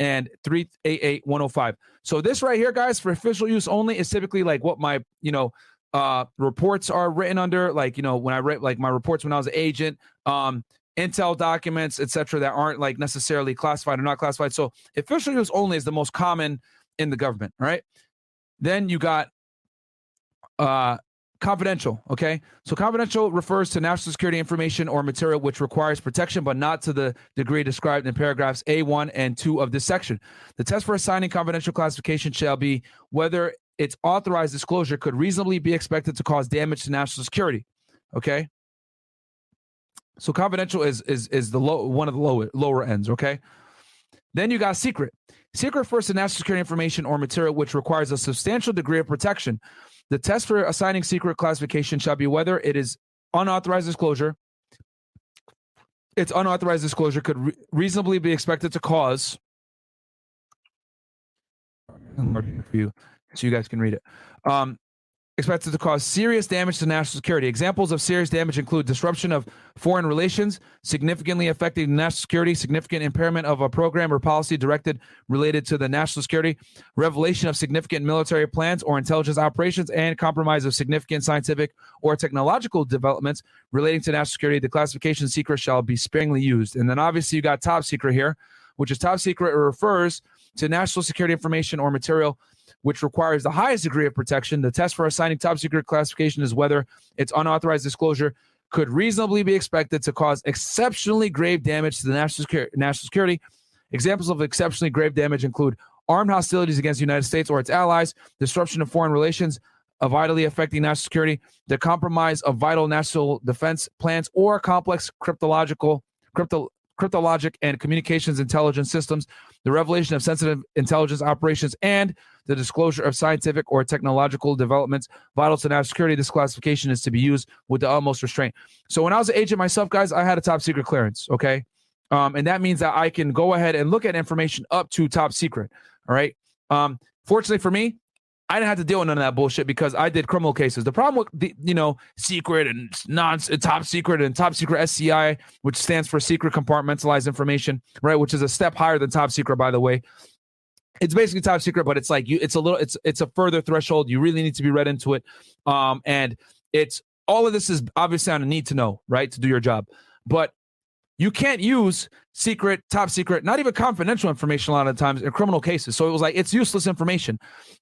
and 388-105. So this right here, guys, for official use only is typically like what my, reports are written under, like, when I write like my reports when I was an agent, intel documents, etc., that aren't like necessarily classified or not classified. So official use only is the most common in the government, right? Then you got confidential. Okay, so confidential refers to national security information or material which requires protection, but not to the degree described in paragraphs A1 and 2 of this section. The test for assigning confidential classification shall be whether its authorized disclosure could reasonably be expected to cause damage to national security. Okay. So confidential is the low, one of the lower ends, okay? Then you got secret. Secret refers to national security information or material which requires a substantial degree of protection. The test for assigning secret classification shall be whether it is unauthorized disclosure. Its unauthorized disclosure could reasonably be expected to cause. I'm marking for you so you guys can read it. Expected to cause serious damage to national security. Examples of serious damage include disruption of foreign relations, significantly affecting national security, significant impairment of a program or policy directed related to the national security, revelation of significant military plans or intelligence operations, and compromise of significant scientific or technological developments relating to national security. The classification secret shall be sparingly used. And then obviously you got top secret here, which is top secret. It refers to national security information or material which requires the highest degree of protection. The test for assigning top secret classification is whether its unauthorized disclosure could reasonably be expected to cause exceptionally grave damage to the national security. Examples of exceptionally grave damage include armed hostilities against the United States or its allies, disruption of foreign relations, vitally affecting national security, the compromise of vital national defense plans, or complex cryptologic and communications intelligence systems, the revelation of sensitive intelligence operations, and the disclosure of scientific or technological developments vital to national security. This classification is to be used with the utmost restraint. So when I was an agent myself, guys, I had a top secret clearance, okay? And that means that I can go ahead and look at information up to top secret, all right? Fortunately for me, I didn't have to deal with none of that bullshit because I did criminal cases. The problem with the, secret and top secret and top secret SCI, which stands for secret compartmentalized information, right? Which is a step higher than top secret, by the way. It's basically top secret, but it's like it's a further threshold. You really need to be read into it. And it's all of this is obviously on a need to know, right? To do your job, but you can't use secret, top secret, not even confidential information a lot of the times in criminal cases. So it was like, it's useless information.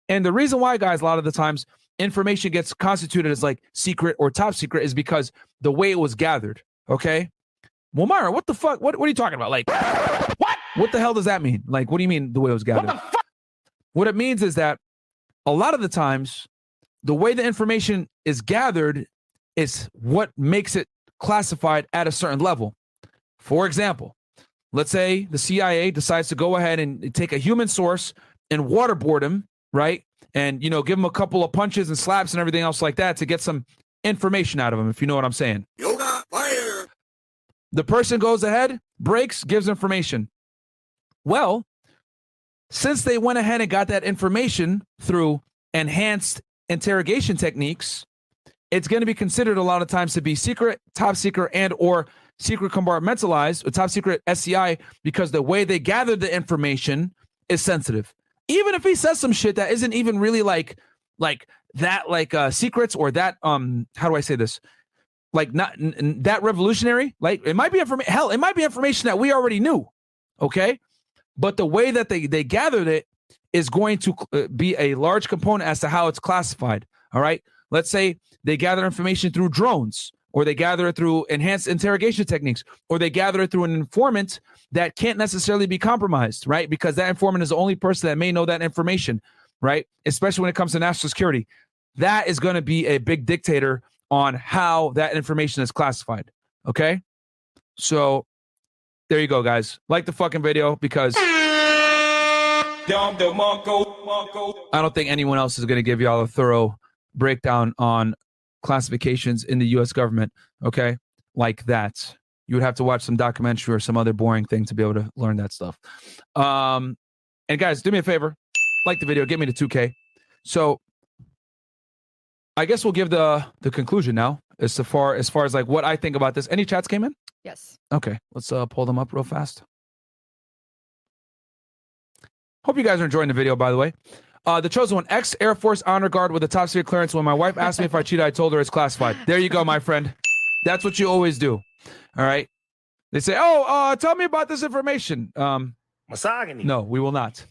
And the reason why, guys, a lot of the times information gets constituted as like secret or top secret is because the way it was gathered. Okay. Well, Myra, what the fuck? What are you talking about? Like, what the hell does that mean? Like, what do you mean the way it was gathered? What the fuck? What it means is that a lot of the times the way the information is gathered is what makes it classified at a certain level. For example, let's say the CIA decides to go ahead and take a human source and waterboard him, right? And, give him a couple of punches and slaps and everything else like that to get some information out of him, if you know what I'm saying. Yoga, fire. The person goes ahead, breaks, gives information. Well, since they went ahead and got that information through enhanced interrogation techniques, it's going to be considered a lot of times to be secret, top secret, and or secret compartmentalized or top secret SCI because the way they gathered the information is sensitive. Even if he says some shit that isn't even really like secrets or that, how do I say this? Like not that revolutionary, like it might be information. Hell, it might be information that we already knew. Okay. But the way that they gathered it is going to be a large component as to how it's classified. All right. Let's say they gather information through drones, or they gather it through enhanced interrogation techniques, or they gather it through an informant that can't necessarily be compromised, right? Because that informant is the only person that may know that information, right? Especially when it comes to national security. That is going to be a big dictator on how that information is classified, okay? So there you go, guys. Like the fucking video because I don't think anyone else is going to give y'all a thorough breakdown on classifications in the U.S. government. Okay. like that. You would have to watch some documentary or some other boring thing to be able to learn that stuff. And guys, do me a favor. Like the video. Get me to 2K. So I guess we'll give the conclusion now as far as like what I think about this. Any chats came in? Yes. Okay. Let's pull them up real fast. Hope you guys are enjoying the video, by the way. The chosen one, ex-Air Force honor guard with a top secret clearance. When my wife asked me if I cheated, I told her it's classified. There you go, my friend. That's what you always do. All right. They say, tell me about this information. Misogyny. No, we will not.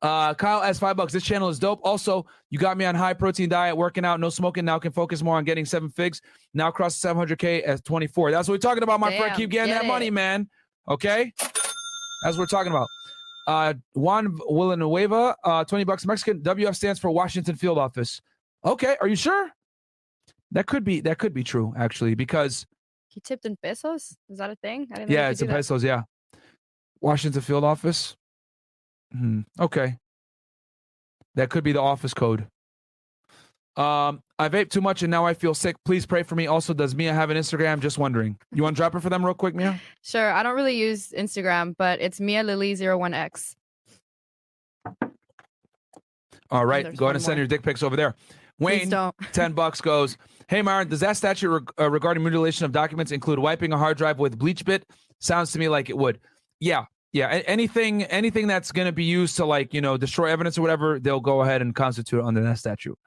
Kyle asks $5. This channel is dope. Also, you got me on high protein diet, working out, no smoking. Now can focus more on getting 7 figs. Now cross 700K at 24. That's what we're talking about, my friend. Keep getting that money, man. Okay. That's what we're talking about. Juan Villanueva, $20 Mexican. WF stands for Washington Field Office. Okay, are you sure? That could be true, actually, because he tipped in pesos. Is that a thing? I didn't know. Yeah, it's in pesos. Yeah, Washington Field Office. Okay, that could be the office code. I vape too much and now I feel sick. Please pray for me. Also, does Mia have an Instagram? Just wondering. You want to drop it for them real quick, Mia? Sure. I don't really use Instagram, but it's Mia Lily 01X. All right. Go ahead and send your dick pics over there. Wayne, $10 goes, hey, Myron, does that statute regarding mutilation of documents include wiping a hard drive with bleach bit? Sounds to me like it would. Yeah. Yeah. Anything that's going to be used to, like, you know, destroy evidence or whatever, they'll go ahead and constitute it under that statute.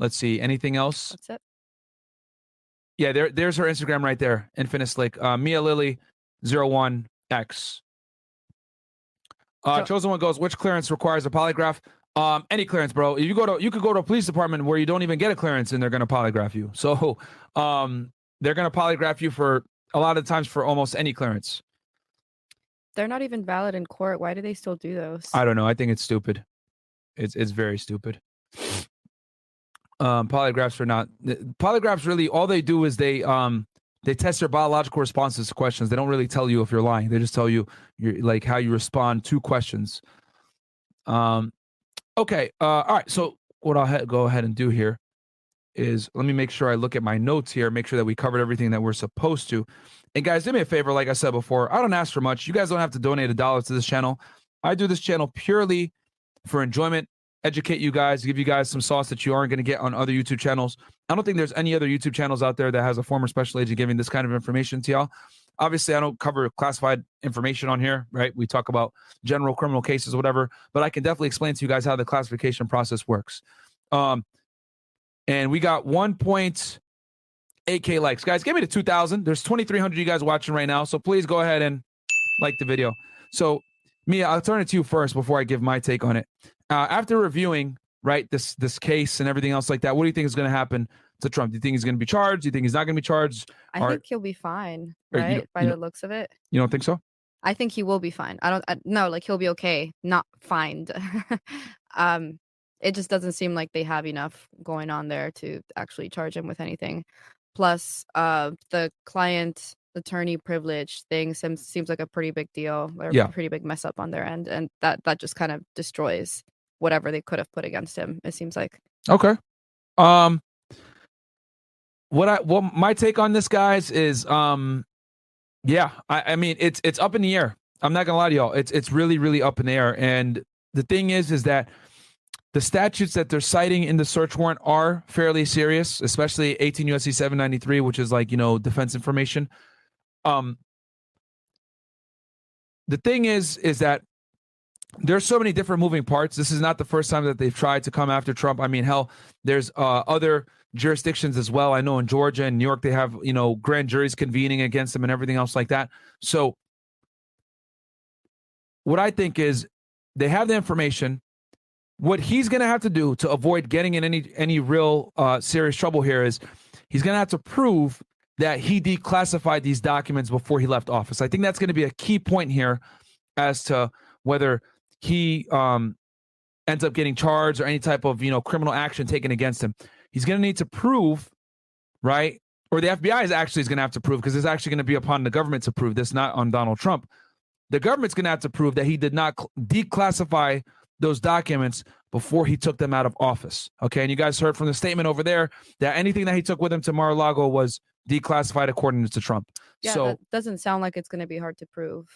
Let's see. Anything else? That's it. Yeah, there's her Instagram right there. Infinite Slick. Mia Lily 01X. Chosen one goes, which clearance requires a polygraph? Any clearance, bro. If you could go to a police department where you don't even get a clearance and they're gonna polygraph you. So they're gonna polygraph you for a lot of times for almost any clearance. They're not even valid in court. Why do they still do those? I don't know. I think it's stupid. It's very stupid. Polygraphs really all they do is they test your biological responses to questions. They don't really tell you if you're lying. They just tell you like how you respond to questions. Okay. All right. So what I'll go ahead and do here is let me make sure I look at my notes here, make sure that we covered everything that we're supposed to. And guys, do me a favor. Like I said before, I don't ask for much. You guys don't have to donate $1 to this channel. I do this channel purely for enjoyment. Educate you guys, give you guys some sauce that you aren't going to get on other YouTube channels. I don't think there's any other YouTube channels out there that has a former special agent giving this kind of information to y'all. Obviously, I don't cover classified information on here, right? We talk about general criminal cases, whatever, but I can definitely explain to you guys how the classification process works. And we got 1.8K likes. Guys, get me to 2,000. There's 2,300 of you guys watching right now, so please go ahead and like the video. So, Mia, I'll turn it to you first before I give my take on it. After reviewing, right, this case and everything else like that, what do you think is going to happen to Trump? Do you think he's going to be charged? Do you think he's not going to be charged? I think he'll be fine, right? By the looks of it. You don't think so? I think he will be fine. No, he'll be okay, not fined. It just doesn't seem like they have enough going on there to actually charge him with anything. Plus, the client attorney privilege thing seems like a pretty big deal, or a pretty big mess up on their end, and that just kind of destroys whatever they could have put against him, it seems like. Okay. My take on this, guys, is I mean it's up in the air. I'm not gonna lie to y'all, it's really, really up in the air. And the thing is that the statutes that they're citing in the search warrant are fairly serious, especially 18 USC 793, which is like, you know, defense information. The thing is that there's so many different moving parts. This is not the first time that they've tried to come after Trump. I mean, hell, there's other jurisdictions as well. I know in Georgia and New York, they have, you know, grand juries convening against him and everything else like that. So what I think is they have the information. What he's going to have to do to avoid getting in any real serious trouble here is he's going to have to prove that he declassified these documents before he left office. I think that's going to be a key point here as to whether he ends up getting charged or any type of, you know, criminal action taken against him. He's going to need to prove, right? Or the FBI is going to have to prove, because it's actually going to be upon the government to prove this, not on Donald Trump. The government's going to have to prove that he did not declassify those documents before he took them out of office. Okay. And you guys heard from the statement over there that anything that he took with him to Mar-a-Lago was declassified according to Trump. Yeah, so that doesn't sound like it's going to be hard to prove.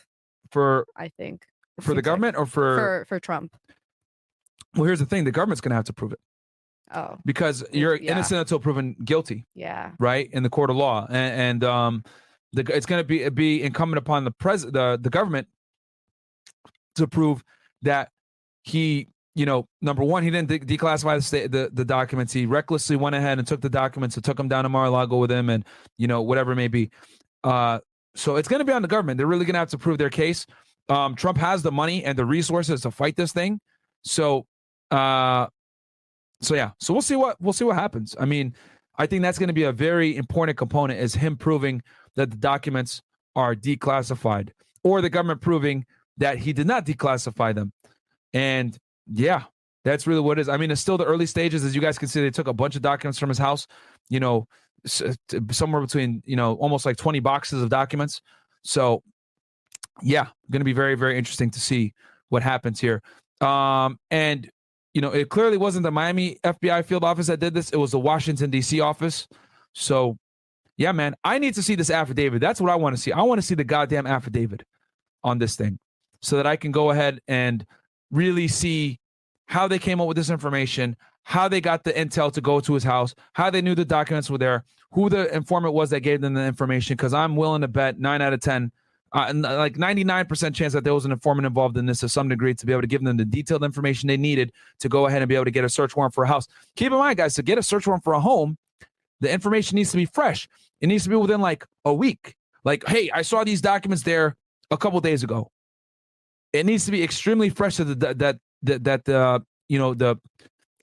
For the government, like, or for Trump? Well, here's the thing: the government's going to have to prove it. Oh, because you're innocent until proven guilty. Yeah, right, in the court of law, and it's going to be incumbent upon the government to prove that he, you know, number one, he didn't declassify the documents. He recklessly went ahead and took the documents and took them down to Mar-a-Lago with him, and, you know, whatever it may be. So it's going to be on the government. They're really going to have to prove their case. Trump has the money and the resources to fight this thing. So yeah. So we'll see what happens. I mean, I think that's going to be a very important component, is him proving that the documents are declassified, or the government proving that he did not declassify them. And yeah, that's really what it is. I mean, it's still the early stages. As you guys can see, they took a bunch of documents from his house, you know, somewhere between, you know, almost like 20 boxes of documents. So yeah, going to be very, very interesting to see what happens here. And, you know, it clearly wasn't the Miami FBI field office that did this. It was the Washington, D.C. office. So yeah, man, I need to see this affidavit. That's what I want to see. I want to see the goddamn affidavit on this thing, so that I can go ahead and really see how they came up with this information, how they got the intel to go to his house, how they knew the documents were there, who the informant was that gave them the information, because I'm willing to bet 9 out of 10, like 99% chance that there was an informant involved in this to some degree, to be able to give them the detailed information they needed to go ahead and be able to get a search warrant for a house. Keep in mind, guys, to get a search warrant for a home, the information needs to be fresh. It needs to be within like a week. Like, hey, I saw these documents there a couple days ago. It needs to be extremely fresh so that you know, the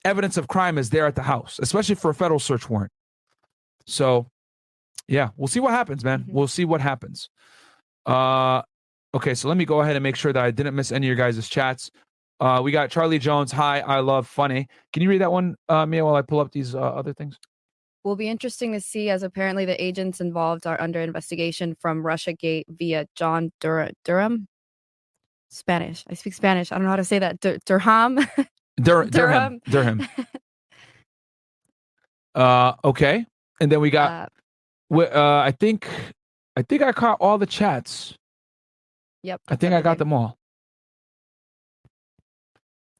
evidence of crime is there at the house, especially for a federal search warrant. So, yeah, we'll see what happens, man. Mm-hmm. We'll see what happens. Okay, so let me go ahead and make sure that I didn't miss any of your guys' chats. We got Charlie Jones. Hi, I love funny. Can you read that one, Mia, while I pull up these other things? Will be interesting to see, as apparently the agents involved are under investigation from Russiagate via John Durham. Spanish. I speak Spanish. I don't know how to say that. Durham. Okay. And then we got, I think I caught all the chats. Yep. I think I got them all.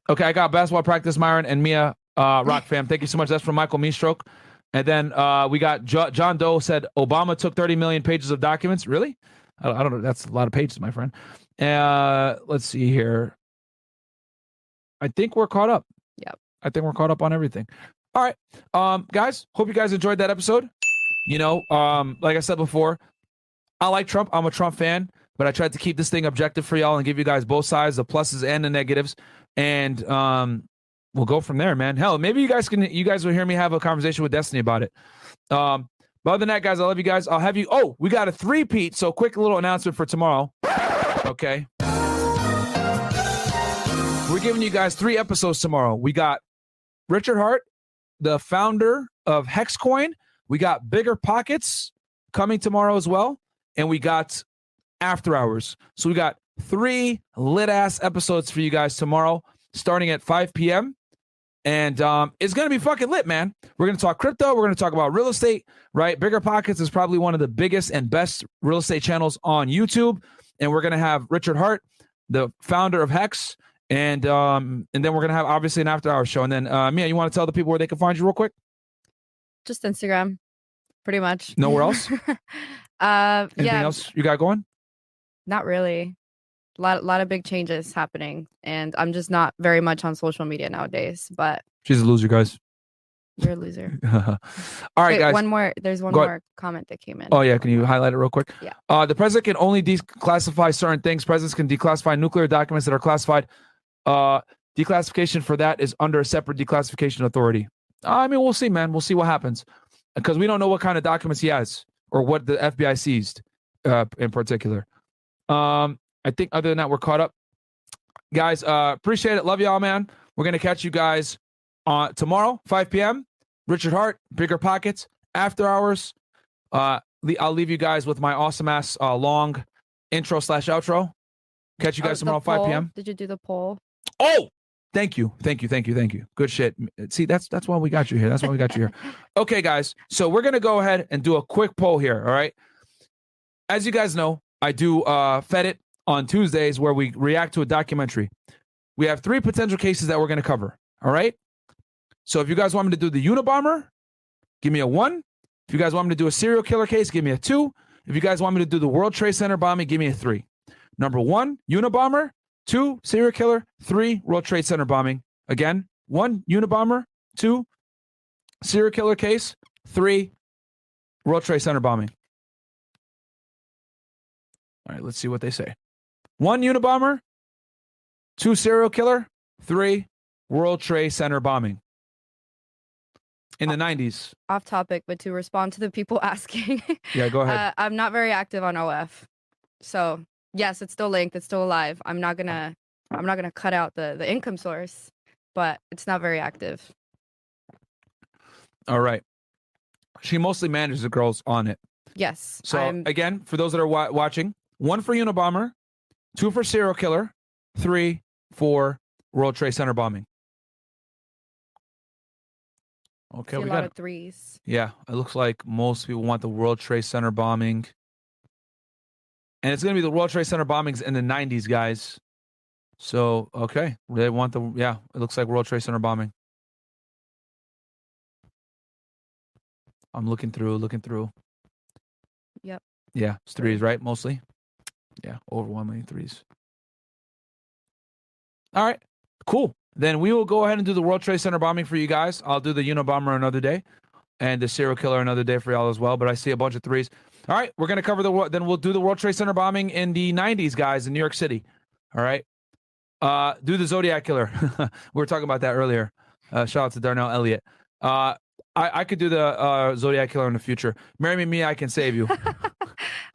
Okay. I got basketball practice, Myron and Mia, Rock fam. Thank you so much. That's from Michael Meestroke. And then we got John Doe said, Obama took 30 million pages of documents. Really? I don't know. That's a lot of pages, my friend. Let's see here. I think we're caught up. Yep. I think we're caught up on everything. All right. Guys, hope you guys enjoyed that episode. You know, like I said before, I like Trump. I'm a Trump fan, but I tried to keep this thing objective for y'all and give you guys both sides, the pluses and the negatives. And we'll go from there, man. Hell, maybe you guys will hear me have a conversation with Destiny about it. But other than that, guys, I love you guys. I'll have you. Oh, we got a three-peat. So quick little announcement for tomorrow. Okay. We're giving you guys 3 episodes tomorrow. We got Richard Hart, the founder of HexCoin. We got Bigger Pockets coming tomorrow as well. And we got After Hours. So we got 3 lit-ass episodes for you guys tomorrow, starting at 5 p.m. And it's going to be fucking lit, man. We're going to talk crypto. We're going to talk about real estate, right? Bigger Pockets is probably one of the biggest and best real estate channels on YouTube. And we're going to have Richard Hart, the founder of Hex. And then we're going to have, obviously, an after-hour show. And then, Mia, you want to tell the people where they can find you real quick? Just Instagram, pretty much. Nowhere else? Anything else you got going? Not really. A lot of big changes happening, and I'm just not very much on social media nowadays. But she's a loser, guys. You're a loser. All right, guys. There's one more comment that came in. Oh yeah, can you highlight it real quick? Yeah. The president can only declassify certain things. Presidents can declassify nuclear documents that are classified. Declassification for that is under a separate declassification authority. I mean, we'll see, man. We'll see what happens, because we don't know what kind of documents he has or what the FBI seized in particular. I think other than that, we're caught up. Guys, appreciate it. Love y'all, man. We're going to catch you guys tomorrow, 5 p.m. Richard Hart, Bigger Pockets, After Hours. I'll leave you guys with my awesome-ass long intro/outro. Catch you guys tomorrow, 5 p.m. Did you do the poll? Oh, Thank you. Good shit. See, that's why we got you here. Okay, guys. So we're going to go ahead and do a quick poll here. All right. As you guys know, I do Fed It on Tuesdays where we react to a documentary. We have three potential cases that we're going to cover. All right. So if you guys want me to do the Unabomber, give me a 1. If you guys want me to do a serial killer case, give me a 2. If you guys want me to do the World Trade Center bombing, give me a 3. Number 1, Unabomber. 2, serial killer. 3, World Trade Center bombing. Again, 1, Unabomber. 2, serial killer case. 3, World Trade Center bombing. All right, let's see what they say. 1, Unabomber. 2, serial killer. 3, World Trade Center bombing. In the 90s. Off topic, but to respond to the people asking. Yeah, go ahead. I'm not very active on OF. So... yes, it's still linked. It's still alive. I'm not gonna cut out the income source, but it's not very active. All right. She mostly manages the girls on it. Yes. So again, for those that are watching, 1 for Unabomber, 2 for serial killer, 3 for World Trade Center bombing. Okay, we got a lot of 3s. Yeah, it looks like most people want the World Trade Center bombing. And it's going to be the World Trade Center bombings in the 90s, guys. So, okay. They want the, yeah, it looks like World Trade Center bombing. I'm looking through. Yep. Yeah, it's 3s, right? Mostly. Yeah, overwhelmingly 3s. All right, cool. Then we will go ahead and do the World Trade Center bombing for you guys. I'll do the Unabomber another day and the serial killer another day for y'all as well. But I see a bunch of 3s. All right, we're going to cover the, then we'll do the World Trade Center bombing in the 90s, guys, in New York City. All right. Do the Zodiac Killer. We were talking about that earlier. Shout out to Darnell Elliott. I could do the Zodiac Killer in the future. Marry me, Mia, I can save you.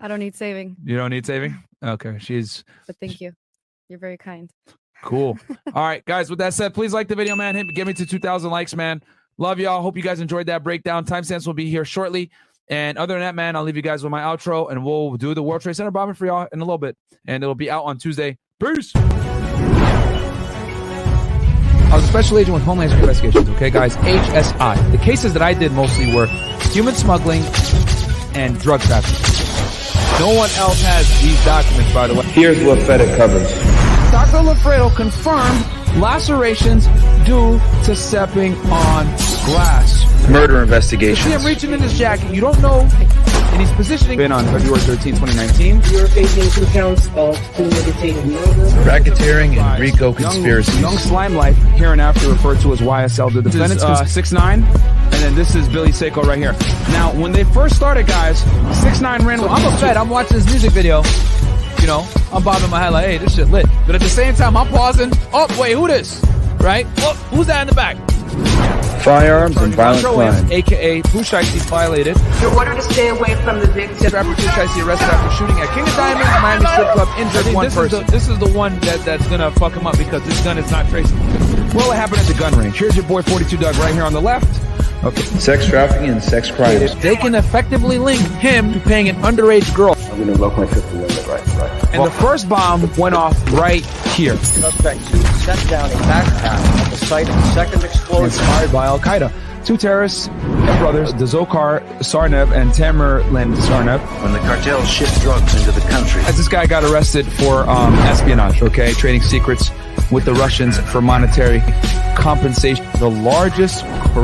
I don't need saving. You don't need saving? Okay, she's... but thank you. You're very kind. Cool. All right, guys, with that said, please like the video, man. Get me to 2,000 likes, man. Love y'all. Hope you guys enjoyed that breakdown. Timestamps will be here shortly. And other than that, man, I'll leave you guys with my outro, and we'll do the World Trade Center bombing for y'all in a little bit. And it'll be out on Tuesday. Peace! I was a special agent with Homeland Security Investigations, okay, guys? HSI. The cases that I did mostly were human smuggling and drug trafficking. No one else has these documents, by the way. Here's what FedEx covers. Dr. Lafredo confirmed lacerations due to stepping on glass. Murder investigation. You see him reaching in his jacket. You don't know. And he's positioning. Been on February 13, 2019. You're facing 2 counts of premeditated murder. Racketeering and RICO conspiracies. Young Slime Life, hereinafter referred to as YSL. The defendants is 6ix9ine. And then this is Billy Seiko right here. Now, when they first started, guys, 6ix9ine ran with, I'm a Fed. I'm watching this music video. You know, I'm bobbing my head like, hey, this shit lit. But at the same time, I'm pausing. Oh, wait, who this? Right? Oh, who's that in the back? Firearms and violent crimes, a.k.a. Pusheysi violated. In order to stay away from the victim. Rapper Pusheysi arrested after shooting at King of Diamonds, Miami Strip Club, injured one person. This is the one that's going to fuck him up because this gun is not traceable. Well, it happened at the gun range. Here's your boy 42 Doug right here on the left. Okay. Sex trafficking and sex crimes. They can effectively link him to paying an underage girl. I'm going to lock my 50 limit, right. And the first bomb went off right here. Suspect 2 set down a backpack at the site of the second explosion. Inspired by Al-Qaeda. 2 terrorists and brothers, Dzhokhar Tsarnaev and Tamerlan Tsarnaev. When the cartels ship drugs into the country. As this guy got arrested for espionage, okay, trading secrets with the Russians for monetary compensation. The largest corruption.